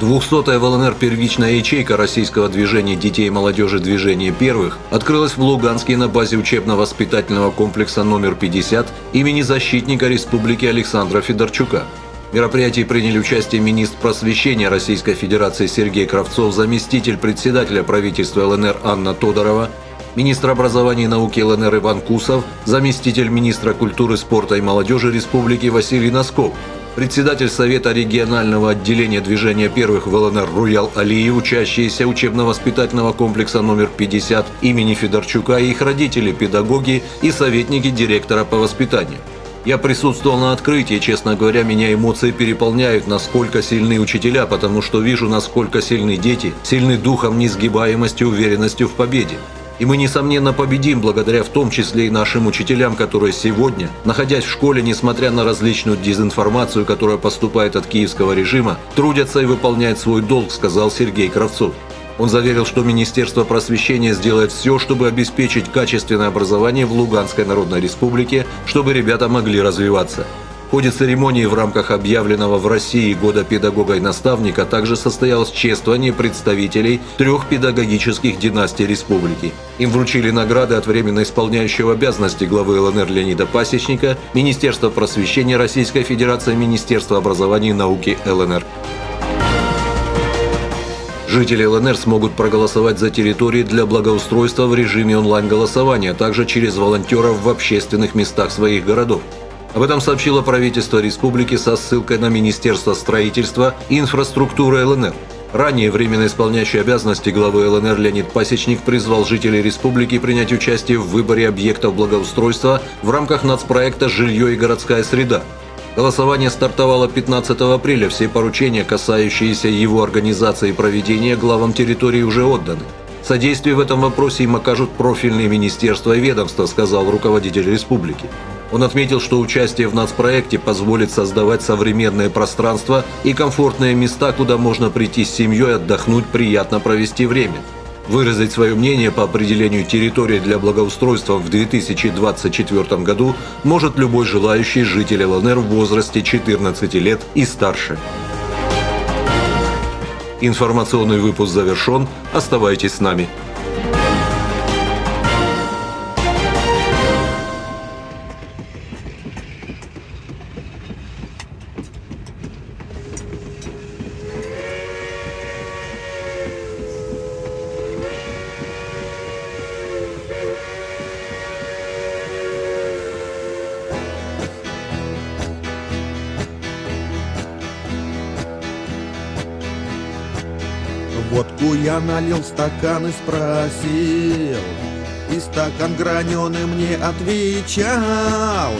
200-я в ЛНР первичная ячейка российского движения детей и молодежи «Движение первых» открылась в Луганске на базе учебно-воспитательного комплекса номер 50 имени защитника республики Александра Федорчука. В мероприятии приняли участие министр просвещения Российской Федерации Сергей Кравцов, заместитель председателя правительства ЛНР Анна Тодорова, министр образования и науки ЛНР Иван Кусов, заместитель министра культуры, спорта и молодежи республики Василий Носков, председатель Совета регионального отделения движения первых в ЛНР Руял Алиев, учащиеся учебно-воспитательного комплекса номер 50 имени Федорчука и их родители, педагоги и советники директора по воспитанию. Я присутствовал на открытии, честно говоря, меня эмоции переполняют, насколько сильны учителя, потому что вижу, насколько сильны дети, сильны духом, несгибаемостью, уверенностью в победе. И мы, несомненно, победим благодаря в том числе и нашим учителям, которые сегодня, находясь в школе, несмотря на различную дезинформацию, которая поступает от киевского режима, трудятся и выполняют свой долг, сказал Сергей Кравцов. Он заверил, что Министерство просвещения сделает все, чтобы обеспечить качественное образование в Луганской Народной Республике, чтобы ребята могли развиваться. В ходе церемонии в рамках объявленного в России года педагога и наставника также состоялось чествование представителей трех педагогических династий республики. Им вручили награды от временно исполняющего обязанности главы ЛНР Леонида Пасечника, Министерства просвещения Российской Федерации, Министерства образования и науки ЛНР. Жители ЛНР смогут проголосовать за территории для благоустройства в режиме онлайн-голосования, а также через волонтеров в общественных местах своих городов. Об этом сообщило правительство республики со ссылкой на Министерство строительства и инфраструктуры ЛНР. Ранее временно исполняющий обязанности главы ЛНР Леонид Пасечник призвал жителей республики принять участие в выборе объектов благоустройства в рамках нацпроекта «Жилье и городская среда». Голосование стартовало 15 апреля. Все поручения, касающиеся его организации и проведения, главам территории уже отданы. Содействие в этом вопросе им окажут профильные министерства и ведомства, сказал руководитель республики. Он отметил, что участие в нацпроекте позволит создавать современные пространства и комфортные места, куда можно прийти с семьей, отдохнуть, приятно провести время. Выразить свое мнение по определению территории для благоустройства в 2024 году может любой желающий житель ЛНР в возрасте 14 лет и старше. Информационный выпуск завершен. Оставайтесь с нами. Водку я налил в стакан и спросил, и стакан граненый мне отвечал: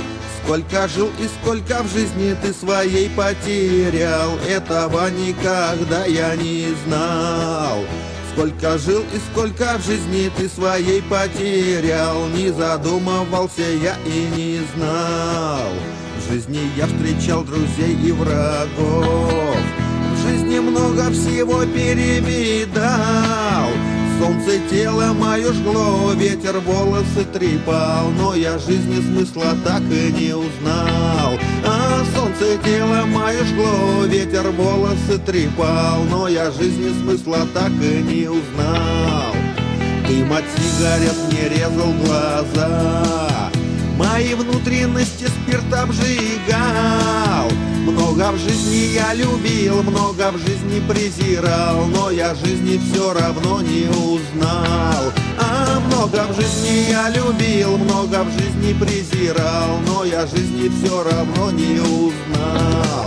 сколько жил и сколько в жизни ты своей потерял, этого никогда я не знал. Сколько жил и сколько в жизни ты своей потерял, не задумывался я и не знал. В жизни я встречал друзей и врагов, в жизни много всего перевидал. Солнце тело мое жгло, ветер волосы трепал, но я жизни смысла так и не узнал. А солнце тело мое жгло, ветер волосы трепал, но я жизни смысла так и не узнал. Дым от сигарет мне резал глаза, мои внутренности спирт обжигал. Много в жизни я любил, много в жизни презирал, но я жизни все равно не узнал. А много в жизни я любил, много в жизни презирал, но я жизни все равно не узнал.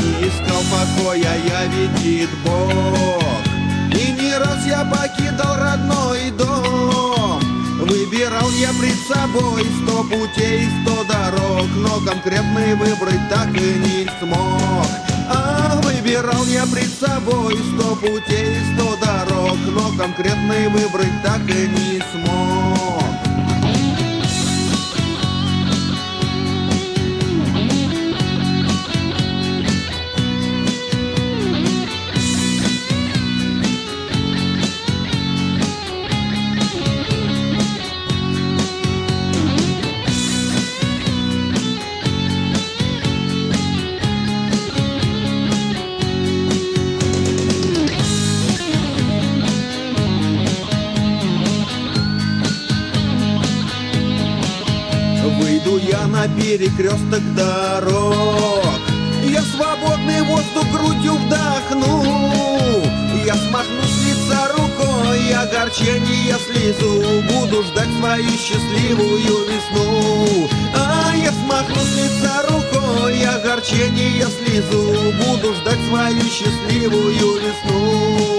Не искал покоя я, видит Бог, и не раз я покидал родной дом. Выбирал я пред собой 100 путей, 100 дорог, но конкретный выбрать так и не смог. А выбирал я пред собой 100 путей, 100 дорог, но конкретный выбрать так и не смог. На перекресток дорог я свободный воздух грудью вдохну, я смахну с лица рукой огорчение слезу, буду ждать свою счастливую весну. А я смахну с лица рукой огорчение слезу, буду ждать свою счастливую весну.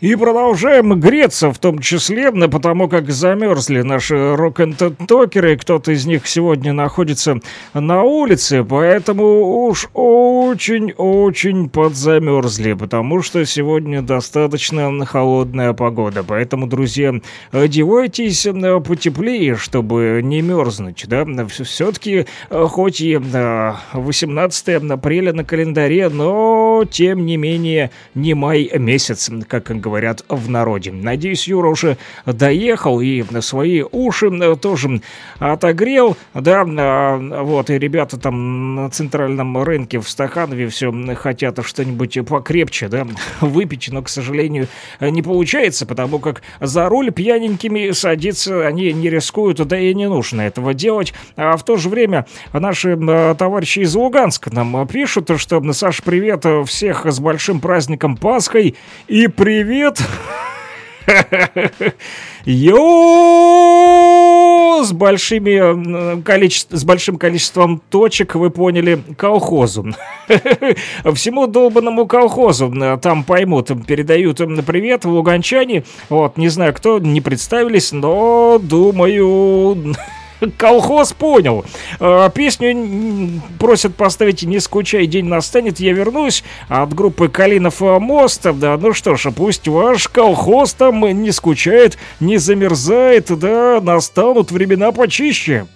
И продолжаем греться, в том числе, потому как замерзли наши рок-н-токеры. Кто-то из них сегодня находится на улице, поэтому уж очень-очень подзамерзли, потому что сегодня достаточно холодная погода. Поэтому, друзья, одевайтесь потеплее, чтобы не мерзнуть. Да? Все-таки, хоть и 18 апреля на календаре, но, тем не менее, не май месяц, как говорят в народе. Надеюсь, Юра уже доехал и свои уши тоже отогрел, да, вот, и ребята там на центральном рынке в Стаханове все хотят что-нибудь покрепче, да, выпить, но, к сожалению, не получается, потому как за руль пьяненькими садиться они не рискуют, да и не нужно этого делать. А в то же время наши товарищи из Луганска нам пишут, что: Саш, привет, всех с большим праздником Пасхой и привет! Йо! С большим количеством точек, вы поняли, колхозу. Всему долбанному колхозу там поймут, передают им привет луганчане. Вот, не знаю, кто, не представились, но думаю... Колхоз понял. Песню просят поставить «Не скучай, день настанет, я вернусь» от группы «Калинов мост». Да, ну что ж, пусть ваш колхоз там не скучает, не замерзает, да, настанут времена почище.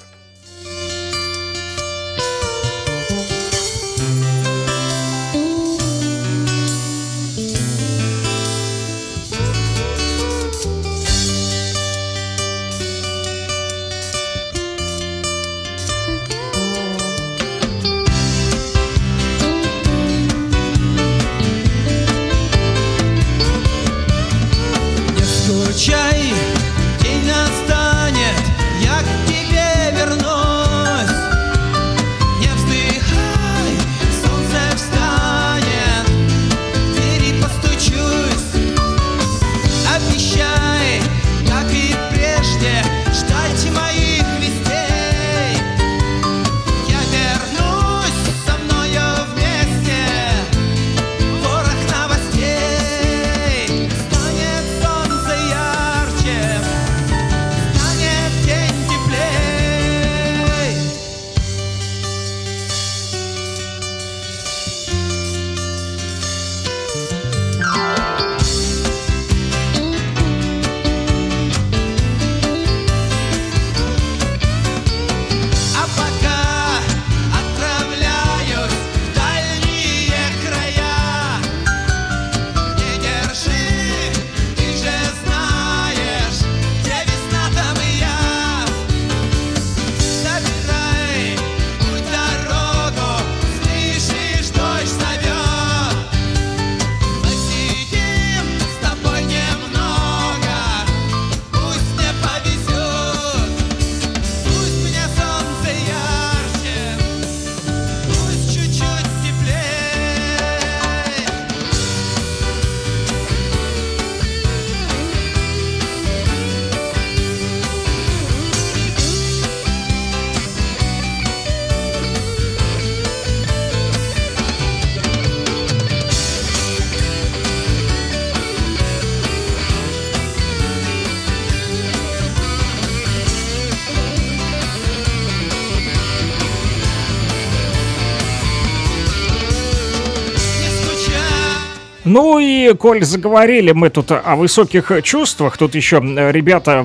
Ну и, коль заговорили мы тут о высоких чувствах, тут еще ребята,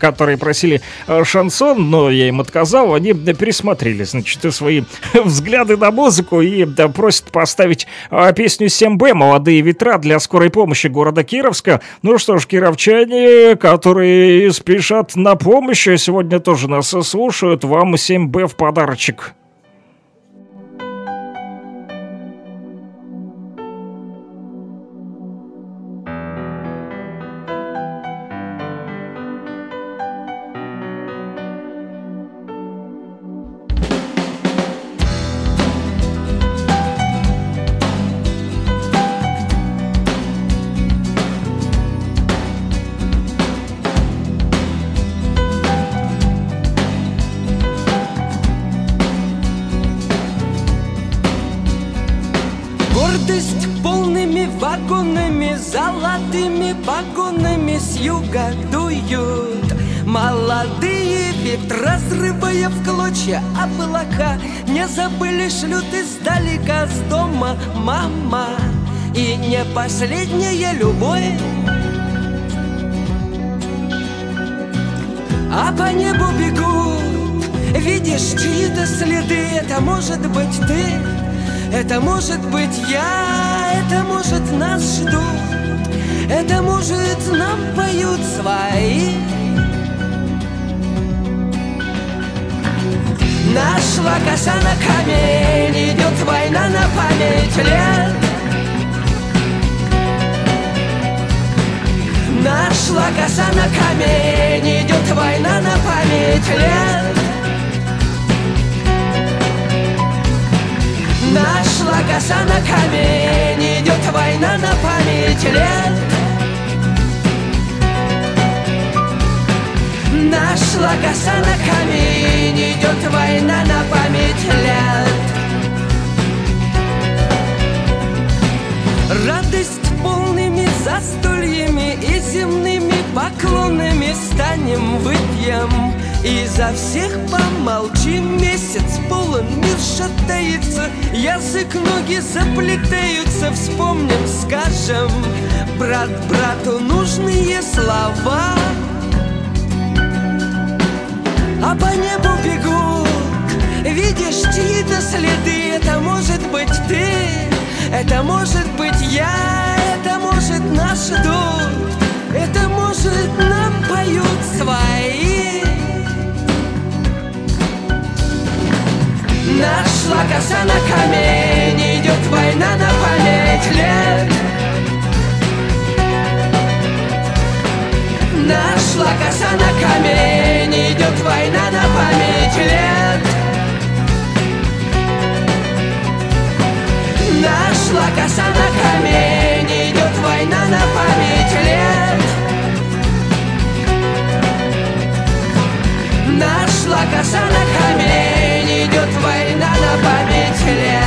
которые просили шансон, но я им отказал, они пересмотрели, значит, свои взгляды на музыку и просят поставить песню 7Б «Молодые ветра» для скорой помощи города Кировска. Ну что ж, кировчане, которые спешат на помощь, сегодня тоже нас слушают, вам 7Б в подарочек. Облака не забыли шлют издалека с дома, мама. И не последняя любовь, а по небу бегут, видишь чьи-то следы. Это может быть ты, это может быть я, это может нас ждут, это может нам поют свои. Нашла коса на камень, идет война на память лет. Нашла коса на камень, идет война на память лет. Нашла коса на камень, идет война на память лет. Нашла коса на камень, идет война на память лет. Радость полными застольями и земными поклонами станем, выпьем и за всех помолчим. Месяц полон, мир шатается, язык, ноги заплетаются. Вспомним, скажем брат брату нужные слова. А по небу бегут, видишь чьи-то следы. Это может быть ты, это может быть я, это может нас ждут, это может нам поют свои. Нашла коса на камень, идет война на память лет. Нашла коса на камень, идет война на память лет. Нашла коса на камень, идет война на память лет. Нашла коса на камень, идет война на память лет.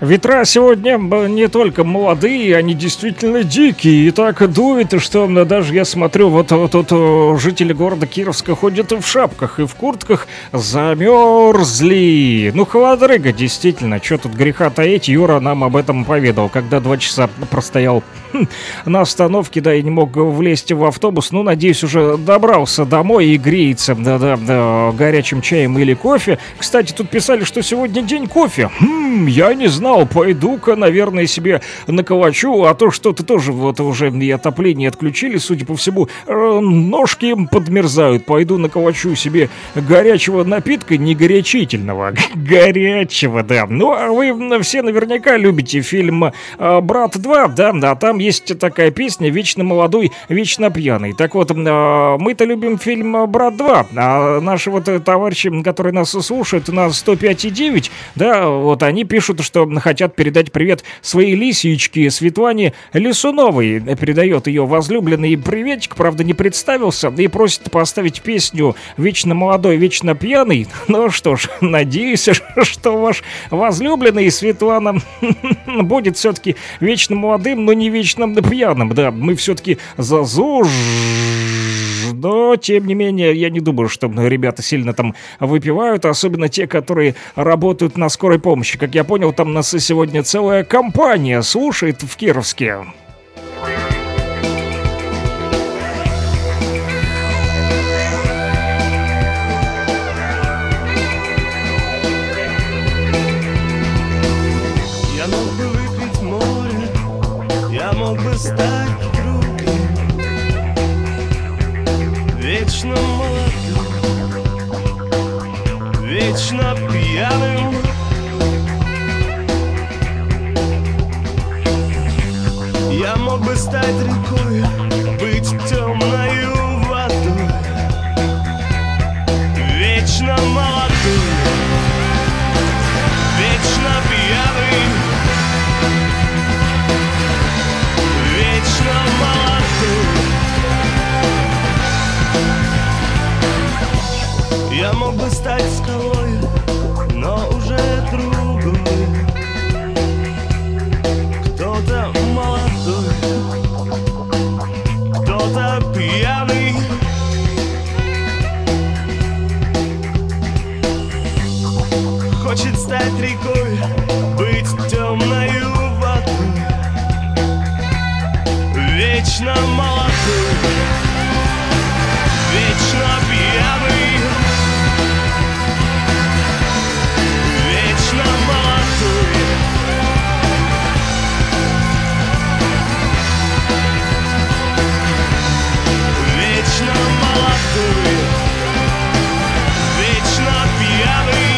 Ветра сегодня не только молодые, они действительно дикие. И так дует, что даже я смотрю, вот тут жители города Кировска ходят и в шапках, и в куртках. Замерзли. Ну, холодрыга, действительно. Че тут греха таить, Юра нам об этом поведал. Когда 2 часа простоял на остановке, да, и не мог влезть в автобус. Ну, надеюсь, уже добрался домой и греется, горячим чаем или кофе. Кстати, тут писали, что сегодня день кофе. Я не знал. вау, пойду-ка, наверное, себе наковачу, а то что-то тоже вот уже и отопление отключили, судя по всему, ножки подмерзают, пойду наковачу себе горячего напитка, не горячительного, горячего, да. Ну, а вы все наверняка любите фильм «Брат 2», да, а там есть такая песня «Вечно молодой, вечно пьяный». Так вот, мы-то любим фильм «Брат 2», а наши вот товарищи, которые нас слушают на 105,9, да, вот они пишут, что хотят передать привет своей лисичке Светлане Лисуновой. Передает ее возлюбленный приветик, правда, не представился, и просит поставить песню «Вечно молодой, вечно пьяный». Ну что ж, надеюсь, что ваш возлюбленный Светлана будет все-таки вечно молодым, но не вечно пьяным. Да, мы все-таки за ЗОЖ. Но, тем не менее, я не думаю, что ребята сильно там выпивают, особенно те, которые работают на скорой помощи. Как я понял, там нас сегодня целая компания слушает в Кировске. Я мог бы выпить море, я мог бы стать другом, вечно молодым, вечно пьяным. Я мог бы стать рекой, быть темною водой, вечно молодой, вечно пьяный, вечно молодой. Я мог бы стать скалой, но уже другой, кто-то молодой, кто-то пьяный. Хочет стать рекой, быть темною водой, вечно молодой, вечно пьяный, вечно молодой. Вечно молодой, вечно пьяный,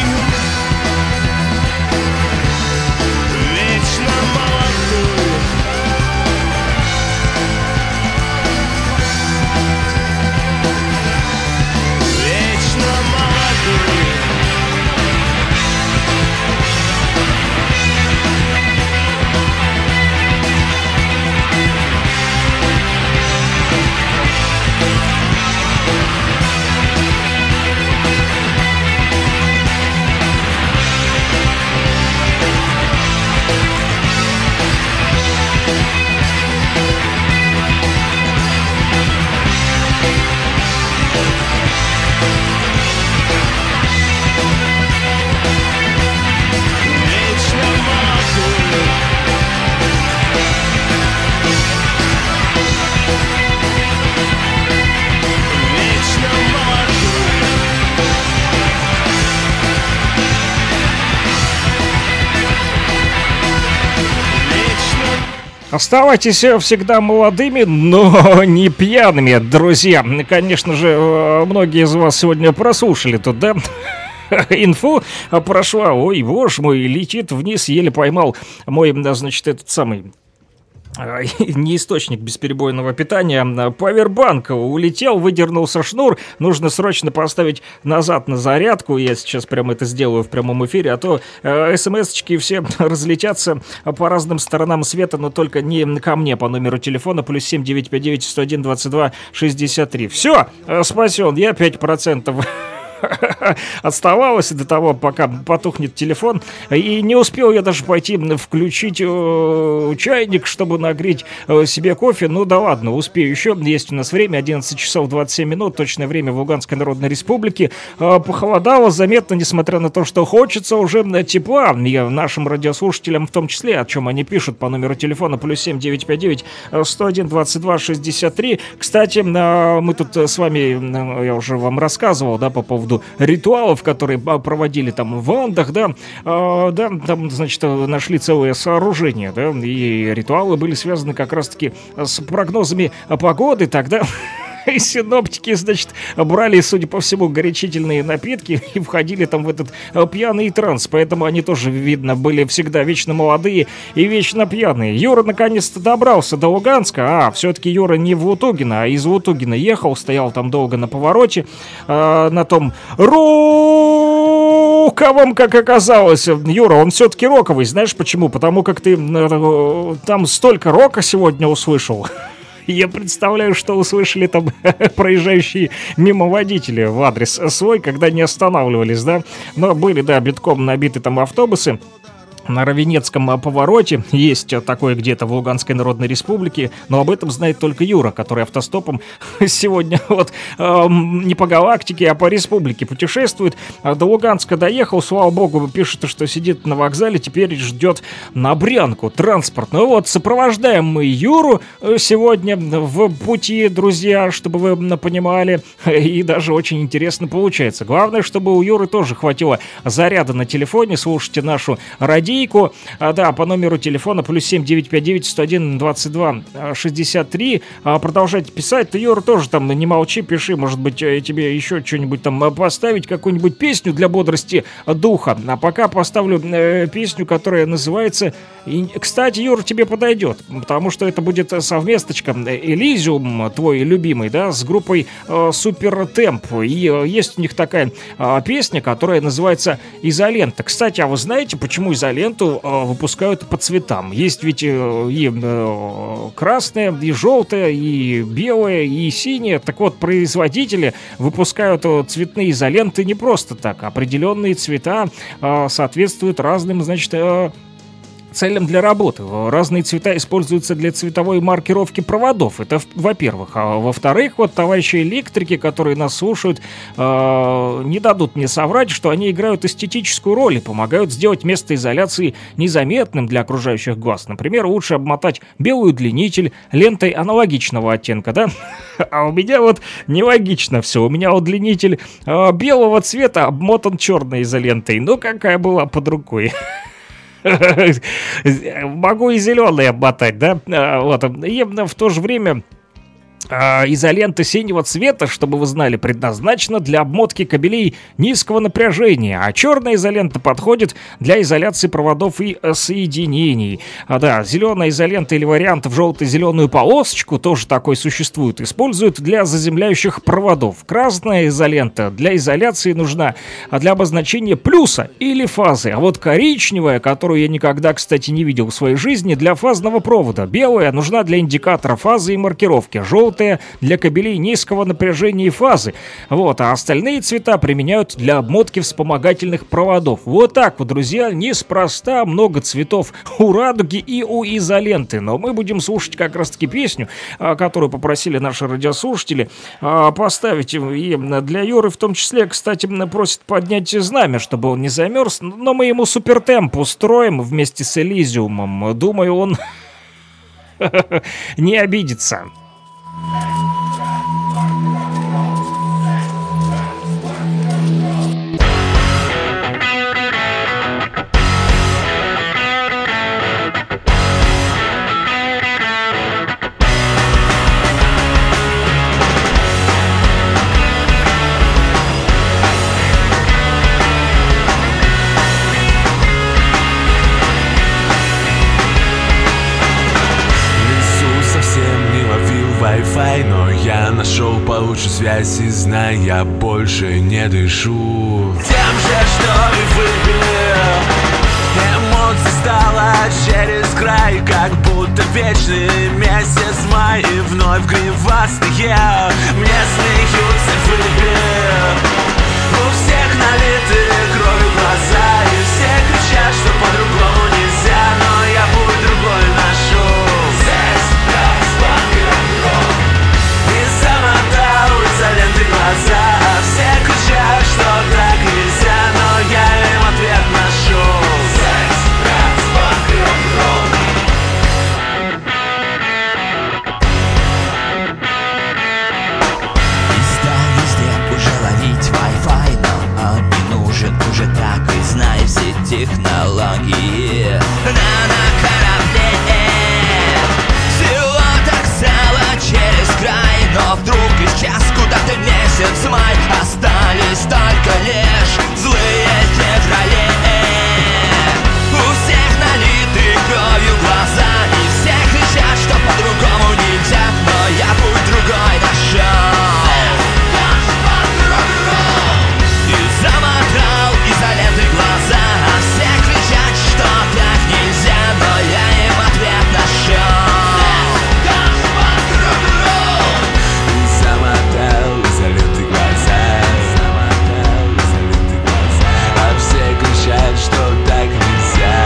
вечно молодой, вечно молодой. Оставайтесь всегда молодыми, но не пьяными, друзья. Конечно же, многие из вас сегодня прослушали тут, да? Инфу прошла. Ой, боже мой, летит вниз, еле поймал мой, значит, этот самый... не источник бесперебойного питания, павербанк улетел, выдернулся шнур, нужно срочно поставить назад на зарядку. Я сейчас прям это сделаю в прямом эфире, а то смс-очки все разлетятся по разным сторонам света, но только не ко мне по номеру телефона +7 959 101 22 63. Все, спасен я, 5% оставалось до того, пока потухнет телефон. И не успел я даже пойти включить чайник, чтобы нагреть себе кофе. Ну да ладно, успею еще. Есть у нас время, 11 часов 27 минут. Точное время в Луганской Народной Республике. Похолодало заметно, несмотря на то, что хочется уже тепла. Я нашим радиослушателям в том числе, о чем они пишут по номеру телефона +7 959 101 22 63. Кстати, мы тут с вами, я уже вам рассказывал, да, по поводу поводу ритуалов, которые проводили там в Андах, да, да, там, значит, нашли целое сооружение, да, и ритуалы были связаны как раз-таки с прогнозами погоды тогда. И синоптики, значит, брали, судя по всему, горячительные напитки и входили там в этот пьяный транс. Поэтому они тоже, видно, были всегда вечно молодые и вечно пьяные. Юра наконец-то добрался до Луганска. А, все-таки Юра не в Утугино, а из Утугина ехал, стоял там долго на повороте, на том роковом, как оказалось. Юра, он все-таки роковый, знаешь почему? Потому как ты там столько рока сегодня услышал. Я представляю, что услышали там проезжающие мимо водители в адрес свой, когда не останавливались, да. Но были, да, битком набиты там автобусы. На Равенецком повороте есть такое где-то в Луганской Народной Республике, но об этом знает только Юра, который автостопом сегодня вот не по галактике, а по республике путешествует. До Луганска доехал, слава богу, пишет, что сидит на вокзале, теперь ждет на Брянку транспорт. Ну вот, сопровождаем мы Юру сегодня в пути, друзья, чтобы вы понимали, и даже очень интересно получается. Главное, чтобы у Юры тоже хватило заряда на телефоне. Слушайте нашу радио. Да, по номеру телефона +7 959 101 22 63. Продолжайте писать. Ты, Юра, тоже там не молчи, пиши. Может быть, тебе еще что-нибудь там поставить, какую-нибудь песню для бодрости духа. А пока поставлю песню, которая называется... Кстати, Юра, тебе подойдет, потому что это будет совместочка «Элизиум», твой любимый, да, с группой «Супертемп». И есть у них такая песня, которая называется «Изолента». Кстати, а вы знаете, почему изоленту выпускают по цветам? Есть ведь и красное, и желтое, и белое, и синее. Так вот, производители выпускают цветные изоленты не просто так. Определенные цвета соответствуют разным, значит, целям для работы. Разные цвета используются для цветовой маркировки проводов. Это во-первых. А во-вторых, вот товарищи электрики, которые нас слушают, не дадут мне соврать, что они играют эстетическую роль и помогают сделать место изоляции незаметным для окружающих глаз. Например, лучше обмотать белый удлинитель лентой аналогичного оттенка, да? А у меня вот нелогично все. У меня удлинитель белого цвета обмотан черной изолентой. Ну, какая была под рукой. Могу и зеленый обмотать, да? Вот. И в то же время изолента синего цвета, чтобы вы знали, предназначена для обмотки кабелей низкого напряжения, а черная изолента подходит для изоляции проводов и соединений. А да, зеленая изолента или вариант в желто-зеленую полосочку, тоже такой существует, используют для заземляющих проводов. Красная изолента для изоляции нужна для обозначения плюса или фазы, а вот коричневая, которую я никогда, кстати, не видел в своей жизни, для фазного провода. Белая нужна для индикатора фазы и маркировки. Желтая для кабелей низкого напряжения и фазы. Вот, а остальные цвета применяют для обмотки вспомогательных проводов. Вот так вот, друзья, неспроста много цветов у радуги и у изоленты. Но мы будем слушать как раз-таки песню, которую попросили наши радиослушатели поставить им для Юры. В том числе, кстати, просят поднять знамя, чтобы он не замерз. Но мы ему супертемп устроим вместе с Элизиумом. Думаю, он не обидится. Но я нашел получше связь и, зная, больше не дышу тем же, что и выпил. Эмоций стало через край, как будто вечный месяц май. И вновь гривастые мне смеются выпил. У всех налиты кровью глаза, и все кричат, что по-другому нельзя. Но я путь другой ношу. Изоленты глаза, а все кричат, что так нельзя, но я им ответ ношу. Секс, раз, банк и рок-н-ролл. И стал везде уже ловить Wi-Fi. Знай все технологии. На корабле всего так цело через край. Но вдруг исчез куда-то месяц май. Остались только лишь злые феврали. У всех налиты кровью глаза, и все кричат, что по-другому нельзя. Но я путь другой нашел и замотал изолентой глаза. А все кричат, что так нельзя, но я им ответ нашел. Замотал изолентой глаза, замотал изолентой глаза. А все кричат, что так нельзя.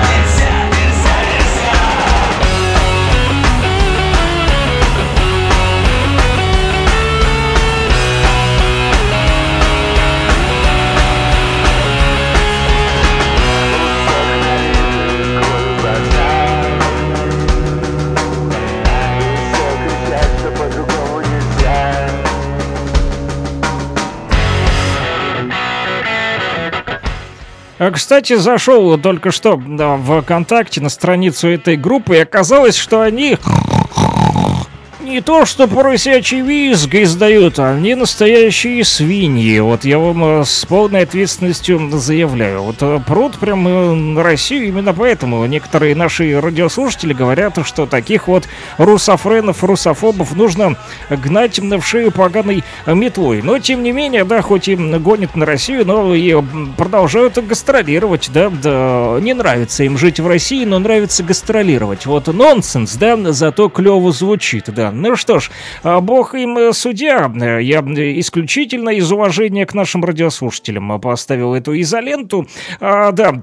Кстати, зашел только что в ВКонтакте на страницу этой группы, и оказалось, что они не то что поросячий визг издают, они настоящие свиньи. Вот я вам с полной ответственностью заявляю. Вот прут прям на Россию, именно поэтому некоторые наши радиослушатели говорят, что таких вот русофренов, русофобов нужно гнать в шею поганой метлой. Но тем не менее, да, хоть и гонят на Россию, но и продолжают гастролировать, да, не нравится им жить в России, но нравится гастролировать. Вот нонсенс, да, зато клево звучит, да. Ну что ж, бог им судья. Я исключительно из уважения к нашим радиослушателям поставил эту изоленту. Да.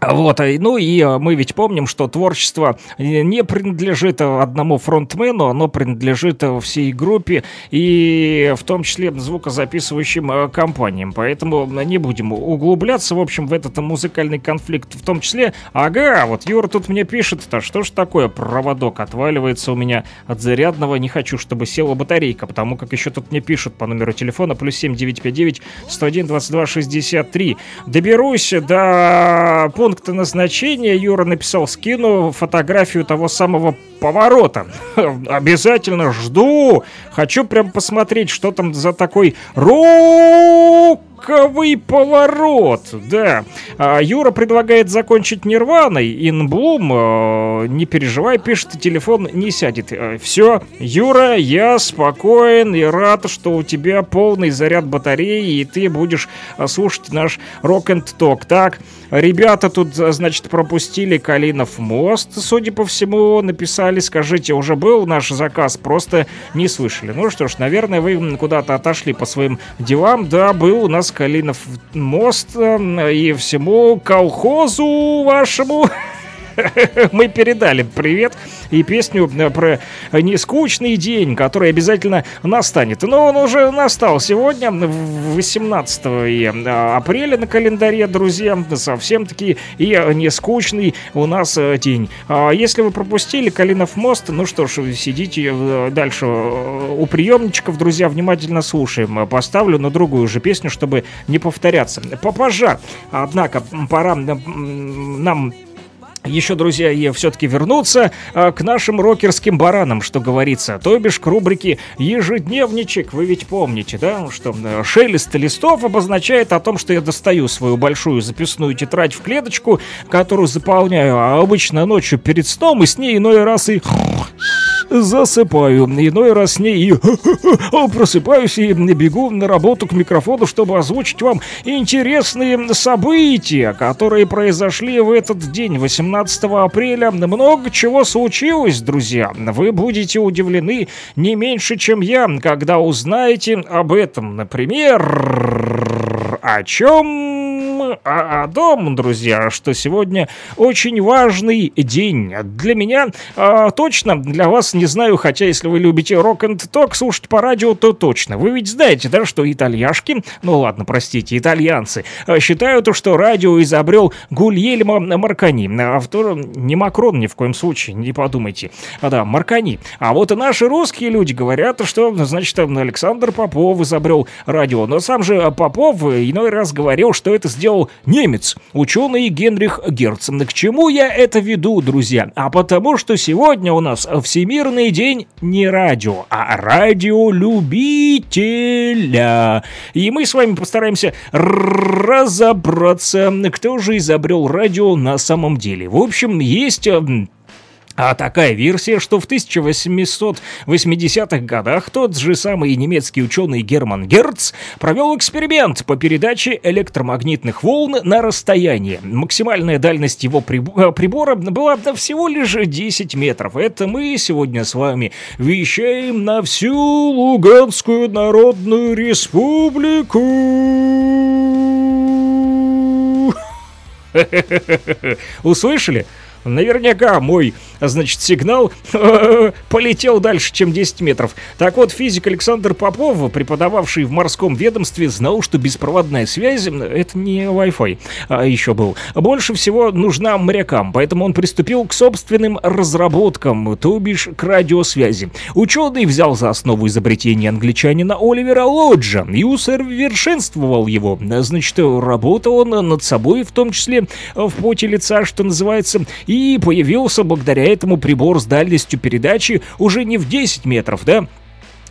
Вот, ну и мы ведь помним, что творчество не принадлежит одному фронтмену, оно принадлежит всей группе и в том числе звукозаписывающим компаниям, поэтому не будем углубляться, в общем, в этот музыкальный конфликт в том числе. Ага, вот Юра тут мне пишет, да что ж такое, проводок отваливается у меня от зарядного, не хочу, чтобы села батарейка, потому как еще тут мне пишут по номеру телефона +7 959 101 22 63. Доберусь до пункта назначения, Юра написал, скину фотографию того самого поворота. Обязательно жду. Хочу прям посмотреть, что там за такой роковый поворот. Да. Юра предлагает закончить Нирваной. In Bloom. Не переживай, пишет, и телефон не сядет. Все, Юра, я спокоен и рад, что у тебя полный заряд батареи, и ты будешь слушать наш рок-н-ток. Так, ребята тут, значит, пропустили Калинов мост, судя по всему, написали, скажите, уже был наш заказ, просто не слышали. Ну что ж, наверное, вы куда-то отошли по своим делам. Да, был у нас Калинов мост, и всему колхозу вашему мы передали привет и песню про нескучный день, который обязательно настанет. Но он уже настал сегодня, 18 апреля на календаре, друзья. Совсем-таки и нескучный у нас день. Если вы пропустили Калинов мост, ну что ж, сидите дальше у приемничков, друзья, внимательно слушаем. Поставлю на другую же песню, чтобы не повторяться. Попозже, однако, пора нам еще, друзья, и все-таки вернуться к нашим рокерским баранам, что говорится, то бишь к рубрике «Ежедневничек». Вы ведь помните, да, что шелест листов обозначает о том, что я достаю свою большую записную тетрадь в клеточку, которую заполняю обычно ночью перед сном, и с ней иной раз и засыпаю, иной раз с ней и просыпаюсь и бегу на работу к микрофону, чтобы озвучить вам интересные события, которые произошли в этот день, 18 апреля. Много чего случилось, друзья. Вы будете удивлены не меньше, чем я, когда узнаете об этом. Например, о чем? О том, друзья, что сегодня очень важный день. Для меня точно, для вас не знаю, хотя если вы любите рок-н-ток слушать по радио, то точно. Вы ведь знаете, да, что итальяшки, ну ладно, простите, итальянцы, считают, что радио изобрел Гульельмо Маркони. Автор не Макрон ни в коем случае, не подумайте. Да, Маркони. А вот и наши русские люди говорят, что, значит, Александр Попов изобрел радио. Но сам же Попов иной раз говорил, что это сделал сделал немец, ученый Генрих Герц. К чему я это веду, друзья? А потому что сегодня у нас Всемирный день не радио, а радиолюбителя. И мы с вами постараемся разобраться, кто же изобрел радио на самом деле. В общем, есть... А такая версия, что в 1880-х годах тот же самый немецкий ученый Герман Герц провел эксперимент по передаче электромагнитных волн на расстояние. Максимальная дальность его прибора была всего лишь 10 метров. Это мы сегодня с вами вещаем на всю Луганскую Народную Республику. Услышали? Наверняка мой, значит, сигнал полетел дальше, чем 10 метров. Так вот, физик Александр Попов, преподававший в морском ведомстве, знал, что беспроводная связь — это не Wi-Fi, а еще был, больше всего нужна морякам, поэтому он приступил к собственным разработкам, то бишь к радиосвязи. Ученый взял за основу изобретение англичанина Оливера Лоджа и усовершенствовал его. Значит, работал он над собой, в том числе в поте лица, что называется, и появился благодаря этому прибор с дальностью передачи уже не в 10 метров, да?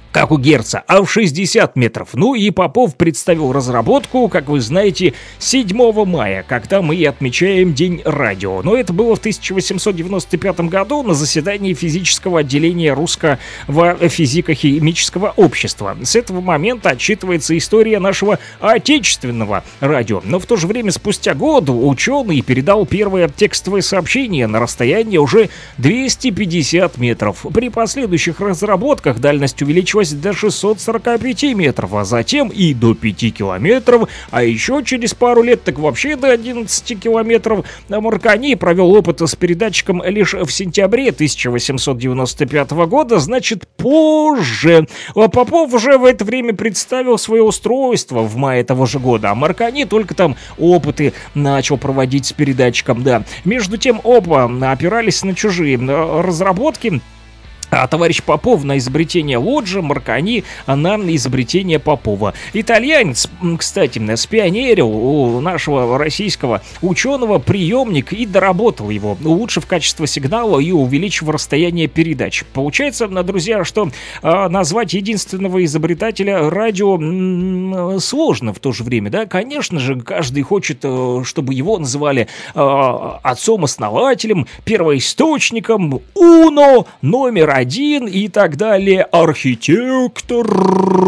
Как у Герца, а в 60 метров. Ну и Попов представил разработку, как вы знаете, 7 мая, когда мы и отмечаем День радио. Но это было в 1895 году на заседании физического отделения Русского физико-химического общества. С этого момента отчитывается история нашего отечественного радио. Но в то же время спустя год ученый передал первое текстовое сообщение на расстояние уже 250 метров. При последующих разработках дальность увеличивается до 645 метров, а затем и до 5 километров, а еще через пару лет так вообще до 11 километров. Маркани провел опыт с передатчиком лишь в сентябре 1895 года, значит, позже. Попов уже в это время представил свое устройство в мае того же года, а Маркани только там опыты начал проводить с передатчиком, да. Между тем оба опирались на чужие разработки. А товарищ Попов на изобретение Лоджа, Маркани на изобретение Попова. Итальянец, кстати, спионерил у нашего российского ученого приемник и доработал его, улучшив качество сигнала и увеличив расстояние передач. Получается, друзья, что назвать единственного изобретателя радио сложно в то же время, да? Конечно же, каждый хочет, чтобы его называли отцом-основателем, первоисточником, уно, номер один и так далее, архитектор,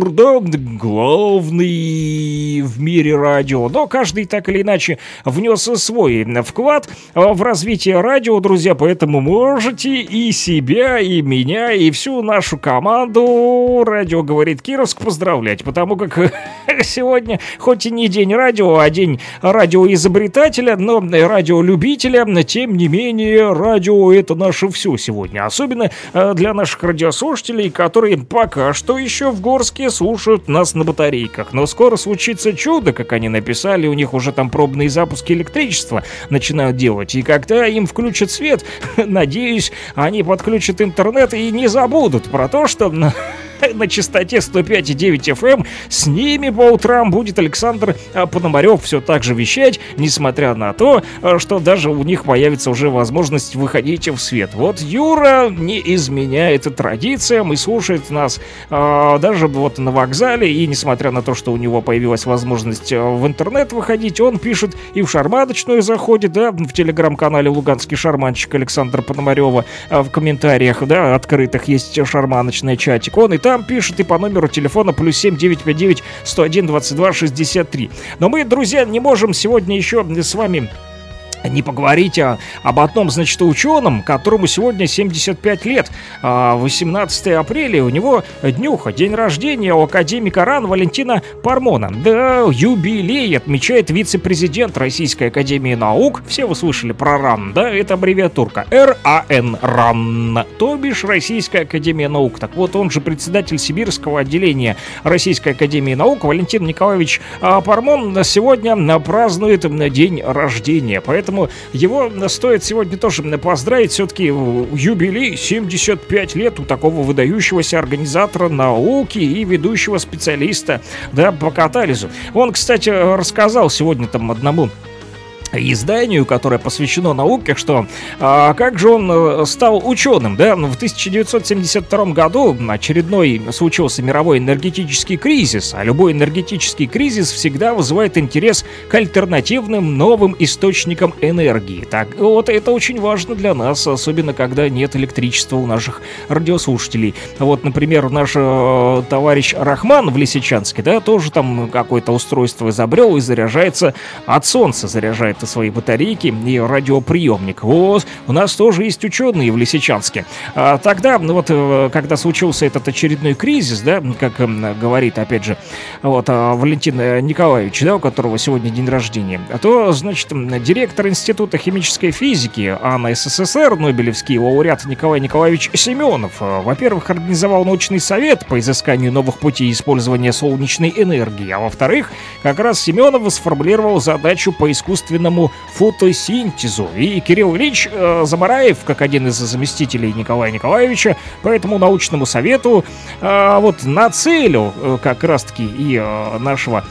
да, главный в мире радио. Но каждый так или иначе внес свой вклад в развитие радио, друзья, поэтому можете и себя, и меня, и всю нашу команду «Радио говорит Кировск» поздравлять, потому как сегодня хоть и не день радио, а день радиоизобретателя, но радиолюбителя, тем не менее радио — это наше все сегодня, особенно для наших радиослушателей, которые пока что еще в Горске слушают нас на батарейках. Но скоро случится чудо, как они написали, у них уже там пробные запуски электричества начинают делать. И когда им включат свет, надеюсь, они подключат интернет и не забудут про то, что... на частоте 105,9 FM с ними по утрам будет Александр Пономарев все так же вещать, несмотря на то, что даже у них появится уже возможность выходить в свет. Вот Юра не изменяет традициям и слушает нас даже вот на вокзале, и несмотря на то, что у него появилась возможность в интернет выходить, он пишет и в шарманочную заходит, да, в телеграм-канале «Луганский шарманщик» Александра Пономарева в комментариях, да, открытых есть шарманочный чатик, он и там пишет, и по номеру телефона +7 959 101 22 63. Но мы, друзья, не можем сегодня еще с вами не поговорить об одном, значит, ученом, которому сегодня 75 лет. 18 апреля у него днюха, день рождения у академика РАН Валентина Пармона. Да, юбилей отмечает вице-президент Российской академии наук. Все вы слышали про РАН, да? Это аббревиатурка РАН, РАН, то бишь Российская академия наук. Так вот, он же председатель Сибирского отделения Российской академии наук Валентин Николаевич Пармон сегодня празднует день рождения. Поэтому поэтому его стоит сегодня тоже поздравить. Все-таки юбилей, 75 лет у такого выдающегося организатора науки и ведущего специалиста, да, по катализу. Он, кстати, рассказал сегодня одному изданию, которое посвящено науке, что как же он стал ученым, да? В 1972 году очередной случился мировой энергетический кризис, а любой энергетический кризис всегда вызывает интерес к альтернативным новым источникам энергии. Так вот, это очень важно для нас, особенно когда нет электричества у наших радиослушателей. Вот, например, наш товарищ Рахман в Лисичанске, да, тоже там какое-то устройство изобрел и заряжается от солнца, заряжает свои батарейки и радиоприемник. Вот, у нас тоже есть ученые в Лисичанске. Тогда, когда случился этот очередной кризис, да, как говорит, опять же, Валентин Николаевич, да, у которого сегодня день рождения, то, значит, директор Института химической физики АН СССР, нобелевский лауреат Николай Николаевич Семенов, во-первых, организовал научный совет по изысканию новых путей использования солнечной энергии, а во-вторых, как раз Семенов сформулировал задачу по искусственному фотосинтезу. И Кирилл Ильич Замараев, как один из заместителей Николая Николаевича, по этому научному совету нацелил как раз-таки и нашего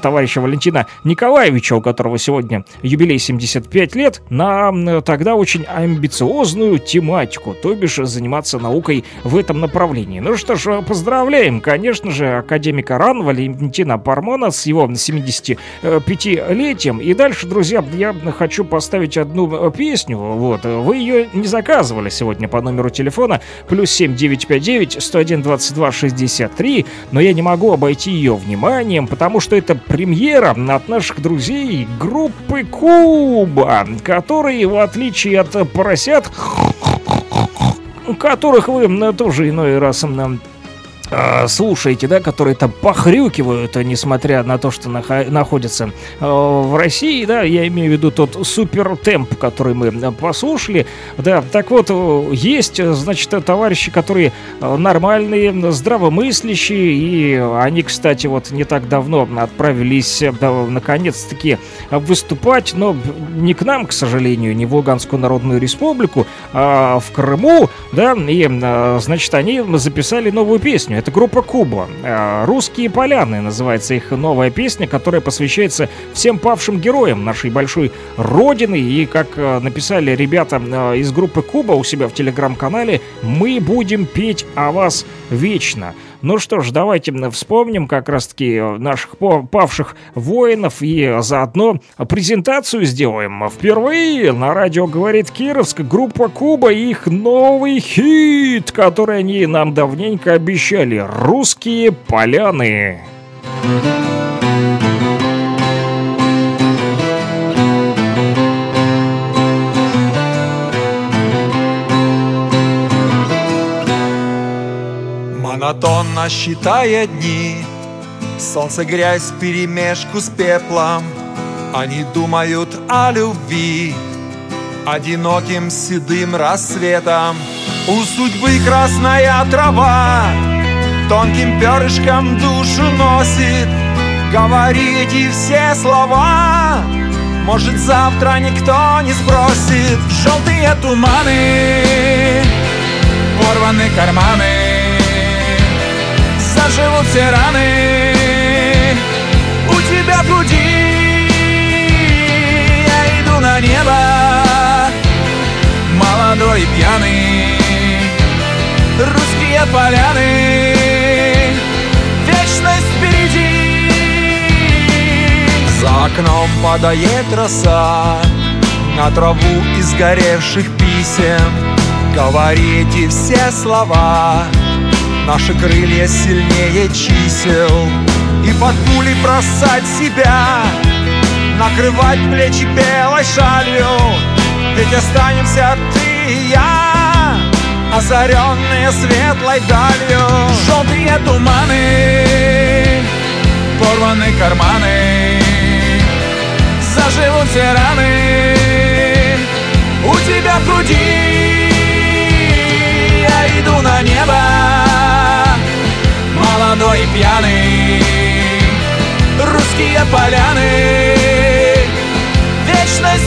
товарища Валентина Николаевича, у которого сегодня юбилей 75 лет, на тогда очень амбициозную тематику, то бишь заниматься наукой в этом направлении. Ну что ж, поздравляем, конечно же, академика РАН Валентина Пармана с его 75-летием. И дальше, друзья, я хочу поставить одну песню. Вот, вы ее не заказывали сегодня по номеру телефона +7 959 101 22 63, но я не могу обойти ее вниманием, потому что это премьера от наших друзей группы Куба, которые, в отличие от поросят, которых вы тоже иной раз слушаете, да, которые там похрюкивают, несмотря на то, что находятся в России, да, я имею в виду тот супертемп, который мы послушали, да, так вот, есть, значит, товарищи, которые нормальные, здравомыслящие, и они, кстати, не так давно отправились, да, наконец-таки выступать, но не к нам, к сожалению, не в Луганскую Народную Республику, а в Крыму, да, и, значит, они записали новую песню. Это группа Куба. «Русские поляны» называется их новая песня, которая посвящается всем павшим героям нашей большой родины. И как написали ребята из группы Куба у себя в телеграм-канале, мы будем петь о вас вечно. Ну что ж, давайте вспомним как раз-таки наших павших воинов и заодно презентацию сделаем. Впервые на радио «Говорит Кировск» группа Куба и их новый хит, который они нам давненько обещали. «Русские поляны». Монотонно считая дни, солнце, грязь вперемешку с пеплом, они думают о любви, одиноким седым рассветом. У судьбы красная трава тонким перышком душу носит. Говорите все слова, может, завтра никто не сбросит. Желтые туманы, порваны карманы, заживут все раны у тебя в груди. Я иду на небо, молодой и пьяный. Русские поляны, вечность впереди. За окном падает роса на траву изгоревших писем. Говорите все слова, наши крылья сильнее чисел. И под пули бросать себя, накрывать плечи белой шалью. Ведь останемся ты и я, озаренные светлой далью. Желтые туманы, порваны карманы, заживут все раны у тебя в груди. Я иду на небо, молодой и пьяный. Русские поляны, вечность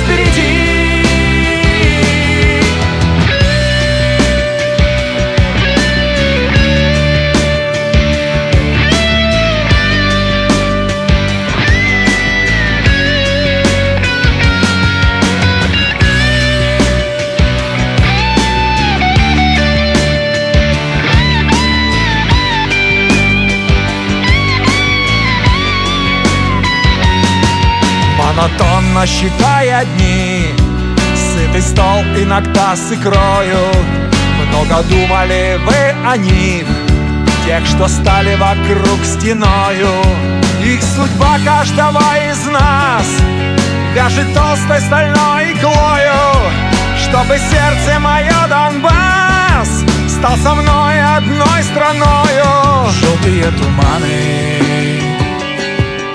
медленно считая дни. Сытый стол иногда с икрою. Много думали вы о них, тех, что стали вокруг стеною. Их судьба каждого из нас вяжет толстой стальной иглою, чтобы сердце мое Донбасс стал со мной одной страною. Желтые туманы,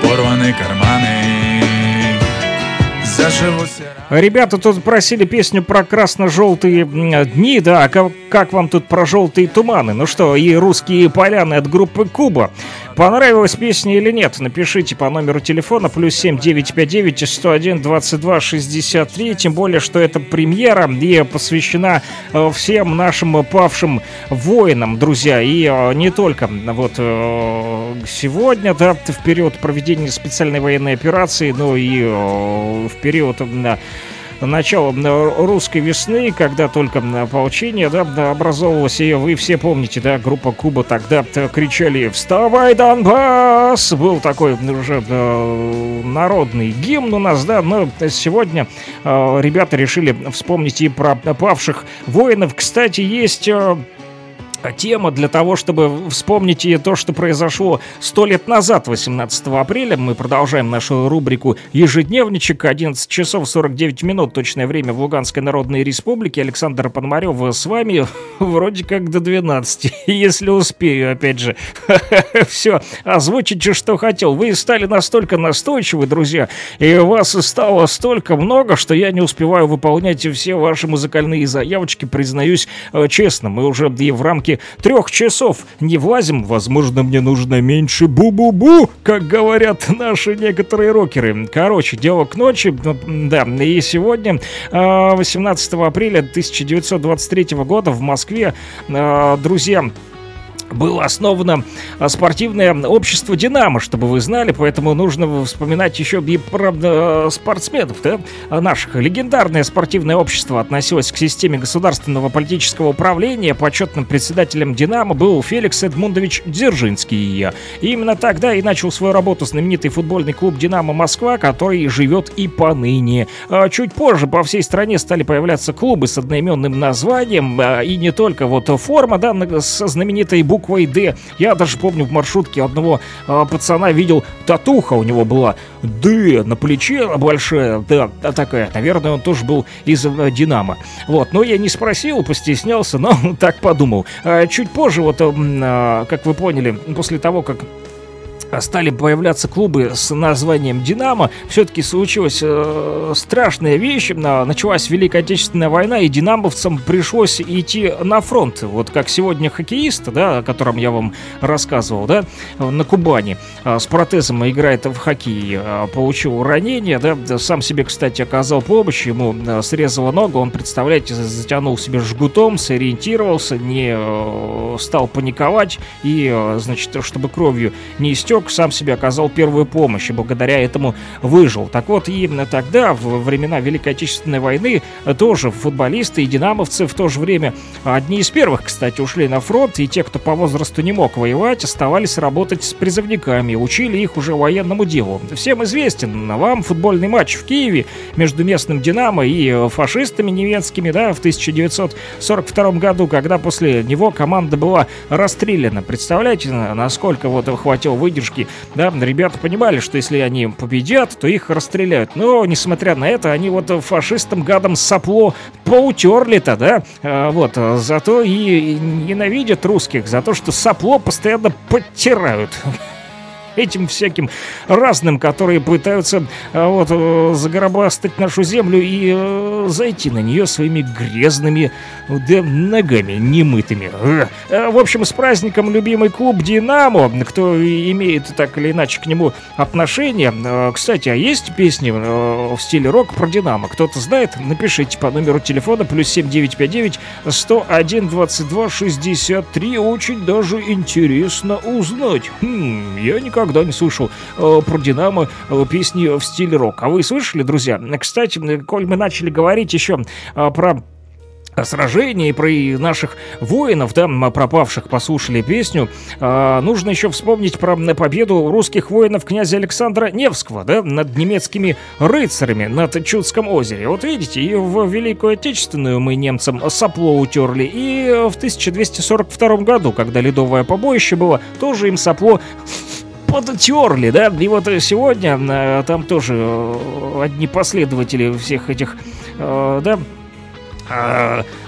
порваны карманы, заживут. Ребята тут просили песню про красно-желтые дни, да, как вам тут про желтые туманы? Ну что, и русские поляны от группы Куба. Понравилась песня или нет? Напишите по номеру телефона +7 959 101 22 63. Тем более, что это премьера и посвящена всем нашим павшим воинам, друзья. И не только вот сегодня, да, в период проведения специальной военной операции, но и в период начало русской весны, когда только ополчение, да, образовывалось, и вы все помните, да, группа Куба тогда кричали «Вставай, Донбасс!». Был такой уже народный гимн у нас, да, но сегодня ребята решили вспомнить и про павших воинов. Кстати, есть тема для того, чтобы вспомнить и то, что произошло 100 лет назад, 18 апреля. Мы продолжаем нашу рубрику «Ежедневничек». 11 часов 49 минут, точное время в Луганской Народной Республике. Александр Пономарев с вами вроде как до 12, если успею, опять же, все озвучить, что хотел. Вы стали настолько настойчивы, друзья, и вас стало столько много, что я не успеваю выполнять все ваши музыкальные заявочки, признаюсь честно. Мы уже и в рамки 3 часов не влазим. Возможно, мне нужно меньше бу-бу-бу, как говорят наши некоторые рокеры. Короче, дело к ночи. Да, и сегодня 18 апреля 1923 года в Москве, друзья, было основано спортивное общество «Динамо», чтобы вы знали. Поэтому нужно вспоминать еще и про спортсменов, да, наших. Легендарное спортивное общество относилось к системе государственного политического управления. Почетным председателем «Динамо» был Феликс Эдмундович Дзержинский. И именно тогда и начал свою работу знаменитый футбольный клуб «Динамо Москва», который живет и поныне. Чуть позже по всей стране стали появляться клубы с одноименным названием. И не только вот форма, да, со знаменитой буквой «Д». Я даже помню, в маршрутке одного пацана видел, татуха у него была «Д» на плече большая, да, такая. Наверное, он тоже был из «Динамо». Вот, но я не спросил, постеснялся, но так подумал. Чуть позже, вот, как вы поняли, после того, как стали появляться клубы с названием «Динамо», все-таки случилась страшная вещь. Началась Великая Отечественная война, и динамовцам пришлось идти на фронт. Вот как сегодня хоккеист, да, о котором я вам рассказывал, да, на Кубани с протезом играет в хоккей, получил ранение, да, сам себе, кстати, оказал помощь, ему срезала ногу, он, представляете, затянул себе жгутом, сориентировался, не стал паниковать и, значит, чтобы кровью не истек, сам себе оказал первую помощь и благодаря этому выжил. Так вот, именно тогда, во времена Великой Отечественной войны, тоже футболисты и динамовцы в то же время одни из первых, кстати, ушли на фронт, и те, кто по возрасту не мог воевать, оставались работать с призывниками, учили их уже военному делу. Всем известен вам футбольный матч в Киеве между местным «Динамо» и фашистами немецкими, да, в 1942 году, когда после него команда была расстреляна. Представляете, насколько вот хватило выдержки. Да, ребята понимали, что если они победят, то их расстреляют. Но, несмотря на это, они вот фашистам, гадам, сопло поутерли-то, да? Вот, зато и ненавидят русских за то, что сопло постоянно подтирают этим всяким разным, которые пытаются вот заграбастать нашу землю и зайти на нее своими грязными, да, ногами немытыми. В общем, с праздником любимый клуб «Динамо», кто имеет так или иначе к нему отношение. Кстати, а есть песни в стиле рок про «Динамо»? Кто-то знает? Напишите по номеру телефона +7 959 101 22 63. Очень даже интересно узнать. Я никак когда не слышал про «Динамо» песни в стиле рок. А вы слышали, друзья? Кстати, коль мы начали говорить еще про сражения и про наших воинов, да, пропавших, послушали песню. Нужно еще вспомнить про победу русских воинов князя Александра Невского, да, над немецкими рыцарями над Чудском озере. Вот видите, и в Великую Отечественную мы немцам сопло утерли, и в 1242 году, когда Ледовое побоище было, тоже им сопло подтерли, да, и вот сегодня там тоже одни последователи всех этих, да,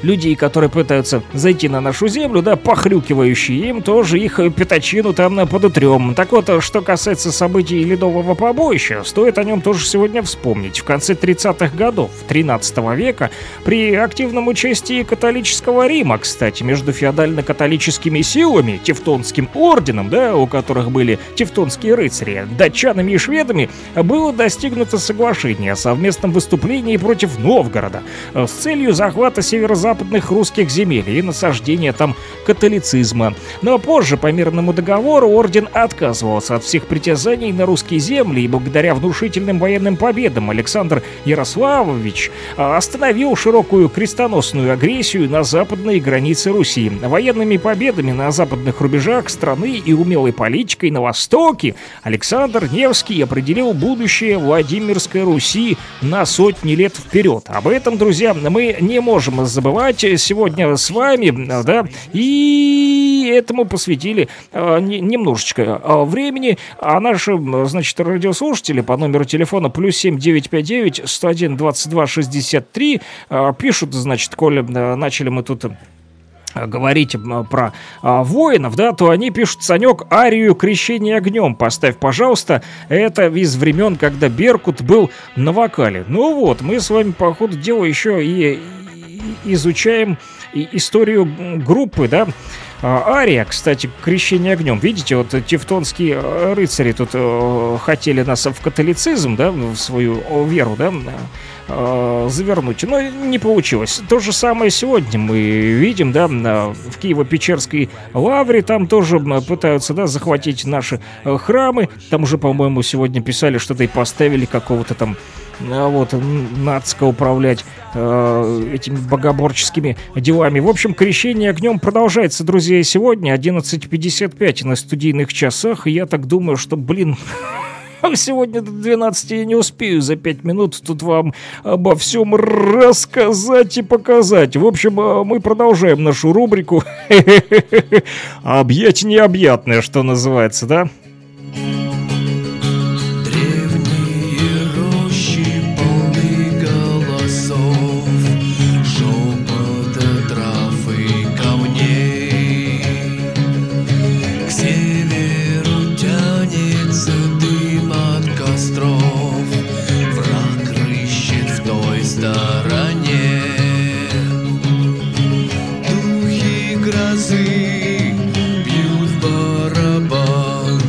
людей, которые пытаются зайти на нашу землю, да, похрюкивающие, им тоже их пятачину там подутрем. Так вот, что касается событий Ледового побоища, стоит о нем тоже сегодня вспомнить. В конце 30-х годов 13 века при активном участии католического Рима, кстати, между феодально-католическими силами, Тевтонским орденом, да, у которых были тевтонские рыцари, датчанами и шведами, было достигнуто соглашение о совместном выступлении против Новгорода с целью захвата северо-западных русских земель и насаждения там католицизма. Но позже по мирному договору орден отказывался от всех притязаний на русские земли, и благодаря внушительным военным победам Александр Ярославович остановил широкую крестоносную агрессию на западные границы Руси. Военными победами на западных рубежах страны и умелой политикой на востоке Александр Невский определил будущее Владимирской Руси на сотни лет вперед. Об этом, друзья, мы не можем забывать сегодня с вами, да, и этому посвятили немножечко времени, а наши, значит, радиослушатели по номеру телефона +7 959 101 22 63 пишут, значит, коли начали мы тут говорить про воинов, да, то они пишут: Санек, арию «Крещение огнем» поставь, пожалуйста. Это из времен, когда Беркут был на вокале. Ну вот, мы с вами по ходу дела еще и изучаем историю группы, да. Ария, кстати, «Крещение огнем». Видите, вот тевтонские рыцари тут хотели нас в католицизм, да, в свою веру, да, завернуть, но не получилось. То же самое сегодня мы видим, да, в Киево-Печерской лавре, там тоже пытаются, да, захватить наши храмы. Там уже, по-моему, сегодня писали что-то и поставили какого-то там, вот, нацка управлять этими богоборческими делами. В общем, «Крещение огнем» продолжается, друзья, сегодня 11:55 на студийных часах. И я так думаю, что, блин, сегодня до 12 я не успею за 5 минут тут вам обо всем рассказать и показать. В общем, мы продолжаем нашу рубрику «Объять необъятное», что называется, да? Духи грозы бьют барабан,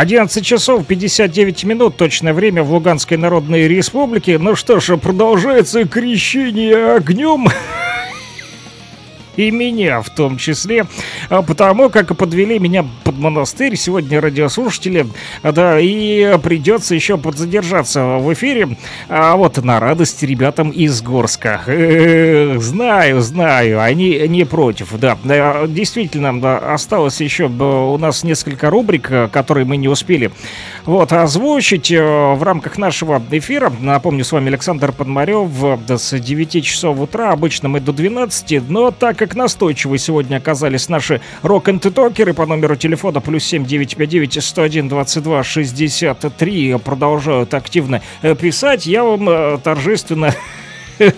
11 часов 59 минут, точное время в Луганской Народной Республике. Ну что ж, продолжается крещение огнем. И меня в том числе, потому как подвели меня под монастырь сегодня радиослушатели, да, и придется еще подзадержаться в эфире, а вот на радость ребятам из Горска. Знаю, они не против, да. Действительно, да, осталось еще у нас несколько рубрик, которые мы не успели вот озвучить в рамках нашего эфира. Напомню, с вами Александр Пономарев, да, с 9 часов утра, обычно мы до 12, но так как настойчивы сегодня оказались наши рок-н-токеры по номеру телефона +7 959 101 22 63 продолжают активно писать. Я вам торжественно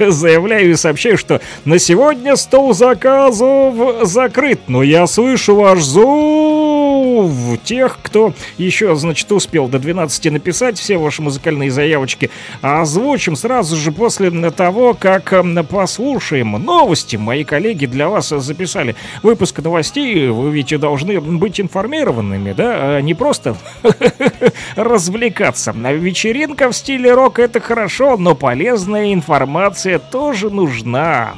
заявляю и сообщаю, что на сегодня стол заказов закрыт. Но я слышу ваш зов, тех, кто еще, значит, успел до 12 написать. Все ваши музыкальные заявочки озвучим сразу же после того, как послушаем новости. Мои коллеги для вас записали выпуск новостей. Вы ведь должны быть информированными, да? Не просто развлекаться. Вечеринка в стиле рок — это хорошо, но полезная информация тоже нужна.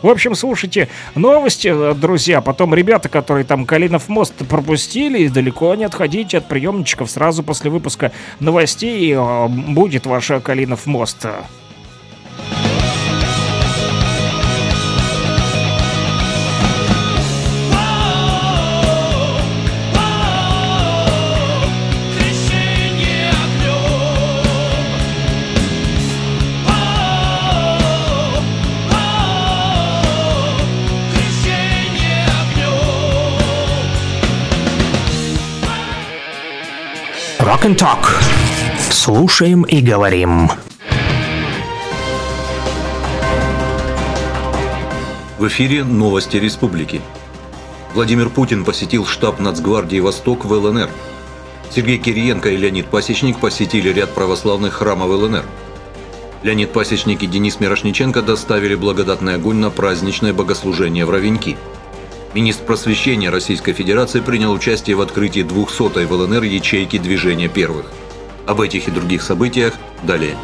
В общем, слушайте новости, друзья. Потом ребята, которые там Калинов мост пропустили, далеко не отходите от приемничков. Сразу после выпуска новостей будет ваш Калинов мост. Rock'n'Talk. Слушаем и говорим. В эфире новости республики. Владимир Путин посетил штаб Нацгвардии «Восток» в ЛНР. Сергей Кириенко и Леонид Пасечник посетили ряд православных храмов ЛНР. Леонид Пасечник и Денис Мирошниченко доставили благодатный огонь на праздничное богослужение в Ровеньки. Министр просвещения Российской Федерации принял участие в открытии 200-й в ЛНР ячейки движения первых. Об этих и других событиях далее.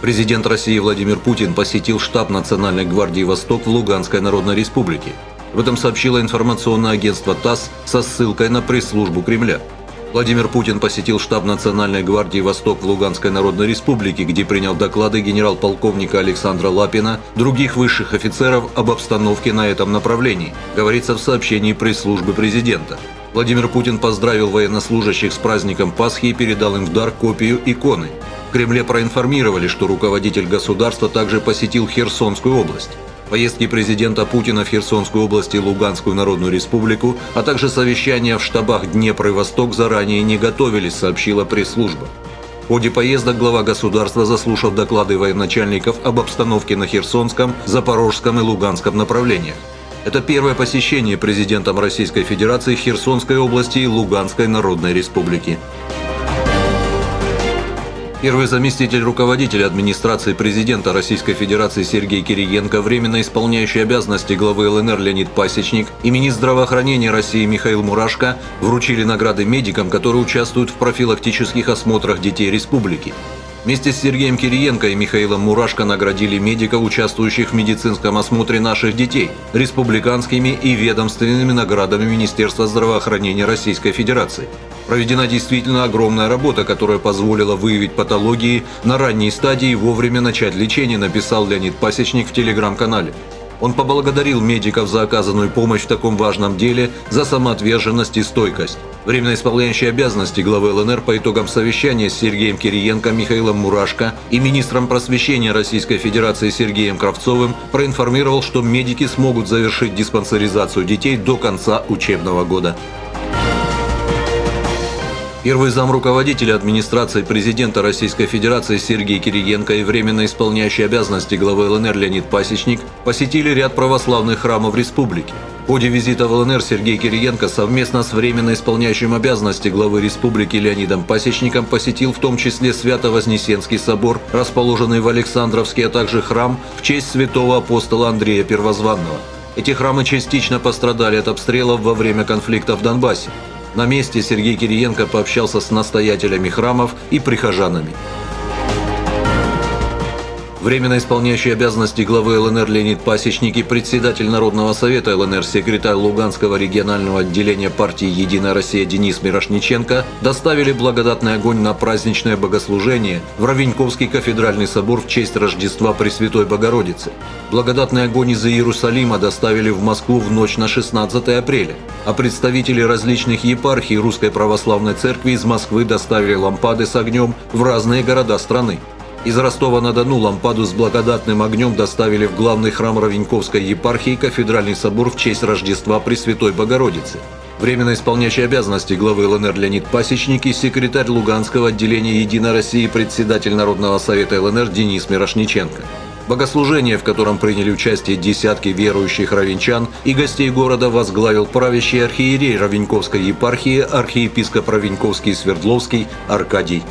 Президент России Владимир Путин посетил штаб Национальной гвардии «Восток» в Луганской Народной Республике. Об этом сообщило информационное агентство ТАСС со ссылкой на пресс-службу Кремля. Владимир Путин посетил штаб Национальной гвардии «Восток» в Луганской Народной Республике, где принял доклады генерал-полковника Александра Лапина, других высших офицеров об обстановке на этом направлении, говорится в сообщении пресс-службы президента. Владимир Путин поздравил военнослужащих с праздником Пасхи и передал им в дар копию иконы. В Кремле проинформировали, что руководитель государства также посетил Херсонскую область. Поездки президента Путина в Херсонскую область и Луганскую Народную Республику, а также совещания в штабах Днепр и Восток заранее не готовились, сообщила пресс-служба. В ходе поездок глава государства заслушал доклады военачальников об обстановке на Херсонском, Запорожском и Луганском направлениях. Это первое посещение президентом Российской Федерации Херсонской области и Луганской Народной Республики. Первый заместитель руководителя администрации президента Российской Федерации Сергей Кириенко, временно исполняющий обязанности главы ЛНР Леонид Пасечник и министр здравоохранения России Михаил Мурашко вручили награды медикам, которые участвуют в профилактических осмотрах детей республики. Вместе с Сергеем Кириенко и Михаилом Мурашко наградили медиков, участвующих в медицинском осмотре наших детей, республиканскими и ведомственными наградами Министерства здравоохранения Российской Федерации. Проведена действительно огромная работа, которая позволила выявить патологии на ранней стадии и вовремя начать лечение, написал Леонид Пасечник в телеграм-канале. Он поблагодарил медиков за оказанную помощь в таком важном деле, за самоотверженность и стойкость. Временно исполняющий обязанности главы ЛНР по итогам совещания с Сергеем Кириенко, Михаилом Мурашко и министром просвещения Российской Федерации Сергеем Кравцовым проинформировал, что медики смогут завершить диспансеризацию детей до конца учебного года. Первый замруководитель администрации президента Российской Федерации Сергей Кириенко и временно исполняющий обязанности главы ЛНР Леонид Пасечник посетили ряд православных храмов республики. В ходе визита в ЛНР Сергей Кириенко совместно с временно исполняющим обязанности главы республики Леонидом Пасечником посетил в том числе Свято-Вознесенский собор, расположенный в Александровске, а также храм в честь святого апостола Андрея Первозванного. Эти храмы частично пострадали от обстрелов во время конфликта в Донбассе. На месте Сергей Кириенко пообщался с настоятелями храмов и прихожанами. Временно исполняющий обязанности главы ЛНР Леонид Пасечник и председатель Народного совета ЛНР, секретарь Луганского регионального отделения партии «Единая Россия» Денис Мирошниченко доставили благодатный огонь на праздничное богослужение в Равеньковский кафедральный собор в честь Рождества Пресвятой Богородицы. Благодатный огонь из Иерусалима доставили в Москву в ночь на 16 апреля, а представители различных епархий Русской Православной Церкви из Москвы доставили лампады с огнем в разные города страны. Из Ростова-на-Дону лампаду с благодатным огнем доставили в главный храм Равеньковской епархии кафедральный собор в честь Рождества Пресвятой Богородицы. Временно исполняющий обязанности главы ЛНР Леонид Пасечник и секретарь Луганского отделения «Единой России» председатель Народного совета ЛНР Денис Мирошниченко. Богослужение, в котором приняли участие десятки верующих равенчан и гостей города, возглавил правящий архиерей Равеньковской епархии архиепископ Равеньковский и Свердловский Аркадий.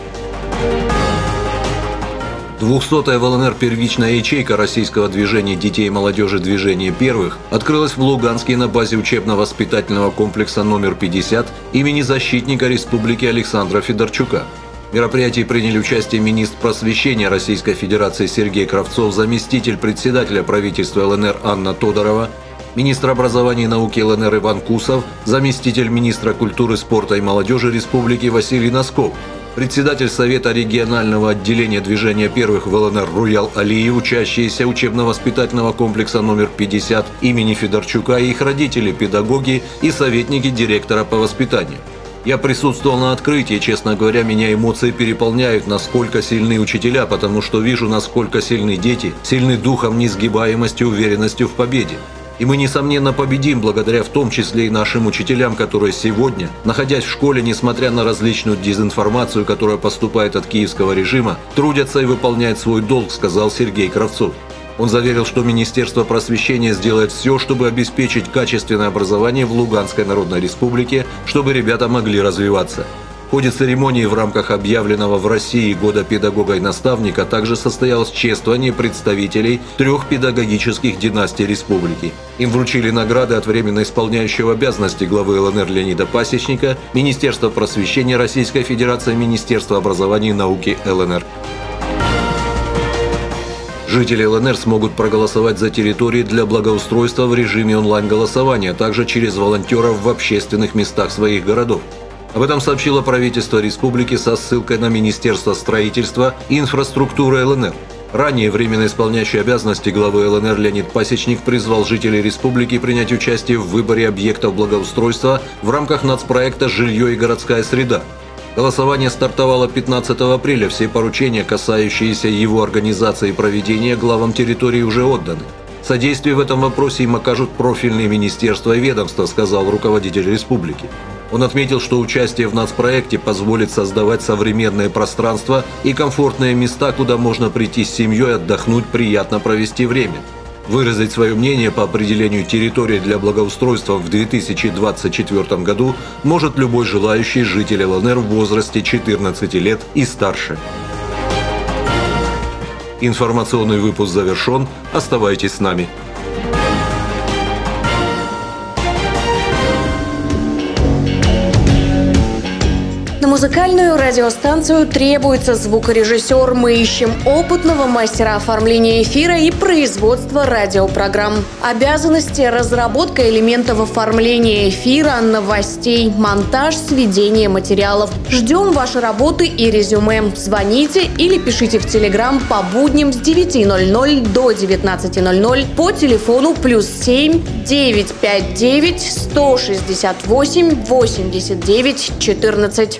200-я в ЛНР первичная ячейка российского движения детей и молодежи «Движение первых» открылась в Луганске на базе учебно-воспитательного комплекса номер 50 имени защитника республики Александра Федорчука. В мероприятии приняли участие министр просвещения Российской Федерации Сергей Кравцов, заместитель председателя правительства ЛНР Анна Тодорова, министр образования и науки ЛНР Иван Кусов, заместитель министра культуры, спорта и молодежи республики Василий Носков, председатель Совета регионального отделения движения первых в ЛНР Руял Алиев, учащиеся учебно-воспитательного комплекса номер 50 имени Федорчука и их родители, педагоги и советники директора по воспитанию. Я присутствовал на открытии, честно говоря, меня эмоции переполняют, насколько сильны учителя, потому что вижу, насколько сильны дети, сильны духом, несгибаемостью, уверенностью в победе. И мы, несомненно, победим благодаря в том числе и нашим учителям, которые сегодня, находясь в школе, несмотря на различную дезинформацию, которая поступает от киевского режима, трудятся и выполняют свой долг, сказал Сергей Кравцов. Он заверил, что Министерство просвещения сделает все, чтобы обеспечить качественное образование в Луганской Народной Республике, чтобы ребята могли развиваться. В ходе церемонии в рамках объявленного в России года педагога и наставника также состоялось чествование представителей трех педагогических династий республики. Им вручили награды от временно исполняющего обязанности главы ЛНР Леонида Пасечника, Министерства просвещения Российской Федерации, Министерства образования и науки ЛНР. Жители ЛНР смогут проголосовать за территории для благоустройства в режиме онлайн-голосования, а также через волонтеров в общественных местах своих городов. Об этом сообщило правительство республики со ссылкой на Министерство строительства и инфраструктуры ЛНР. Ранее временно исполняющий обязанности главы ЛНР Леонид Пасечник призвал жителей республики принять участие в выборе объектов благоустройства в рамках нацпроекта «Жилье и городская среда». Голосование стартовало 15 апреля. Все поручения, касающиеся его организации и проведения, главам территории уже отданы. Содействие в этом вопросе им окажут профильные министерства и ведомства, сказал руководитель республики. Он отметил, что участие в нацпроекте позволит создавать современные пространства и комфортные места, куда можно прийти с семьей, отдохнуть, приятно провести время. Выразить свое мнение по определению территории для благоустройства в 2024 году может любой желающий житель ЛНР в возрасте 14 лет и старше. Информационный выпуск завершен. Оставайтесь с нами. На музыкальную радиостанцию требуется звукорежиссер. Мы ищем опытного мастера оформления эфира и производства радиопрограмм. Обязанности: разработка элементов оформления эфира, новостей, монтаж, сведение материалов. Ждем ваши работы и резюме. Звоните или пишите в Telegram по будням с 9:00 до 19:00 по телефону +7 959 168 89 14.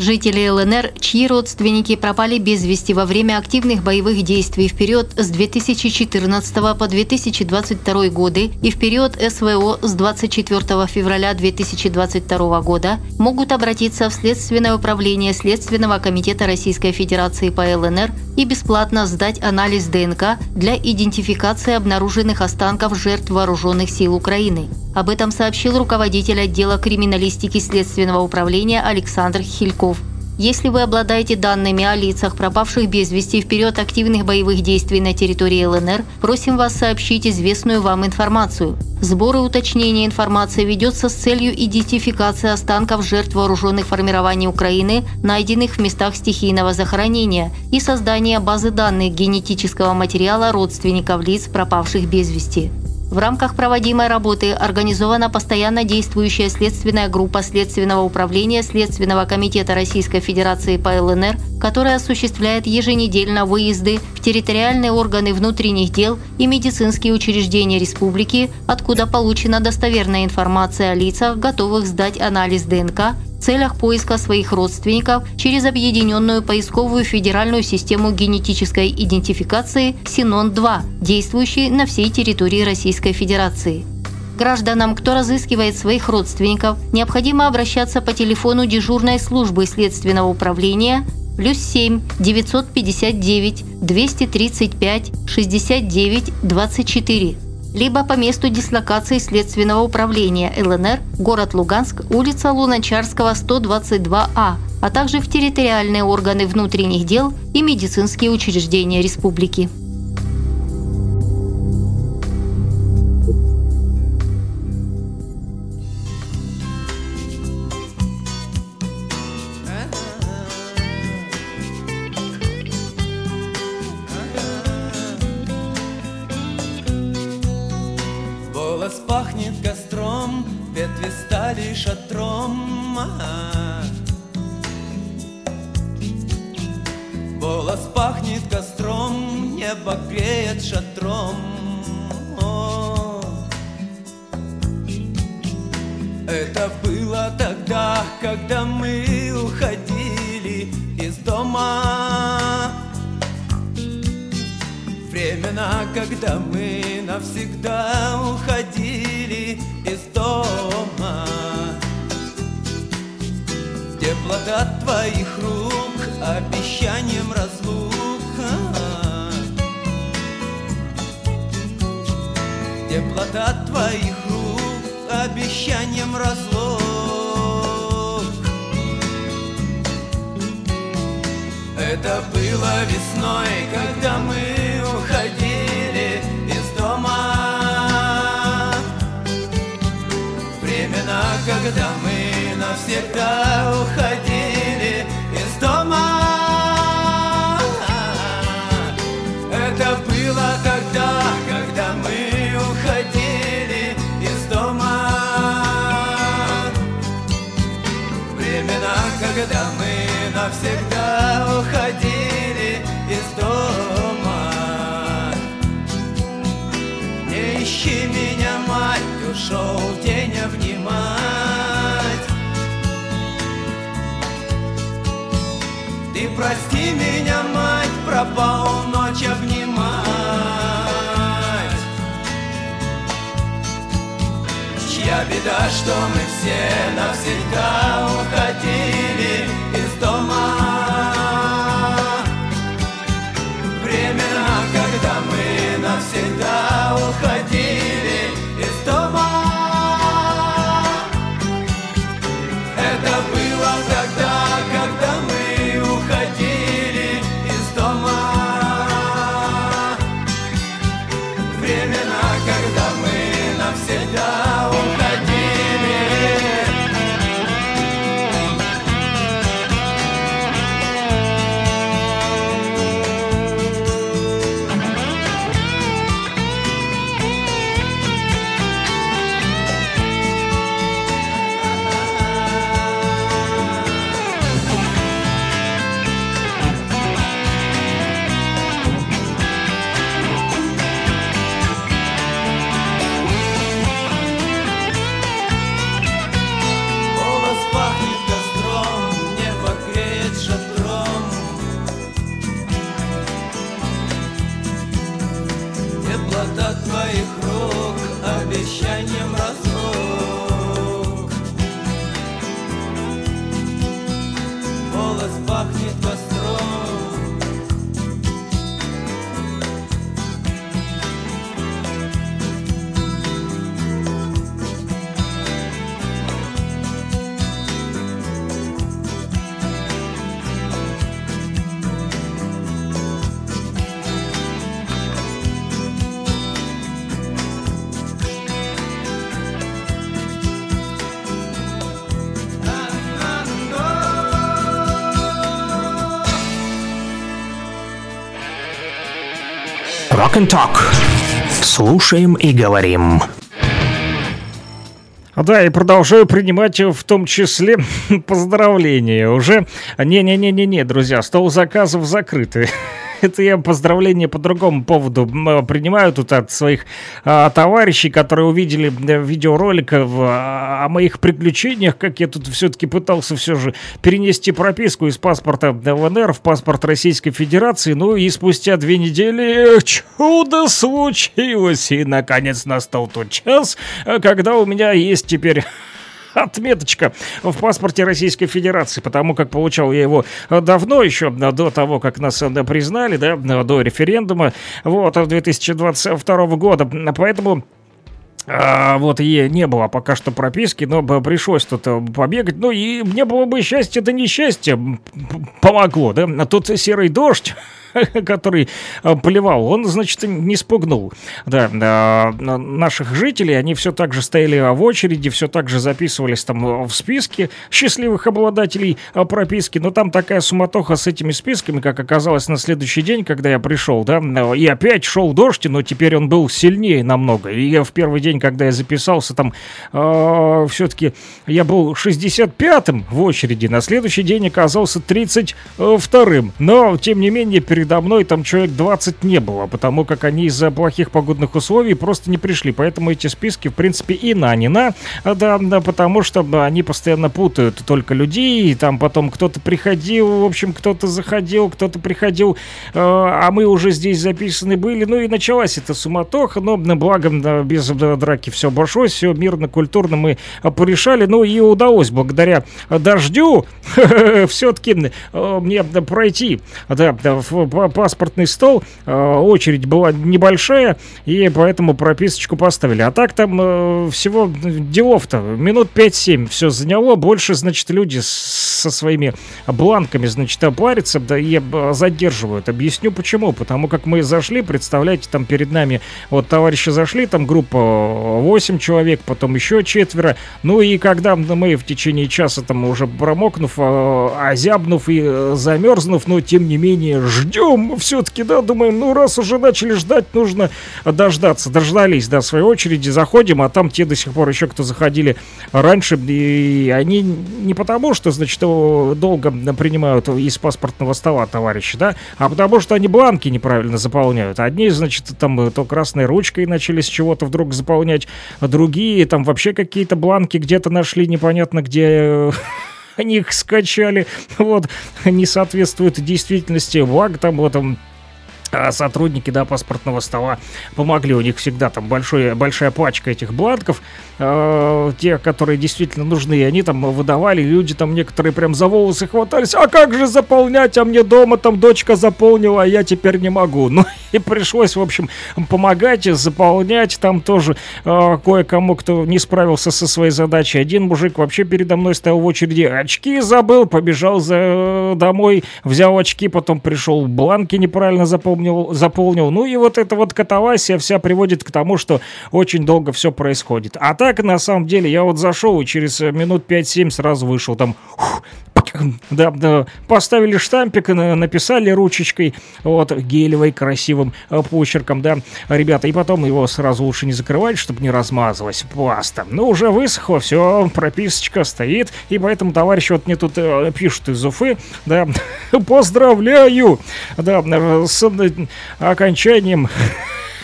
Жители ЛНР, чьи родственники пропали без вести во время активных боевых действий в период с 2014 по 2022 годы и в период СВО с 24 февраля 2022 года, могут обратиться в Следственное управление Следственного комитета Российской Федерации по ЛНР и бесплатно сдать анализ ДНК для идентификации обнаруженных останков жертв вооруженных сил Украины. Об этом сообщил руководитель отдела криминалистики Следственного управления Александр Хильков. Если вы обладаете данными о лицах, пропавших без вести в период активных боевых действий на территории ЛНР, просим вас сообщить известную вам информацию. Сбор и уточнение информации ведется с целью идентификации останков жертв вооруженных формирований Украины, найденных в местах стихийного захоронения, и создания базы данных генетического материала родственников лиц, пропавших без вести. В рамках проводимой работы организована постоянно действующая следственная группа Следственного управления Следственного комитета Российской Федерации по ЛНР, которая осуществляет еженедельно выезды в территориальные органы внутренних дел и медицинские учреждения республики, откуда получена достоверная информация о лицах, готовых сдать анализ ДНК, в целях поиска своих родственников через объединенную поисковую федеральную систему генетической идентификации «Синон-2», действующей на всей территории Российской Федерации. Гражданам, кто разыскивает своих родственников, необходимо обращаться по телефону дежурной службы Следственного управления +7 959 235 69 24, либо по месту дислокации Следственного управления ЛНР, город Луганск, улица Луначарского, 122А, а также в территориальные органы внутренних дел и медицинские учреждения республики. Голос пахнет костром, ветви стали шатром. Голос пахнет костром, небо греет шатром. Это было тогда, когда мы уходили из дома. Времена, когда мы навсегда уходили из дома. Теплота твоих рук обещанием разлук. Теплота твоих рук обещанием разлук. Это было весной, когда мы уходили из дома. Времена, когда мы навсегда уходили из дома. Это было тогда, когда мы уходили из дома. Времена, когда мы навсегда уходили из дома. Ищи меня, мать, ушел день обнимать. Ты прости меня, мать, пропал ночь обнимать. Чья беда, что мы все навсегда уходили из дома. Времена, когда мы навсегда уходили. Когда мы навсегда уходили. Rock and Talk. Слушаем и говорим. Да, и продолжаю принимать в том числе поздравления. Уже... Не, друзья, стол заказов закрытый. Это я поздравления по другому поводу принимаю тут от своих товарищей, которые увидели видеоролик о моих приключениях, как я тут все-таки пытался все же перенести прописку из паспорта ЛНР в паспорт Российской Федерации. Ну и спустя 2 недели чудо случилось. И наконец настал тот час, когда у меня есть теперь... отметочка в паспорте Российской Федерации, потому как получал я его давно, еще до того, как нас признали, да, до референдума, вот, 2022 года, поэтому... вот и не было пока что прописки, но пришлось тут побегать. Ну и мне было бы счастье, да несчастье помогло, да? А тут серый дождь, который плевал, он, значит, не спугнул. Да, наших жителей, они все так же стояли в очереди, все так же записывались там в списке счастливых обладателей прописки. Но там такая суматоха с этими списками, как оказалось на следующий день, когда я пришел, да? И опять шел дождь, но теперь он был сильнее намного. И я в первый день, когда я записался, там все-таки я был 65-м в очереди, на следующий день оказался 32-м. Но, тем не менее, передо мной там человек 20 не было, потому как они из-за плохих погодных условий просто не пришли. Поэтому эти списки, в принципе, и да, потому что они постоянно путают только людей, и там потом кто-то приходил, в общем, кто-то заходил, кто-то приходил, а мы уже здесь записаны были. Ну и началась эта суматоха, но благо без драки все обошлось, все мирно, культурно мы порешали, ну и удалось благодаря дождю все-таки мне пройти, да, в паспортный стол, очередь была небольшая, и поэтому прописочку поставили, а так там всего делов-то минут 5-7 все заняло, больше, значит, люди со своими бланками, значит, парятся, да, и задерживают, объясню почему, потому как мы зашли, представляете, там перед нами, вот товарищи зашли, там группа 8 человек, потом еще 4. Ну и когда мы в течение часа там уже промокнув, озябнув и замерзнув, но тем не менее ждем все-таки, да, думаем, ну раз уже начали ждать, нужно дождаться. Дождались, да, своей очереди, заходим, а там те до сих пор еще, кто заходили раньше, и они не потому, что, значит, долго принимают из паспортного стола товарищи, да, а потому что они бланки неправильно заполняют. Одни, значит, там то красной ручкой начали с чего-то вдруг заполнять, а другие там вообще какие-то бланки где-то нашли, непонятно где... они их скачали, вот, не соответствуют действительности, благ там вот там... сотрудники, да, паспортного стола помогли, у них всегда там большая пачка этих бланков, те, которые действительно нужны, и они там выдавали, люди там некоторые прям за волосы хватались, а как же заполнять, а мне дома там дочка заполнила, а я теперь не могу, ну и пришлось, в общем, помогать, заполнять, там тоже кое-кому, кто не справился со своей задачей, один мужик вообще передо мной стоял в очереди, очки забыл, побежал домой, взял очки, потом пришел, бланки неправильно заполнил. Ну и вот эта вот катавасия вся приводит к тому, что очень долго все происходит. А так, на самом деле, я вот зашел и через минут 5-7 сразу вышел там... Да, поставили штампик, написали ручечкой, вот, гелевой, красивым почерком, да, ребята, и потом его сразу лучше не закрывать, чтобы не размазалась паста. Ну, уже высохло, все, прописочка стоит, и поэтому, товарищи, вот мне тут пишут из Уфы, да, поздравляю, да, с окончанием...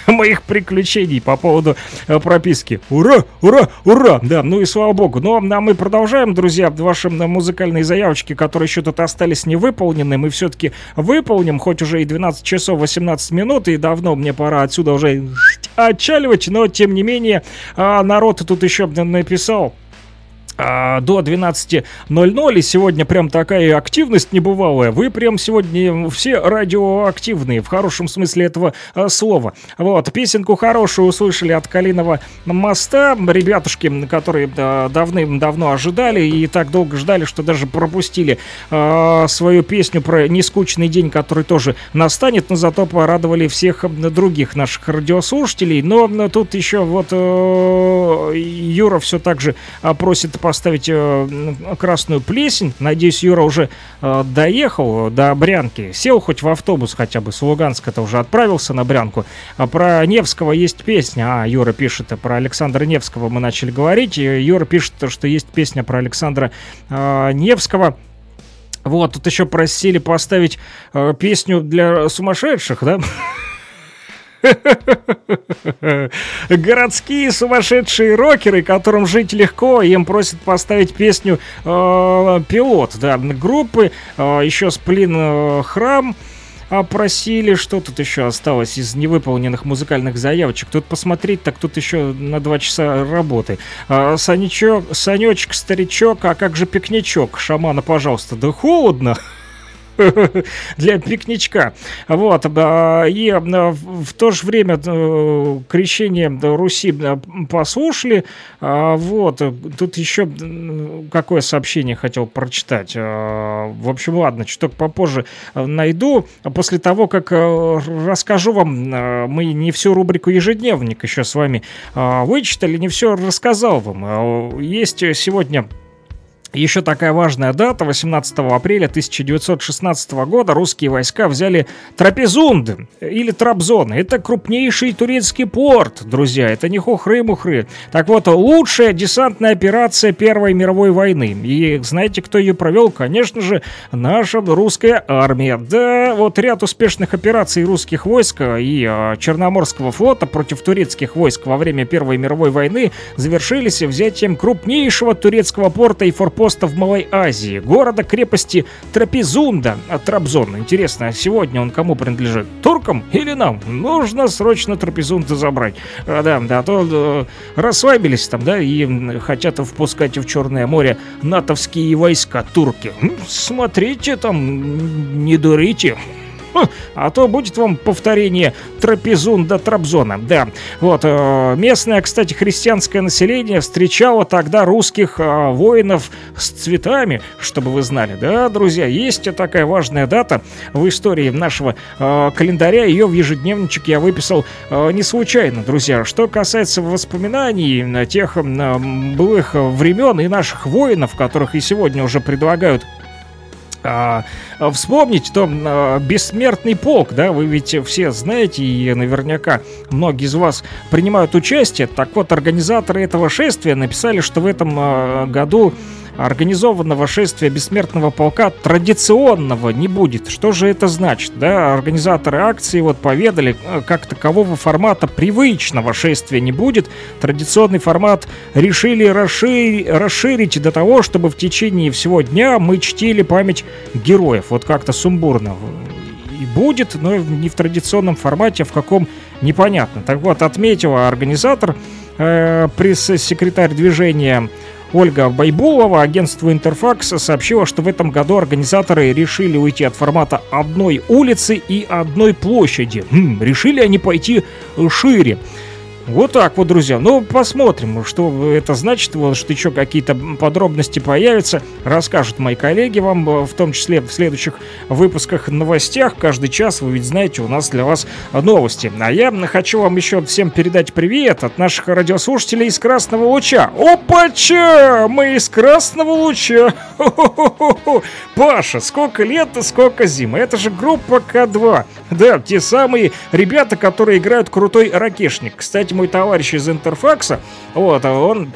моих приключений по поводу прописки. Ура, ура, ура! Да, ну и слава богу. Ну, а мы продолжаем, друзья, ваши музыкальные заявочки, которые еще тут остались невыполнены. Мы все-таки выполним, хоть уже и 12 часов 18 минут, и давно мне пора отсюда уже отчаливать, но, тем не менее, народ тут еще написал до 12:00, и сегодня прям такая активность небывалая. Вы прям сегодня все радиоактивные, в хорошем смысле этого слова. Вот, песенку хорошую услышали от Калиного моста. Ребятушки, которые давным-давно ожидали и так долго ждали, что даже пропустили свою песню про нескучный день, который тоже настанет, но зато порадовали всех других наших радиослушателей. Но тут еще вот Юра все так же просит поставить красную плесень. Надеюсь, Юра уже доехал до Брянки, сел хоть в автобус хотя бы, с Луганска-то уже отправился на Брянку. А про Невского есть песня. А, Юра пишет, про Александра Невского мы начали говорить. Юра пишет, что есть песня про Александра Невского. Вот, тут еще просили поставить песню для сумасшедших, да? Городские сумасшедшие рокеры, которым жить легко, им просят поставить песню «Пилот», да, группы, еще «Сплин», «Храм». Просили, что тут еще осталось из невыполненных музыкальных заявочек. Тут посмотреть, так тут еще на 2 часа работы. Санечок, Санечек, старичок, а как же пикничок? Шамана, пожалуйста, да холодно. Для пикничка. Вот. И в то же время крещение Руси послушали. Вот. Тут еще какое сообщение хотел прочитать. В общем, ладно, чуток попозже найду. После того, как расскажу вам, мы не всю рубрику «Ежедневник» еще с вами вычитали, не все рассказал вам. Есть сегодня еще такая важная дата. 18 апреля 1916 года русские войска взяли Трапезунд или Трабзон. Это крупнейший турецкий порт, друзья. Это не хухры-мухры. Так вот, лучшая десантная операция Первой мировой войны. И знаете, кто ее провел? Конечно же, наша русская армия. Да, вот ряд успешных операций русских войск и Черноморского флота против турецких войск во время Первой мировой войны завершились взятием крупнейшего турецкого порта и форпоста в Малой Азии, города-крепости Трапезунда, Трабзон. Интересно, а сегодня он кому принадлежит? Туркам или нам? Нужно срочно Трапезунда забрать. Да, а то расслабились там, да, и хотят впускать в Черное море натовские войска, турки. Смотрите там, не дурите. А то будет вам повторение Трапезунда Трабзона. Да, вот, местное, кстати, христианское население встречало тогда русских воинов с цветами, чтобы вы знали. Да, друзья, есть такая важная дата в истории нашего календаря. Ее в ежедневничек я выписал не случайно, друзья. Что касается воспоминаний тех былых времен и наших воинов, которых и сегодня уже предлагают вспомнить, то бессмертный полк, да, вы ведь все знаете, и наверняка многие из вас принимают участие. Так вот, организаторы этого шествия написали, что в этом году организованного шествия бессмертного полка традиционного не будет. Что же это значит? Да, организаторы акции вот поведали, как такового формата привычного шествия не будет. Традиционный формат решили расширить до того, чтобы в течение всего дня мы чтили память героев. Вот как-то сумбурно и будет, но не в традиционном формате, в каком непонятно. Так вот, отметила организатор, пресс-секретарь движения Ольга Байбулова агентству «Интерфакс» сообщила, что в этом году организаторы решили уйти от формата одной улицы и одной площади. Решили они пойти шире. Вот так вот, друзья. Ну, посмотрим, что это значит. Вот, что еще какие-то подробности появятся, расскажут мои коллеги вам, в том числе в следующих выпусках новостях. Каждый час, вы ведь знаете, у нас для вас новости. А я хочу вам еще всем передать привет от наших радиослушателей из Красного Луча. Опача! Мы из Красного Луча! Хо-хо-хо-хо! Паша, сколько лета, сколько зимы. Это же группа К2. Да, те самые ребята, которые играют крутой ракешник. Кстати, мой товарищ из «Интерфакса», вот, он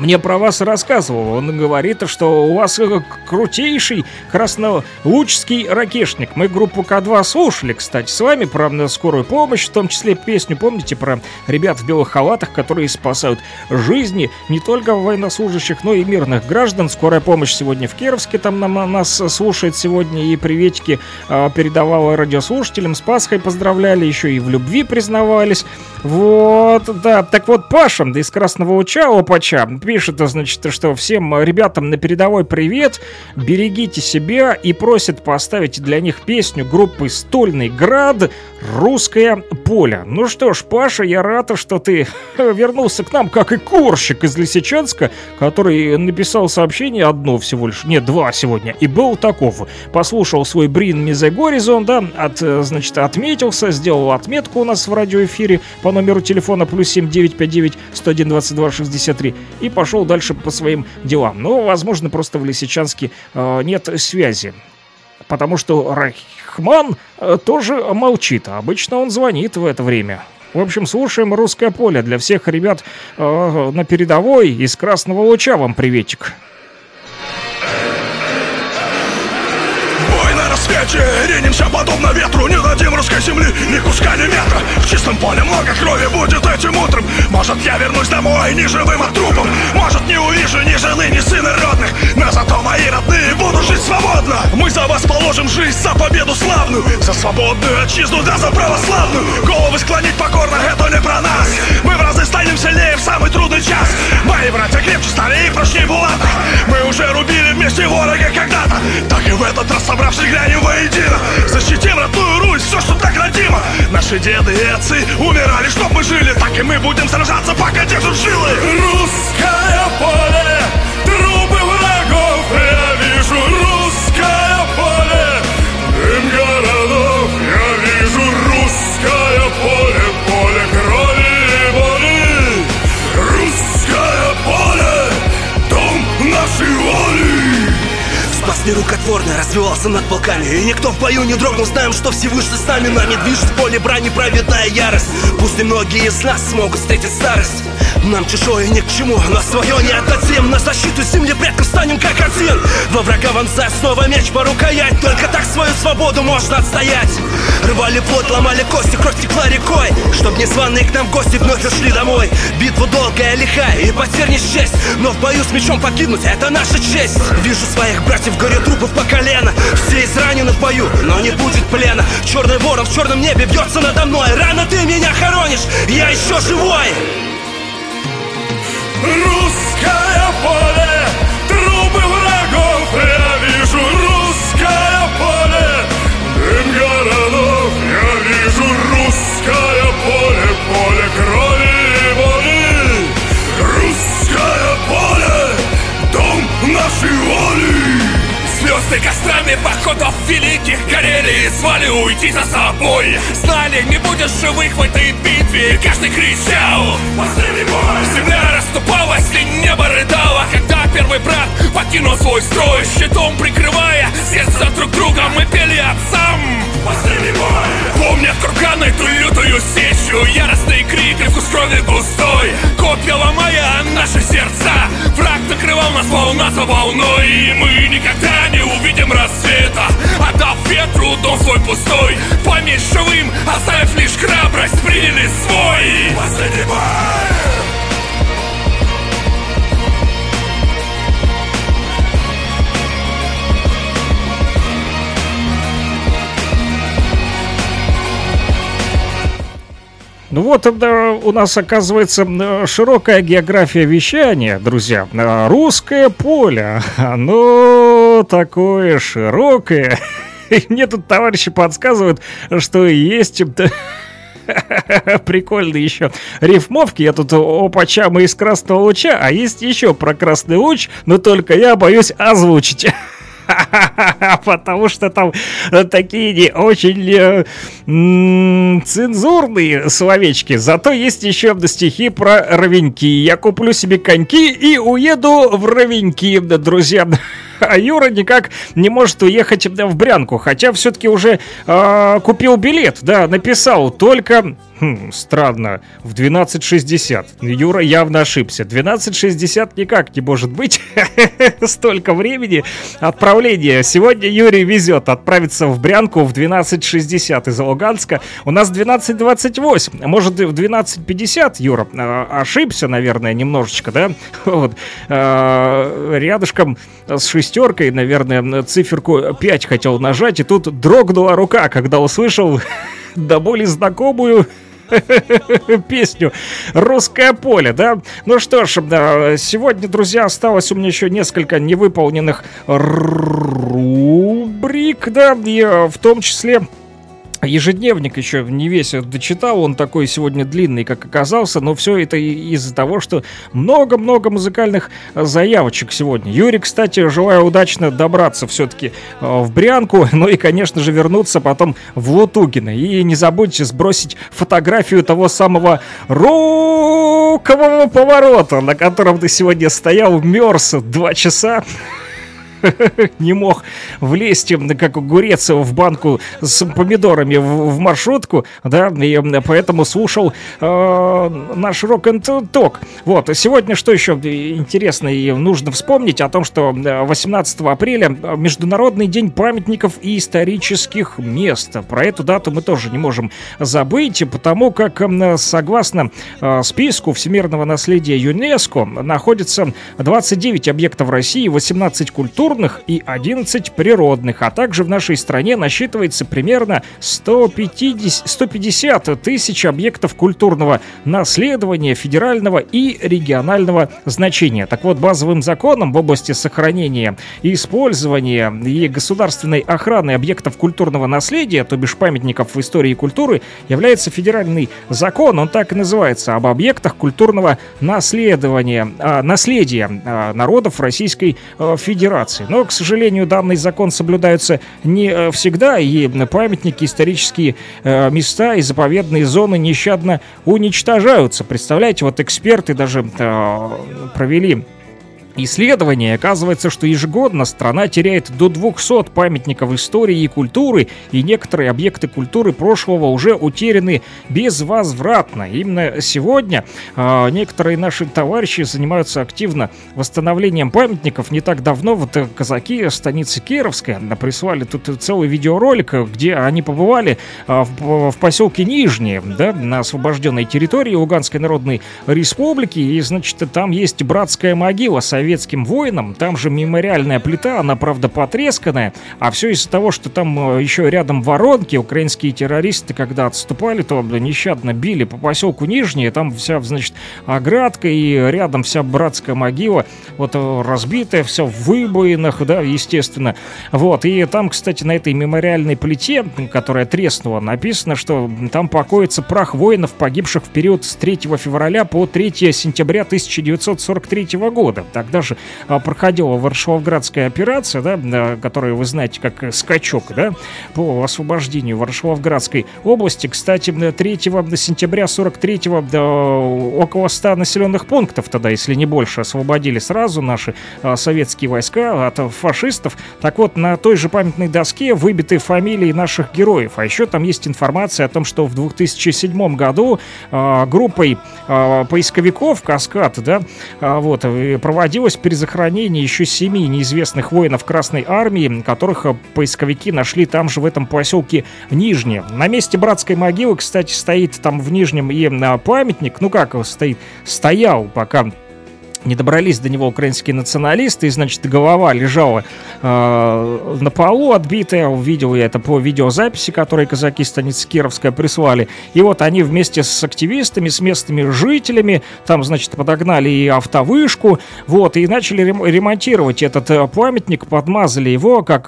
мне про вас рассказывал. Он говорит, что у вас крутейший краснолучский ракешник. Мы группу К2 слушали, кстати, с вами, про скорую помощь, в том числе песню, помните, про ребят в белых халатах, которые спасают жизни не только военнослужащих, но и мирных граждан. Скорая помощь сегодня в Кировске, там нас слушает сегодня, и приветики передавала радиослушателям, с Пасхой поздравляли, еще и в любви признавались. Вот, да, так вот, Паша, да, из Красного Луча, Опача, пишет, значит, что всем ребятам на передовой привет, берегите себя, и просит поставить для них песню группы «Стольный град» «Русское поле». Ну что ж, Паша, я рад, что ты вернулся к нам, как и Корщик из Лисичанска, который написал сообщение одно всего лишь, нет, два сегодня, и был таков. Послушал свой Брин Мизе Горизон, да, значит, отметился, сделал отметку у нас в радиоэфире по номеру телефона +7 959 101 22 63 и пошел дальше по своим делам. Но, возможно, просто в Лисичанске нет связи. Потому что Рахман тоже молчит, а обычно он звонит в это время. В общем, слушаем «Русское поле». Для всех ребят на передовой из Красного Луча вам приветик. Свечи, ринемся подобно ветру, не дадим русской земли ни куска, ни метра. В чистом поле много крови будет этим утром. Может, я вернусь домой ни живым, а трупом. Может, не увижу ни жены, ни сына родных, но зато мои родные будут жить свободно. Мы за вас положим жизнь, за победу славную, за свободную отчизну, да за православную. Головы склонить покорно, это не про нас. Мы в разы станем сильнее в самый трудный час. Мои братья крепче стали и прочнее булата. Мы уже рубили вместе ворога когда-то, так и в этот раз, собравшись, глянем воедино, защитим родную Русь, все, что так родимо. Наши деды и отцы умирали, чтоб мы жили, так и мы будем сражаться, пока держат жилы. Русское поле, трупы врагов я вижу. Русское поле, дым городов я вижу. Русское поле, поле крови и боли. Русское поле, дом нашей воли. Спас нерукотворный развивался над полками, и никто в бою не дрогнул, знаем, что Всевышний с нами. Нами движет в поле брани праведная ярость. Пусть немногие из нас смогут встретить старость. Нам чужое ни к чему, но свое не отдадим. На защиту земли предков станем как один. Во врага вонзая снова меч по рукоять. Только так свою свободу можно отстоять. Рвали плоть, ломали кости, кровь текла рекой, чтоб незваные к нам гости вновь зашли домой. Битва долгая, лихая и потерь не счесть, но в бою с мечом погибнуть — это наша честь. Вижу своих братьев в горе трупов по колено. Все изранены в бою, но не будет плена. Черный ворон в черном небе бьется надо мной. Рано ты меня хоронишь, я еще живой. Русское поле, трупы врагов я вижу. Русское поле, дым городов я вижу. Русское поле, поле крови и боли. Русское поле, дом нашей воли. Звезды кострами походов великих горели и звали уйти за собой. Знали, не будешь живых в этой битве, и каждый кричал: «Последний бой!» Земля расступалась и небо рыдало, когда первый брат покинул свой строй. Щитом прикрывая сердца друг друга, мы пели отцам: «Последний бой!» Помнят курганы ту лютую сечу, яростный крик и вкус крови густой. Копья ломая наши сердца, враг накрывал нас волна за волной. И мы никогда не увидим рассвета, отдав ветру дом свой пустой. Память живым оставив лишь храбрость, приняли свой последний бой. Ну вот у нас, оказывается, широкая география вещания, друзья. «Русское поле», оно такое широкое. И мне тут товарищи подсказывают, что есть... Прикольные еще рифмовки. Я тут опача, мы из Красного Луча, а есть еще про Красный Луч, но только я боюсь озвучить. Потому что там такие не очень цензурные словечки. Зато есть еще стихи про ровеньки. Я куплю себе коньки и уеду в ровеньки, друзья. А Юра никак не может уехать в Брянку, хотя все-таки уже купил билет, да, написал, только, странно, в 12:60. Юра явно ошибся, 12:60 никак не может быть, столько времени отправления. Сегодня Юрий везет, отправиться в Брянку в 12:60 из Луганска. У нас 12:28, может в 12:50, Юра, ошибся, наверное, немножечко, да, вот, рядышком с 6. Шестеркой, наверное, циферку 5 хотел нажать, и тут дрогнула рука, когда услышал до боли знакомую песню «Русское поле», да? Ну что ж, сегодня, друзья, осталось у меня еще несколько невыполненных рубрик, да, и в том числе ежедневник еще не весь дочитал, он такой сегодня длинный, как оказался, но все это из-за того, что много-много музыкальных заявочек сегодня. Юрий, кстати, желаю удачно добраться все-таки в Брянку, ну и, конечно же, вернуться потом в Лутугино. И не забудьте сбросить фотографию того самого рукового поворота, на котором ты сегодня стоял, мерз 2 часа. Не мог влезть, как огурец, в банку с помидорами в маршрутку, да, и поэтому слушал наш рок-н-ток. Вот, сегодня что еще интересно и нужно вспомнить о том, что 18 апреля Международный день памятников и исторических мест. Про эту дату мы тоже не можем забыть, потому как, согласно списку Всемирного наследия ЮНЕСКО, находится 29 объектов России, 18 культур и 11 природных, а также в нашей стране насчитывается примерно 150 тысяч объектов культурного наследования федерального и регионального значения. Так вот, базовым законом в области сохранения, использования и государственной охраны объектов культурного наследия, то бишь памятников истории и культуры, является федеральный закон, он так и называется, об объектах культурного наследования, наследия народов Российской Федерации. Но, к сожалению, данный закон соблюдается не всегда, и памятники, исторические места и заповедные зоны нещадно уничтожаются. Представляете, вот эксперты даже провели исследование, оказывается, что ежегодно страна теряет до 200 памятников истории и культуры, и некоторые объекты культуры прошлого уже утеряны безвозвратно. Именно сегодня некоторые наши товарищи занимаются активно восстановлением памятников. Не так давно вот казаки станицы Кировская прислали тут целый видеоролик, где они побывали в поселке Нижнее, да, на освобожденной территории Луганской Народной Республики, и, значит, там есть братская могила советским воинам, там же мемориальная плита, она, правда, потресканная, а все из-за того, что там еще рядом воронки, украинские террористы, когда отступали, то нещадно били по поселку Нижнее, там вся, значит, оградка и рядом вся братская могила, вот разбитая, все в выбоинах, да, естественно, вот, и там, кстати, на этой мемориальной плите, которая треснула, написано, что там покоится прах воинов, погибших в период с 3 февраля по 3 сентября 1943 года. Тогда же проходила Варшавоградская операция, да, которую вы знаете как «Скачок», да, по освобождению Варшавоградской области. Кстати, 3 сентября 43-го около 100 населенных пунктов тогда, если не больше, освободили сразу наши советские войска от фашистов. Так вот, на той же памятной доске выбиты фамилии наших героев. А еще там есть информация о том, что в 2007 году группой поисковиков «Каскад», да, вот, проводилось перезахоронение еще 7 неизвестных воинов Красной Армии, которых поисковики нашли там же, в этом поселке Нижнее. На месте братской могилы, кстати, стоит там в Нижнем и памятник, ну как стоит, стоял, пока не добрались до него украинские националисты, и, значит, голова лежала на полу, отбитая. Увидел я это по видеозаписи, которые казаки станицы Кировская прислали. И вот они вместе с активистами, с местными жителями, там, значит, подогнали и автовышку, вот, и начали ремонтировать этот памятник, подмазали его, как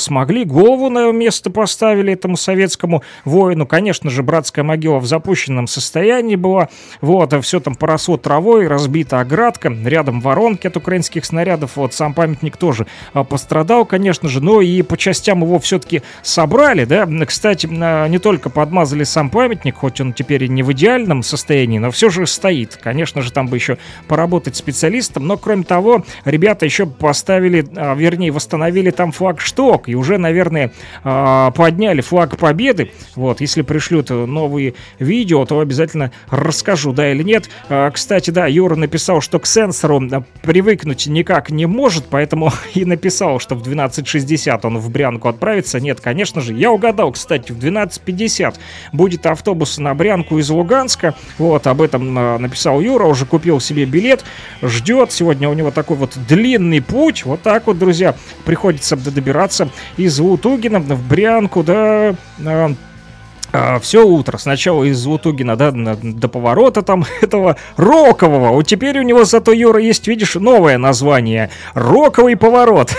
смогли, голову на место поставили этому советскому воину. Конечно же, братская могила в запущенном состоянии была, вот, а все там поросло травой, разбита ограда, рядом воронки от украинских снарядов. Вот сам памятник тоже пострадал, конечно же, но и по частям его все-таки собрали, да. Кстати, не только подмазали сам памятник, хоть он теперь и не в идеальном состоянии, но все же стоит. Конечно же, там бы еще поработать специалистам, но кроме того, ребята еще поставили, вернее, восстановили там флагшток и уже, наверное, подняли флаг победы. Вот, если пришлют новые видео, то обязательно расскажу, да или нет. Кстати, да, Юра написал, что к сенсору привыкнуть никак не может, поэтому и написал, что в 12:60 он в Брянку отправится. Нет, конечно же, я угадал, кстати, в 12:50 будет автобус на Брянку из Луганска. Вот, об этом написал Юра, уже купил себе билет, ждет. Сегодня у него такой вот длинный путь. Вот так вот, друзья, приходится добираться из Лутугина в Брянку, да, все утро. Сначала из Лутугина, да, до поворота там этого рокового. Вот теперь у него зато, Юра, есть, видишь, новое название — роковый поворот.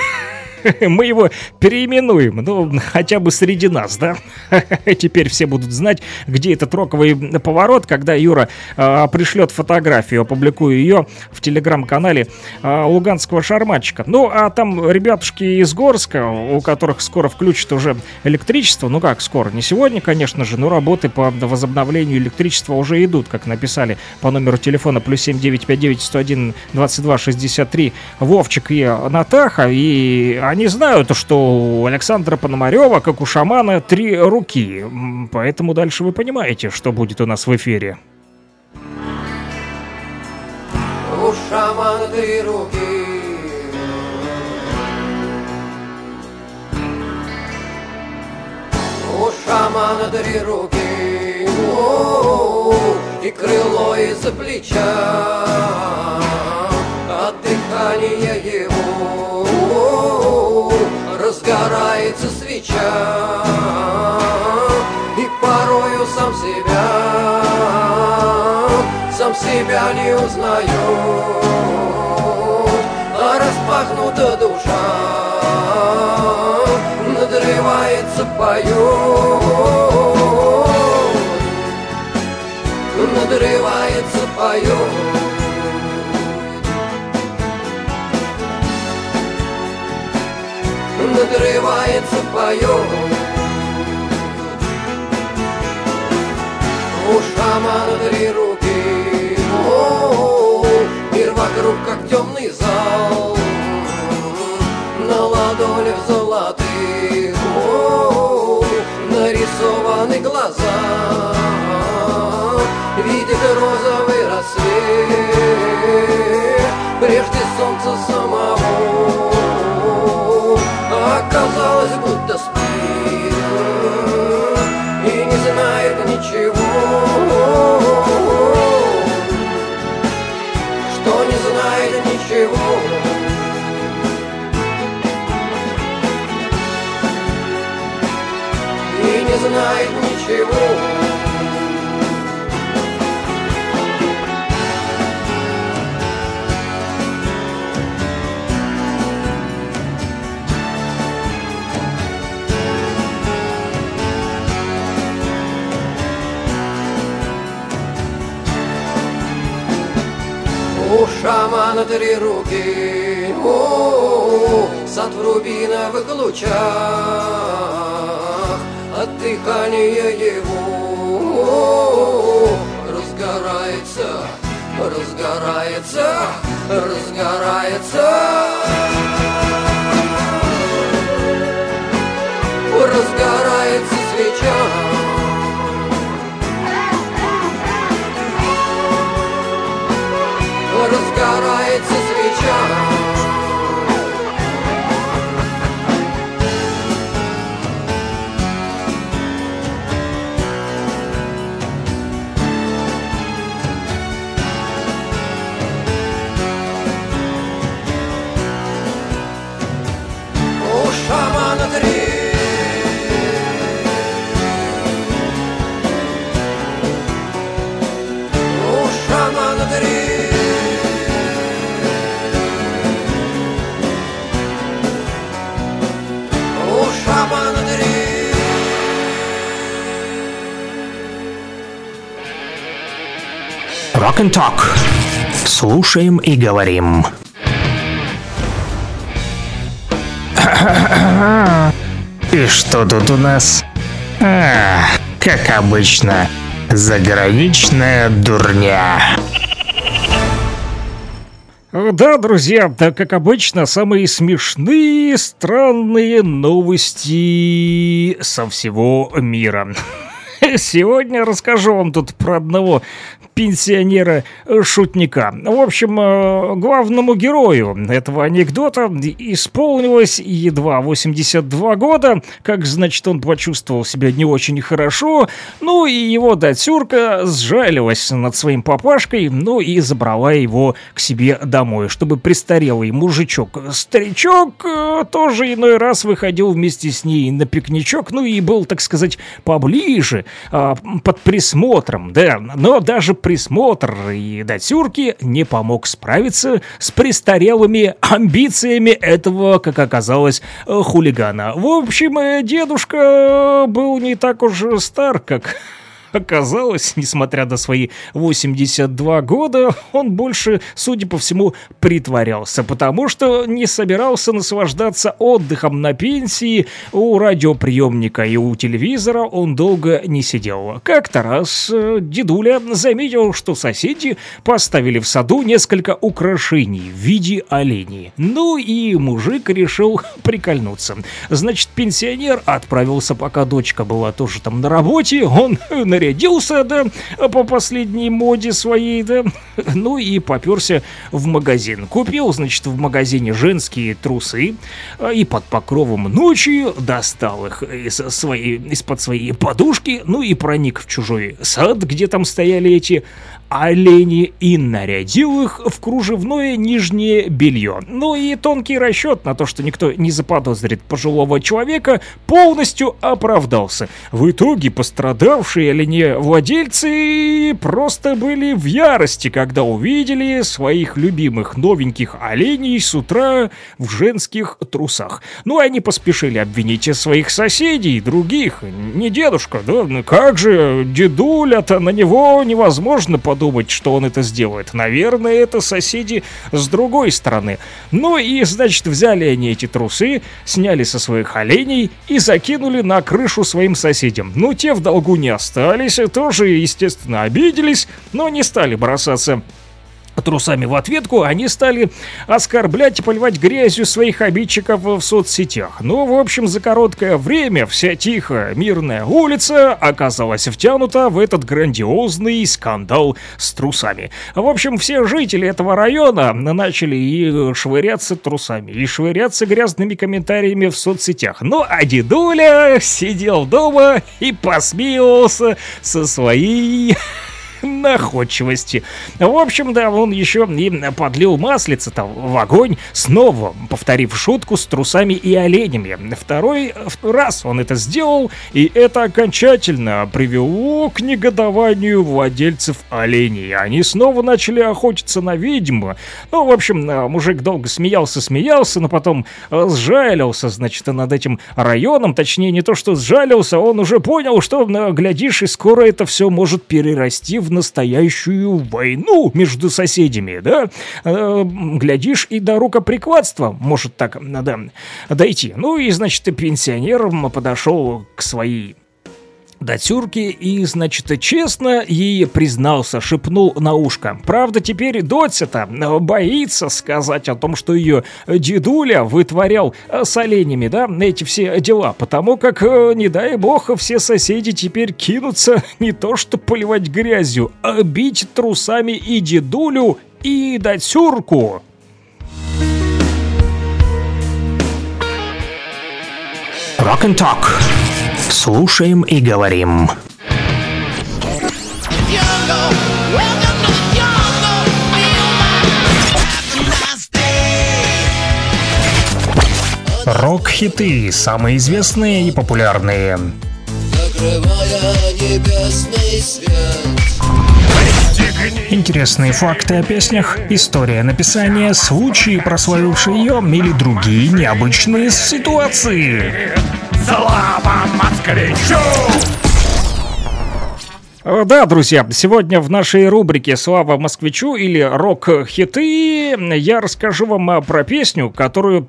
мы его переименуем, ну, хотя бы среди нас, да? Теперь все будут знать, где этот роковый поворот, когда Юра пришлет фотографию, опубликую ее в телеграм-канале луганского шарматчика. Ну, а там ребятушки из Горска, у которых скоро включат уже электричество, ну как скоро, не сегодня, конечно же, но работы по возобновлению электричества уже идут, как написали по номеру телефона +7 959 101 22 63 Вовчик и Натаха, и они знают, что у Александра Пономарева, как у шамана, 3 руки, поэтому дальше вы понимаете, что будет у нас в эфире. У шамана 3 руки, у шамана 3 руки, и крыло из-за плеча, от дыхания его разгорается свеча, и порою сам себя не узнает, а распахнута душа надрывается, поет, надрывается, поет. Надрывается, поет. У шамана 3 руки, мир вокруг как темный зал, на ладонях золотых нарисованы глаза, видит розовый рассвет прежде солнца самого. Казалось, будто спит и не знает ничего, что не знает ничего. И не знает ничего. У шамана 3 руки, сад в рубиновых лучах, от дыхания его разгорается, разгорается, разгорается, разгорается свеча. Разгорается свеча. У шамана 3. У шамана 3. Rock and Talk. Слушаем и говорим. И что тут у нас? Как обычно, заграничная дурня. Да, друзья, да, как обычно, самые смешные, странные новости со всего мира. Сегодня расскажу вам тут про одного пенсионера-шутника. В общем, главному герою этого анекдота исполнилось едва 82 года. Как, значит, он почувствовал себя не очень хорошо. Ну и его дочурка сжалилась над своим папашкой, ну и забрала его к себе домой, чтобы престарелый мужичок-старичок тоже иной раз выходил вместе с ней на пикничок, ну и был, так сказать, поближе, под присмотром, да. Но даже присмотр и досюрки не помог справиться с престарелыми амбициями этого, как оказалось, хулигана. В общем, дедушка был не так уж стар, как... оказалось, несмотря на свои 82 года, он больше, судя по всему, притворялся, потому что не собирался наслаждаться отдыхом на пенсии. У радиоприемника и у телевизора он долго не сидел. Как-то раз дедуля заметил, что соседи поставили в саду несколько украшений в виде оленей. Ну и мужик решил прикольнуться. Значит, пенсионер отправился, пока дочка была тоже там на работе, он нарядился, да, по последней моде своей, да, ну и попёрся в магазин. Купил, значит, в магазине женские трусы и под покровом ночи достал их из-под своей подушки, ну и проник в чужой сад, где там стояли эти олени, и нарядил их в кружевное нижнее белье. Ну и тонкий расчет на то, что никто не заподозрит пожилого человека, полностью оправдался. В итоге пострадавшие оленевладельцы просто были в ярости, когда увидели своих любимых новеньких оленей с утра в женских трусах. Ну они поспешили обвинить своих соседей, других. Не дедушка, да? Как же дедуля-то, на него невозможно подумать, что он это сделает. Наверное, это соседи с другой стороны. Ну и, значит, взяли они эти трусы, сняли со своих оленей и закинули на крышу своим соседям. Ну, те в долгу не остались, тоже, естественно, обиделись, но не стали бросаться трусами в ответку, они стали оскорблять и поливать грязью своих обидчиков в соцсетях. Ну, в общем, за короткое время вся тихая мирная улица оказалась втянута в этот грандиозный скандал с трусами. В общем, все жители этого района начали и швыряться трусами, и швыряться грязными комментариями в соцсетях. Ну, а дедуля сидел дома и посмеялся со своей... находчивости. В общем, да, он еще и подлил маслица там в огонь, снова повторив шутку с трусами и оленями. Второй раз он это сделал, и это окончательно привело к негодованию владельцев оленей. Они снова начали охотиться на ведьму. Ну, в общем, мужик долго смеялся, но потом сжалился, значит, над этим районом. Точнее, не то, что сжалился, он уже понял, что, глядишь, и скоро это все может перерасти в настоящую войну между соседями, да? Глядишь, и до рукоприкладства может так, да, дойти. Ну и, значит, пенсионер подошел к своей дочурке и, значит, честно ей признался, шепнул на ушко. Правда, теперь дочь-то боится сказать о том, что ее дедуля вытворял с оленями, да, эти все дела, потому как, не дай бог, все соседи теперь кинутся не то что поливать грязью, а бить трусами и дедулю, и дочурку. Rock and talk. Слушаем и говорим. Рок-хиты, самые известные и популярные. Интересные факты о песнях, история написания, случаи, прославившие ее, или другие необычные ситуации. Слава москвичу! Да, друзья, сегодня в нашей рубрике «Слава москвичу» или «Рок-хиты» я расскажу вам про песню, которую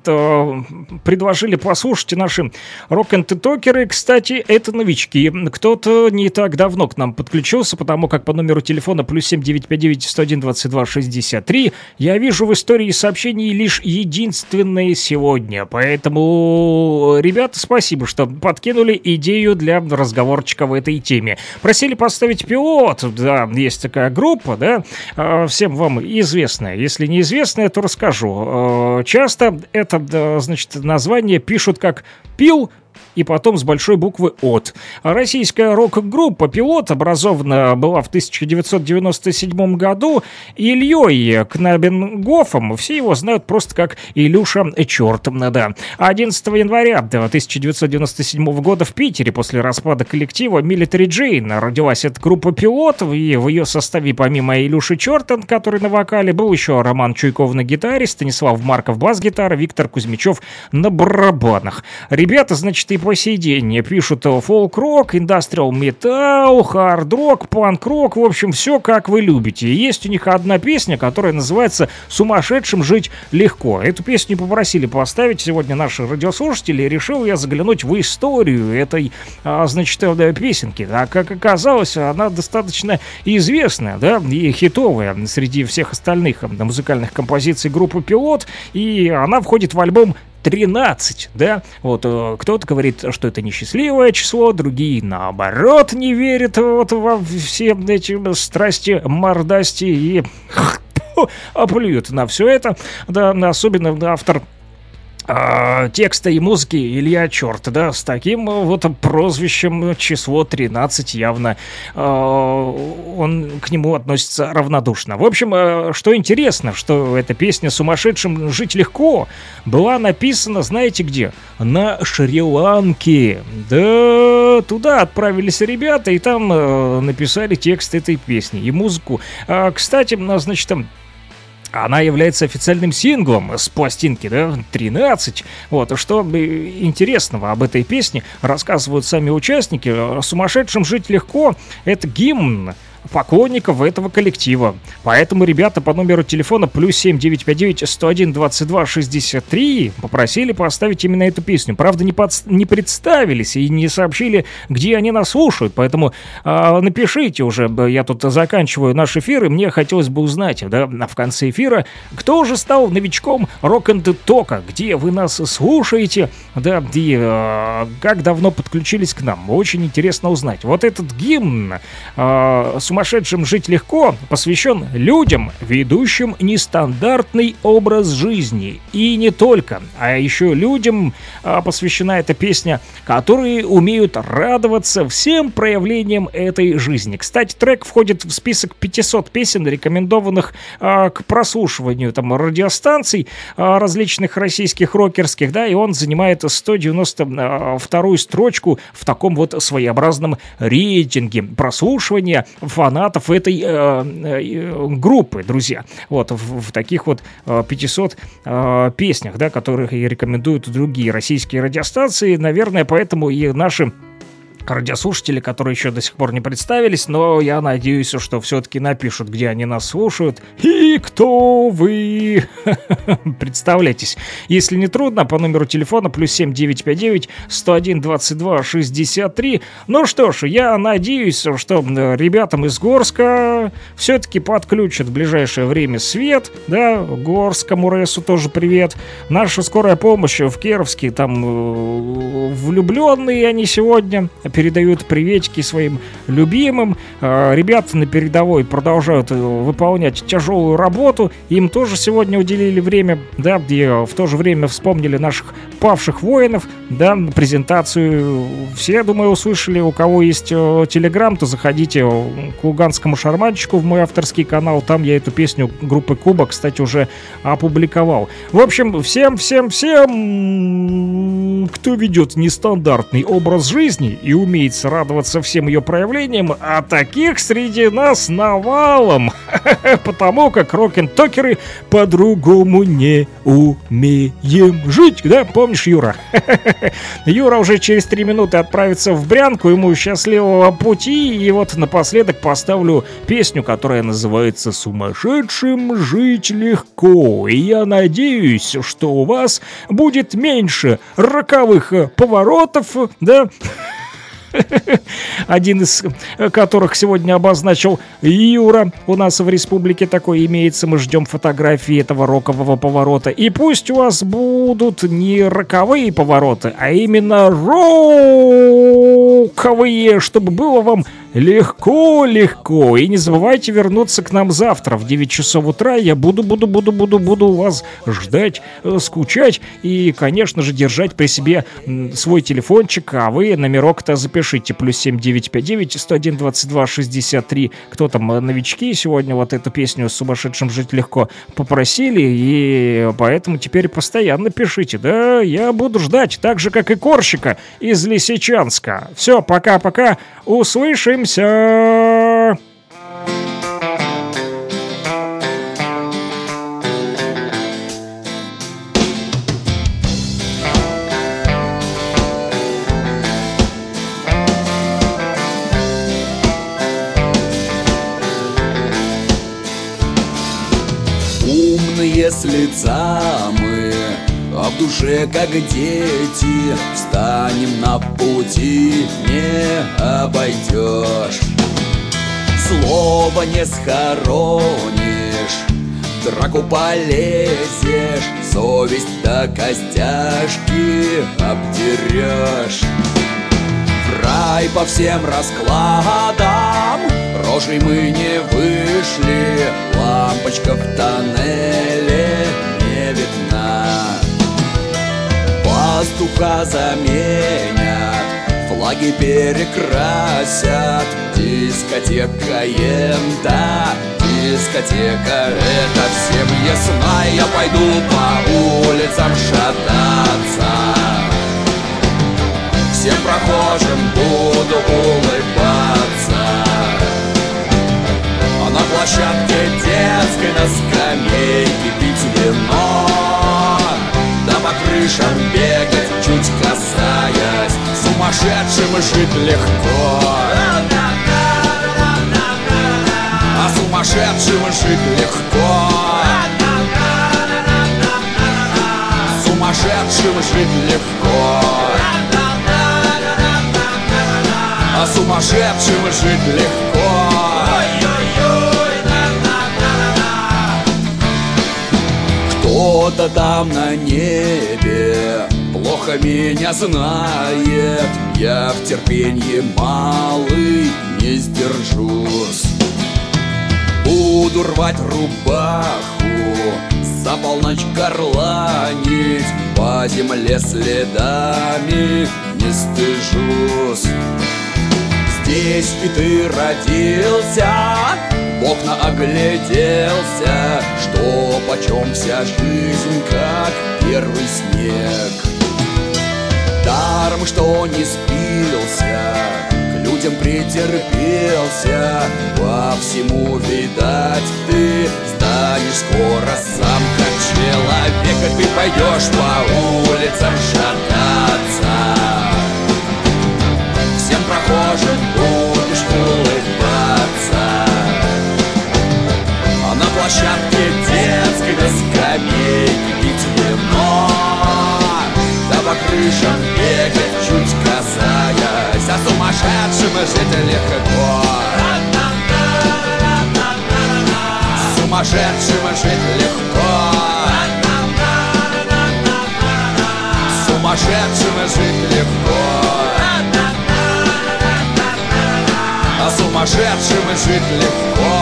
предложили послушать наши рок-н-токеры. Кстати, это новички. Кто-то не так давно к нам подключился, потому как по номеру телефона +7 959 101 22 63 я вижу в истории сообщений лишь единственное сегодня. Поэтому, ребята, спасибо, что подкинули идею для разговорчика в этой теме. Просили поставить «Пилот», да, есть такая группа, да, всем вам известная. Если неизвестная, то расскажу. Часто это, значит, название пишут как «Пил», и потом с большой буквы «от». Российская рок-группа «Пилот» образована была в 1997 году Ильей Кнабенгофом. Все его знают просто как Илюша Чёрт. Да. 11 января 1997 года в Питере после распада коллектива «Милитари Джейн» родилась эта группа «Пилот». И в ее составе помимо Илюши Чёрта, который на вокале, был еще Роман Чуйков на гитаре, Станислав Марков бас-гитара, Виктор Кузьмичев на барабанах. Ребята, значит, и по сей день пишут фолк-рок, индастриал-метал, хард-рок, панк-рок, в общем, все как вы любите. Есть у них одна песня, которая называется «Сумасшедшим жить легко». Эту песню попросили поставить сегодня наши радиослушатели, решил я заглянуть в историю этой, значит, песенки. А как оказалось, она достаточно известная, да, и хитовая среди всех остальных музыкальных композиций группы «Пилот», и она входит в альбом 13, да? Вот кто-то говорит, что это несчастливое число, другие, наоборот, не верят вот во все эти страсти, мордасти и плюют на все это, да, особенно автор текста и музыки Илья Чёрт, да, с таким вот прозвищем число 13 явно он к нему относится равнодушно. В общем, что интересно, что эта песня «Сумасшедшим жить легко» была написана, знаете где? На Шри-Ланке. Да, туда отправились ребята и там написали текст этой песни и музыку. Кстати, значит, там она является официальным синглом с пластинки, да, 13. Вот, что интересного об этой песне рассказывают сами участники. «Сумасшедшим жить легко» — это гимн поклонников этого коллектива. Поэтому ребята по номеру телефона +7 959 101 22 63 попросили поставить именно эту песню. Правда, не представились и не сообщили, где они нас слушают. Поэтому напишите уже. Я тут заканчиваю наш эфир, и мне хотелось бы узнать, да, в конце эфира, кто же стал новичком рок-н-тока, где вы нас слушаете, да, и как давно подключились к нам. Очень интересно узнать. Вот этот гимн «Сумасшедшим жить легко» посвящен людям, ведущим нестандартный образ жизни. И не только, а еще людям посвящена эта песня, которые умеют радоваться всем проявлениям этой жизни. Кстати, трек входит в список 500 песен, рекомендованных к прослушиванию там радиостанций различных российских рокерских, да, и он занимает 192-ю строчку в таком вот своеобразном рейтинге прослушивания фанатов этой группы, друзья. Вот в таких вот 500 песнях, да, которых и рекомендуют другие российские радиостанции. Наверное, поэтому и наши радиослушатели, которые еще до сих пор не представились, но я надеюсь, что все-таки напишут, где они нас слушают. И кто вы? Представляйтесь. Если не трудно, по номеру телефона +7 959 101 22 63. Ну что ж, я надеюсь, что ребятам из Горска все-таки подключат в ближайшее время свет. Да, Горскому РЭСу тоже привет. Наша скорая помощь в Кировске, там влюбленные они сегодня, передают приветики своим любимым. Ребята на передовой продолжают выполнять тяжелую работу. Им тоже сегодня уделили время, да, и в то же время вспомнили наших павших воинов. Да, презентацию все, думаю, услышали. У кого есть телеграм, то заходите к Луганскому шарманчику в мой авторский канал. Там я эту песню группы Куба, кстати, уже опубликовал. В общем, всем, кто ведет нестандартный образ жизни и умеет радоваться всем ее проявлениям, а таких среди нас навалом, потому как рок-н-токеры по-другому не умеем жить, да, помнишь, Юра? Юра уже через 3 минуты отправится в Брянку, ему счастливого пути, и вот напоследок поставлю песню, которая называется «Сумасшедшим жить легко», и я надеюсь, что у вас будет меньше роковых поворотов, да, один из которых сегодня обозначил Юра. У нас в республике такое имеется. Мы ждем фотографии этого рокового поворота. И пусть у вас будут не роковые повороты, а именно роковые, чтобы было вам Легко, легко. И не забывайте вернуться к нам завтра в 9 часов утра. Я буду вас ждать, скучать и, конечно же, держать при себе свой телефончик. А вы номерок-то запишите. +7 959 101 22 63. Кто там, новички, сегодня вот эту песню «С сумасшедшим жить легко» попросили. И поэтому теперь постоянно пишите. Да, я буду ждать. Так же, как и Корщика из Лисичанска. Все, пока-пока. Услышим. Все. Умные с лица мы, а в душе, как дети, встанем на пути, не обойдешь. Слово не схоронишь, в драку полезешь, совесть до костяшки обдерешь. В рай по всем раскладам рожей мы не вышли, лампочка в тоннеле не видна. Пастуха заменят, флаги перекрасят, дискотека ента, дискотека. Это всем ясно, я пойду по улицам шататься, всем прохожим буду улыбаться, а на площадке детской на скамейке пить вино, да по крышам бегать, чуть касаясь, сумасшедшим жить легко. А сумасшедшим жить легко. Сумасшедшим жить легко. А сумасшедшим жить легко. Кто-то там на небе плохо меня знает, я в терпении малый не сдержусь. Буду рвать рубаху, за полночь горланить, по земле следами не стыжусь. Здесь и ты родился, Бог наогляделся, что почем вся жизнь, как первый снег. Даром, что не спился, к людям претерпелся, по всему, видать, ты станешь скоро сам как человек, и ты пойдешь по улицам шататься, всем прохожим будешь улыбаться, на площадке детской на скамейке пить вино, да по крышам бегать, чуть касаясь, а сумасшедшим жить легко. Сумасшедшим жить легко. Сумасшедшим жить легко. А сумасшедшим жить легко. Сумасшедшего жить легко.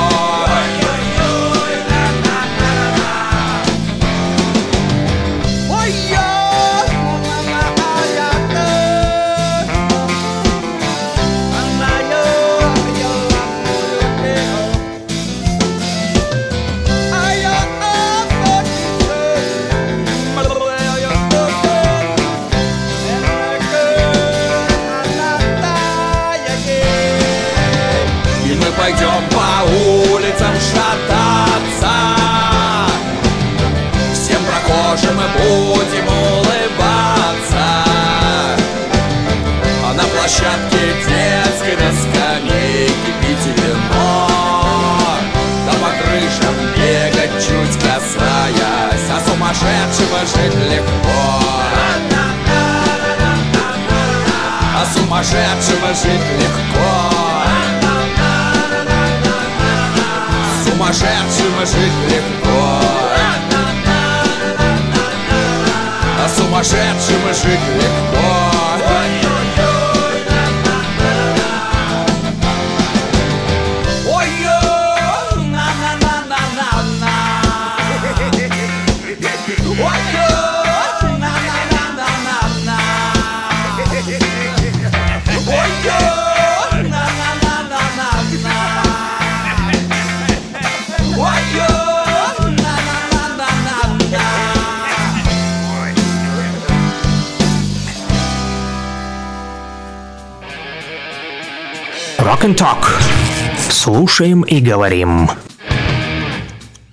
А сумасшедшего жить легко. Сумасшедшего жить легко. А сумасшедшего жить легко. Rock and Talk. Слушаем и говорим.